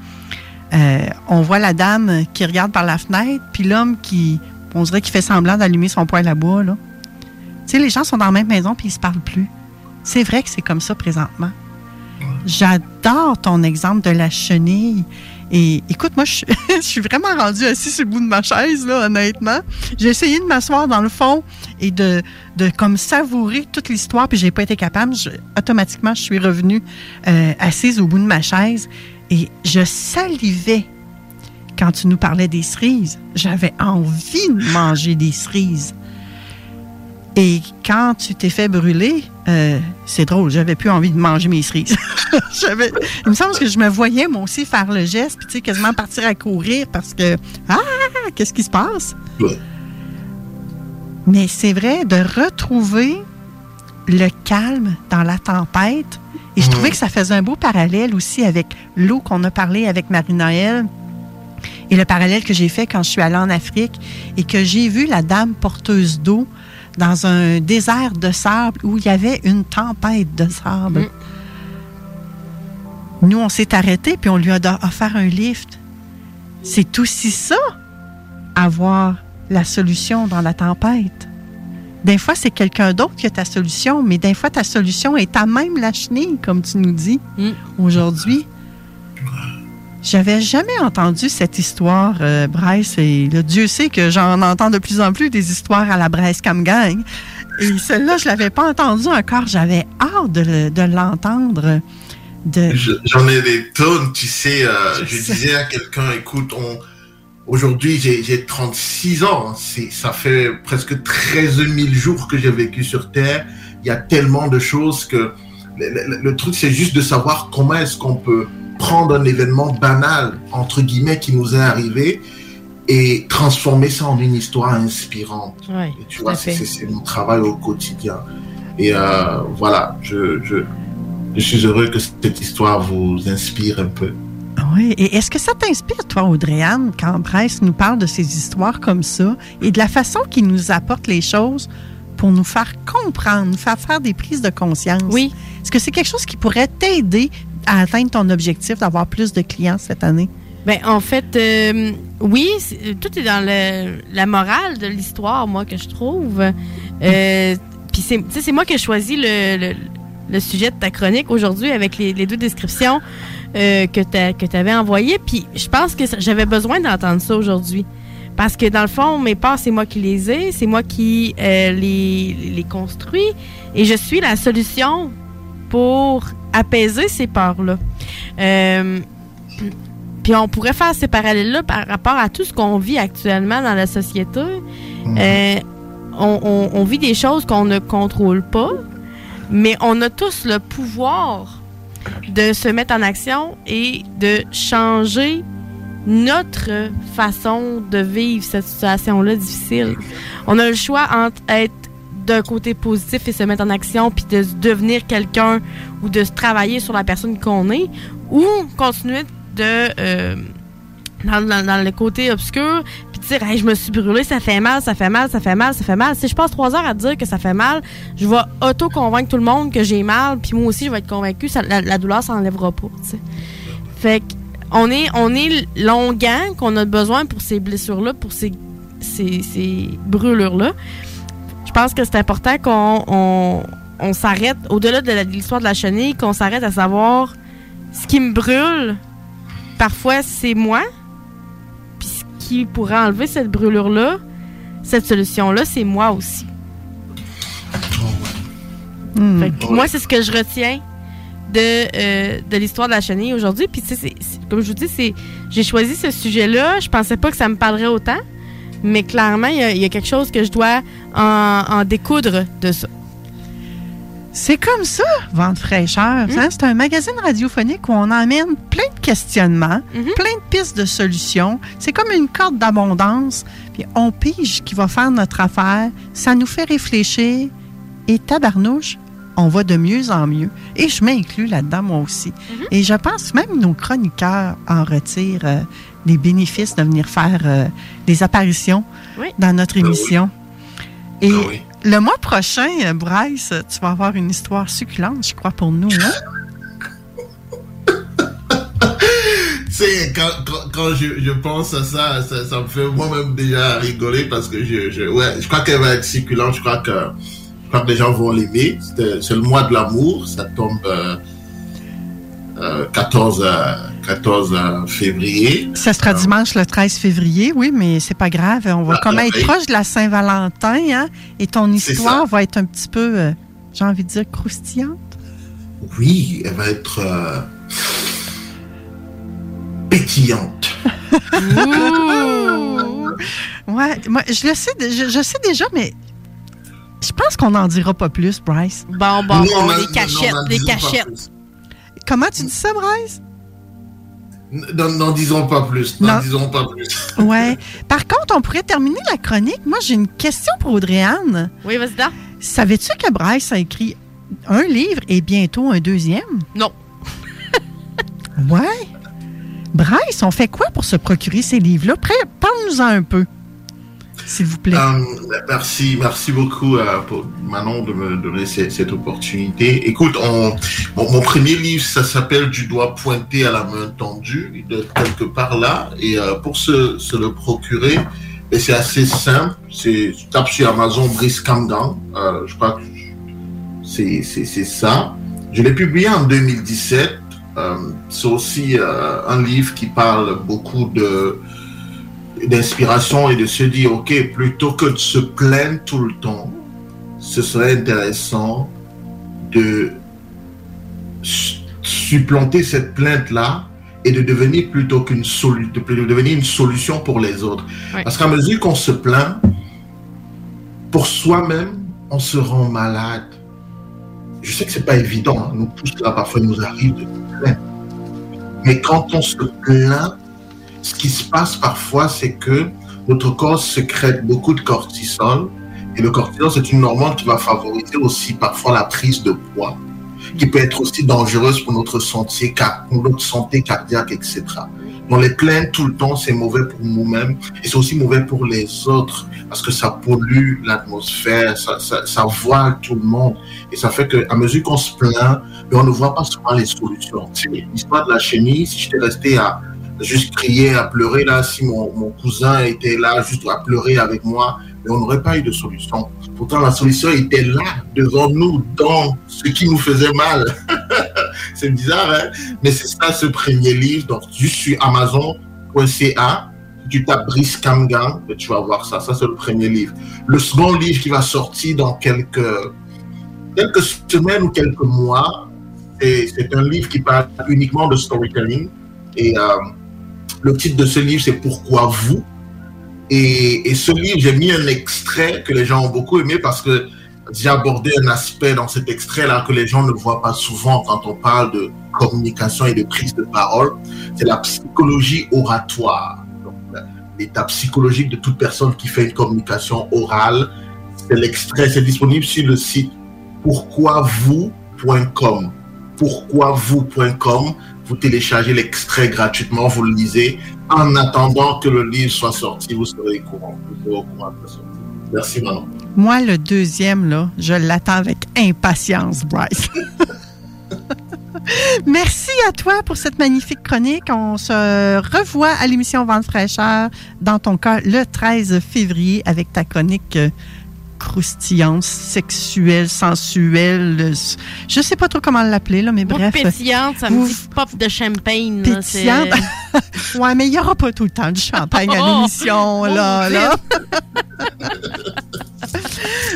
On voit la dame qui regarde par la fenêtre, puis l'homme qui, on dirait qu'il fait semblant d'allumer son poêle à bois, là. Tu sais, les gens sont dans la même maison puis ils ne se parlent plus. C'est vrai que c'est comme ça présentement. J'adore ton exemple de la chenille. Et écoute, moi, je suis vraiment rendue assise sur le bout de ma chaise, là, honnêtement. J'ai essayé de m'asseoir dans le fond et de comme savourer toute l'histoire, puis j'ai pas été capable. Automatiquement, je suis revenue assise au bout de ma chaise et je salivais quand tu nous parlais des cerises. J'avais envie de manger des cerises. Et quand tu t'es fait brûler, c'est drôle, j'avais plus envie de manger mes cerises. Il me semble que je me voyais, moi aussi, faire le geste, puis tu sais, quasiment partir à courir parce que, qu'est-ce qui se passe? Ouais. Mais c'est vrai, de retrouver le calme dans la tempête. Et je trouvais que ça faisait un beau parallèle aussi avec l'eau qu'on a parlé avec Marie-Noëlle. Et le parallèle que j'ai fait quand je suis allée en Afrique et que j'ai vu la dame porteuse d'eau dans un désert de sable où il y avait une tempête de sable. Nous, on s'est arrêtés puis on lui a offert un lift. C'est aussi ça, avoir la solution dans la tempête. Des fois, c'est quelqu'un d'autre qui a ta solution, mais des fois, ta solution est à même la chenille, comme tu nous dis aujourd'hui. J'avais jamais entendu cette histoire, Bryce, et là, Dieu sait que j'en entends de plus en plus des histoires à la Bryce Kamgaing. Et celle-là, je ne l'avais pas entendue encore. J'avais hâte de l'entendre. J'en ai des tonnes, tu sais. Je disais à quelqu'un, écoute, aujourd'hui, j'ai 36 ans. Ça fait presque 13 000 jours que j'ai vécu sur Terre. Il y a tellement de choses que... Le truc, c'est juste de savoir comment est-ce qu'on peut prendre un événement banal, entre guillemets, qui nous est arrivé et transformer ça en une histoire inspirante. Oui, et tu vois, c'est mon travail au quotidien. Et voilà, je suis heureux que cette histoire vous inspire un peu. Oui, et est-ce que ça t'inspire, toi, Audrey-Anne, quand Bryce nous parle de ces histoires comme ça et de la façon qu'il nous apporte les choses pour nous faire comprendre, nous faire faire des prises de conscience? Oui. Est-ce que c'est quelque chose qui pourrait t'aider à atteindre ton objectif d'avoir plus de clients cette année? Bien, en fait, oui, tout est dans la morale de l'histoire, moi, que je trouve. Puis, c'est moi qui ai choisi le sujet de ta chronique aujourd'hui avec les deux descriptions que tu avais envoyées. Puis, je pense que j'avais besoin d'entendre ça aujourd'hui. Parce que, dans le fond, mes peurs, c'est moi qui les ai, c'est moi qui les construis. Et je suis la solution pour apaiser ces peurs-là. Puis on pourrait faire ces parallèles-là par rapport à tout ce qu'on vit actuellement dans la société. On vit des choses qu'on ne contrôle pas. Mais on a tous le pouvoir de se mettre en action et de changer notre façon de vivre cette situation-là difficile. On a le choix entre être d'un côté positif et se mettre en action puis de devenir quelqu'un ou de se travailler sur la personne qu'on est ou continuer de dans le côté obscur puis dire hey, je me suis brûlée, ça fait mal. Si je passe 3 heures à dire que ça fait mal, je vais auto-convaincre tout le monde que j'ai mal puis moi aussi je vais être convaincue, la douleur s'enlèvera pas, t'sais. Fait qu'on est longtemps qu'on a besoin pour ces blessures-là, pour ces brûlures-là. Je pense que c'est important qu'on s'arrête, au-delà de l'histoire de la chenille, qu'on s'arrête à savoir ce qui me brûle, parfois c'est moi, puis ce qui pourrait enlever cette brûlure-là, cette solution-là, c'est moi aussi. Fait que moi, c'est ce que je retiens de l'histoire de la chenille aujourd'hui. Puis, tu sais, comme je vous dis, j'ai choisi ce sujet-là. Je pensais pas que ça me parlerait autant, mais clairement, il y a quelque chose que je dois en découdre de ça. C'est comme ça, Vent de Fraîcheur. Hein? C'est un magazine radiophonique où on emmène plein de questionnements, plein de pistes de solutions. C'est comme une corde d'abondance. Puis on pige qui va faire notre affaire. Ça nous fait réfléchir. Et tabarnouche, on va de mieux en mieux. Et je m'inclus là-dedans, moi aussi. Et je pense même nos chroniqueurs en retirent les bénéfices de venir faire des apparitions dans notre émission. Et le mois prochain, Bryce, tu vas avoir une histoire succulente, je crois, pour nous, non? Tu sais, quand je pense à ça, ça me fait moi-même déjà rigoler parce que je crois qu'elle va être succulente, je crois que les gens vont l'aimer. C'est le mois de l'amour. Ça tombe 14 février. Ça sera dimanche le 13 février, oui, mais c'est pas grave. On va être proche de la Saint-Valentin, hein? Et ton histoire va être un petit peu, j'ai envie de dire, croustillante. Oui, elle va être pétillante. Ouais, moi, je sais déjà, mais je pense qu'on n'en dira pas plus, Bryce. Bon, les cachettes. Comment tu dis ça, Bryce? N'en disons pas plus. Ouais. Par contre, on pourrait terminer la chronique. Moi, j'ai une question pour Audrey-Anne. Oui, vas-y donc. Savais-tu que Bryce a écrit un livre et bientôt un deuxième? Non. Ouais. Bryce, on fait quoi pour se procurer ces livres-là? Parle-nous-en un peu, s'il vous plaît. Merci beaucoup pour Manon de me donner cette opportunité. Écoute, mon premier livre, ça s'appelle « Du doigt pointé à la main tendue », quelque part là. Et pour se le procurer, et c'est assez simple. Tu tapes sur Amazon « Bryce Kamgaing ». Je crois que c'est ça. Je l'ai publié en 2017. C'est aussi un livre qui parle beaucoup d'inspiration et de se dire, OK, plutôt que de se plaindre tout le temps, ce serait intéressant de supplanter cette plainte-là et de devenir plutôt qu'une de devenir une solution pour les autres. Oui. Parce qu'à mesure qu'on se plaint, pour soi-même, on se rend malade. Je sais que c'est pas évident, nous tous, là, parfois, il nous arrive de nous plaindre. Mais quand on se plaint, ce qui se passe parfois, c'est que notre corps sécrète beaucoup de cortisol. Et le cortisol, c'est une hormone qui va favoriser aussi parfois la prise de poids, qui peut être aussi dangereuse pour notre santé cardiaque, etc. On les plaint tout le temps, c'est mauvais pour nous-mêmes et c'est aussi mauvais pour les autres parce que ça pollue l'atmosphère, ça voile tout le monde. Et ça fait qu'à mesure qu'on se plaint, on ne voit pas souvent les solutions. C'est l'histoire de la chenille. Si j'étais resté à juste crier, à pleurer, là, si mon cousin était là, juste à pleurer avec moi, mais on n'aurait pas eu de solution. Pourtant, la solution était là, devant nous, dans ce qui nous faisait mal. C'est bizarre, hein? Mais c'est ça, ce premier livre. Donc, juste sur Amazon.ca, tu tapes Bryce Kamgaing, et tu vas voir ça. Ça, c'est le premier livre. Le second livre qui va sortir dans quelques semaines ou quelques mois, c'est un livre qui parle uniquement de storytelling. Et le titre de ce livre, c'est « Pourquoi vous ?» Et ce livre, j'ai mis un extrait que les gens ont beaucoup aimé parce que j'ai abordé un aspect dans cet extrait-là que les gens ne voient pas souvent quand on parle de communication et de prise de parole, c'est la psychologie oratoire. Donc, l'étape psychologique de toute personne qui fait une communication orale, c'est l'extrait, c'est disponible sur le site pourquoivous.com. pourquoivous.com, vous téléchargez l'extrait gratuitement, vous le lisez. En attendant que le livre soit sorti, vous serez au courant. Vous serez au courant de la sortie. Merci, Manon. Moi, le deuxième, là, je l'attends avec impatience, Bryce. Merci à toi pour cette magnifique chronique. On se revoit à l'émission Vent de Fraîcheur, dans ton cas, le 13 février, avec ta chronique croustillante, sexuelle, sensuelle. Je ne sais pas trop comment l'appeler, là, mais moi, bref. Pétillante, ça me dit pop de champagne. Pétillante. Là, c'est... ouais, mais il n'y aura pas tout le temps de champagne à l'émission, là.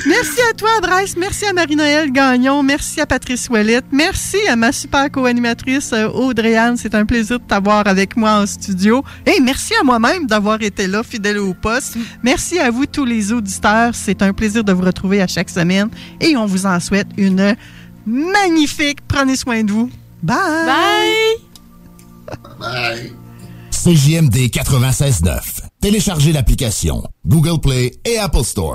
Merci à toi, Bryce. Merci à Marie-Noëlle Gagnon. Merci à Patrice Ouellet. Merci à ma super co-animatrice Audrey-Anne. C'est un plaisir de t'avoir avec moi en studio. Et merci à moi-même d'avoir été là, fidèle au poste. Merci à vous, tous les auditeurs. C'est un plaisir de vous retrouver à chaque semaine. Et on vous en souhaite une magnifique. Prenez soin de vous. Bye! Bye! Bye! CJMD 96.9. Téléchargez l'application Google Play et Apple Store.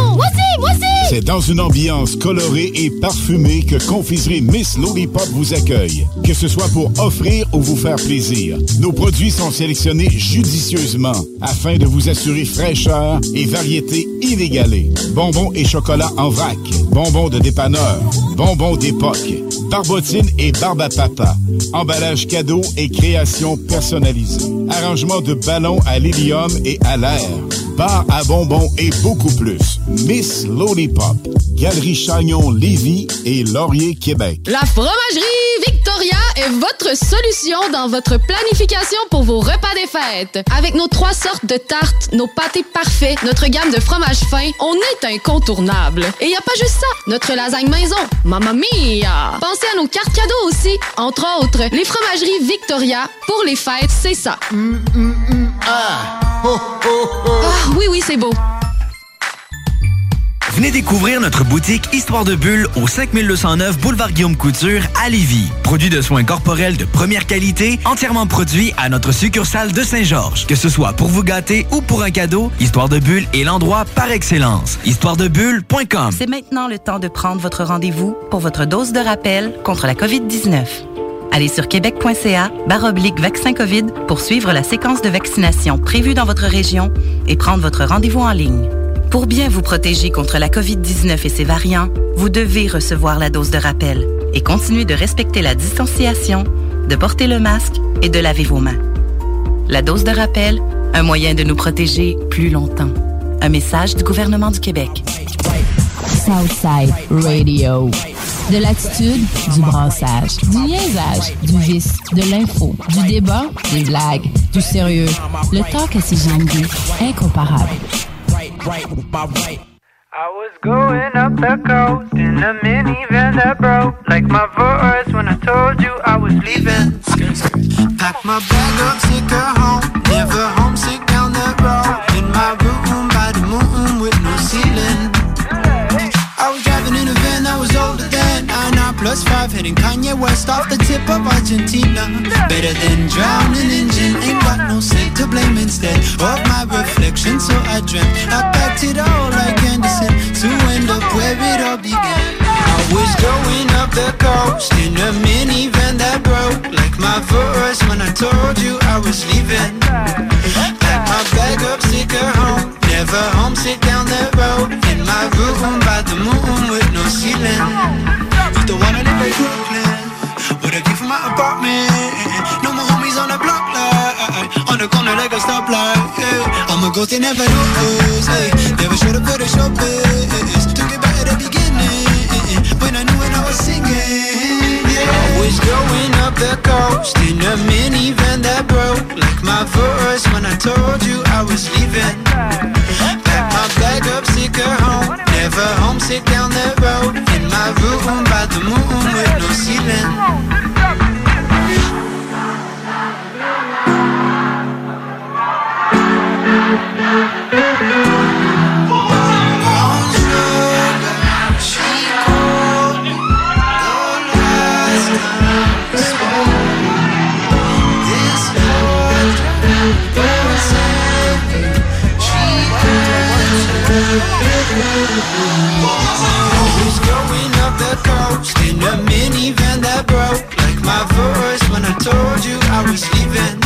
Voici! C'est dans une ambiance colorée et parfumée que Confiserie Miss Lollipop vous accueille. Que ce soit pour offrir ou vous faire plaisir, nos produits sont sélectionnés judicieusement afin de vous assurer fraîcheur et variété inégalée. Bonbons et chocolat en vrac, bonbons de dépanneur, bonbons d'époque, barbotines et barbe à papa, emballage cadeau et création personnalisée, arrangement de ballons à l'hélium et à l'air, bar à bonbons et beaucoup plus. Miss Lollipop, Galerie Chagnon, Lévis et Laurier, Québec. La Fromagerie Victoria est votre solution dans votre planification pour vos repas des fêtes. Avec nos 3 sortes de tartes, nos pâtés parfaits, notre gamme de fromages fins, on est incontournable. Et y a pas juste ça, notre lasagne maison, mamma mia! Pensez à nos cartes cadeaux aussi, entre autres, les Fromageries Victoria, pour les fêtes, c'est ça. Ah, oh, oh, oh. Ah, oui, c'est beau. Venez découvrir notre boutique Histoire de Bulles au 5209 boulevard Guillaume Couture à Lévis. Produit de soins corporels de première qualité, entièrement produit à notre succursale de Saint-Georges. Que ce soit pour vous gâter ou pour un cadeau, Histoire de Bulles est l'endroit par excellence. Histoiredebulles.com. C'est maintenant le temps de prendre votre rendez-vous pour votre dose de rappel contre la COVID-19. Allez sur québec.ca/vaccin-covid pour suivre la séquence de vaccination prévue dans votre région et prendre votre rendez-vous en ligne. Pour bien vous protéger contre la COVID-19 et ses variants, vous devez recevoir la dose de rappel et continuer de respecter la distanciation, de porter le masque et de laver vos mains. La dose de rappel, un moyen de nous protéger plus longtemps. Un message du gouvernement du Québec. Southside Radio. De l'attitude, du brassage, du niaisage, du vice, de l'info, du débat, des blagues, du sérieux. Le talk à CJMD, incomparable. I was going up the coast in a minivan that broke, like my voice when I told you I was leaving. Pack my bag up, take her home, never homesick down that road. In my room by the moon with no ceiling. I was driving in a van that was older than +5, hitting Kanye West off the tip of Argentina. Better than drowning engine, ain't got no sin to blame instead of my reflection, so I dreamt I packed it all like Anderson to end up where it all began. I was going up the coast in a minivan that broke, like my voice when I told you I was leaving. Packed my bag up, sick at home, never homesick down that road in my room by the moon with no ceiling. With the one I live in Brooklyn, with a view from my apartment. No more homies on the block like on the corner like a stoplight. Yeah. I'm a ghost, they never know us. Hey. Never showed up for the showbiz. Took it back at the beginning when I knew when I was singing. Yeah. Always going up the coast in a minivan that broke like my voice when I told you I was leaving. Pack my bag up, sick of home. Never homesick down the road in my room by the moon with no ceiling. Always going up the coast in a minivan that broke like my voice when I told you I was leaving.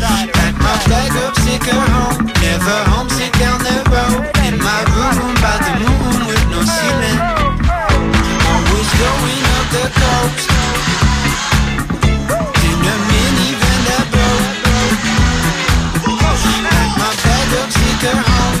Pack my flag up, sick of home. Never homesick down the road in my room by the moon with no ceiling. Always going up the coast in a minivan that broke. Pack my flag up, sick of home.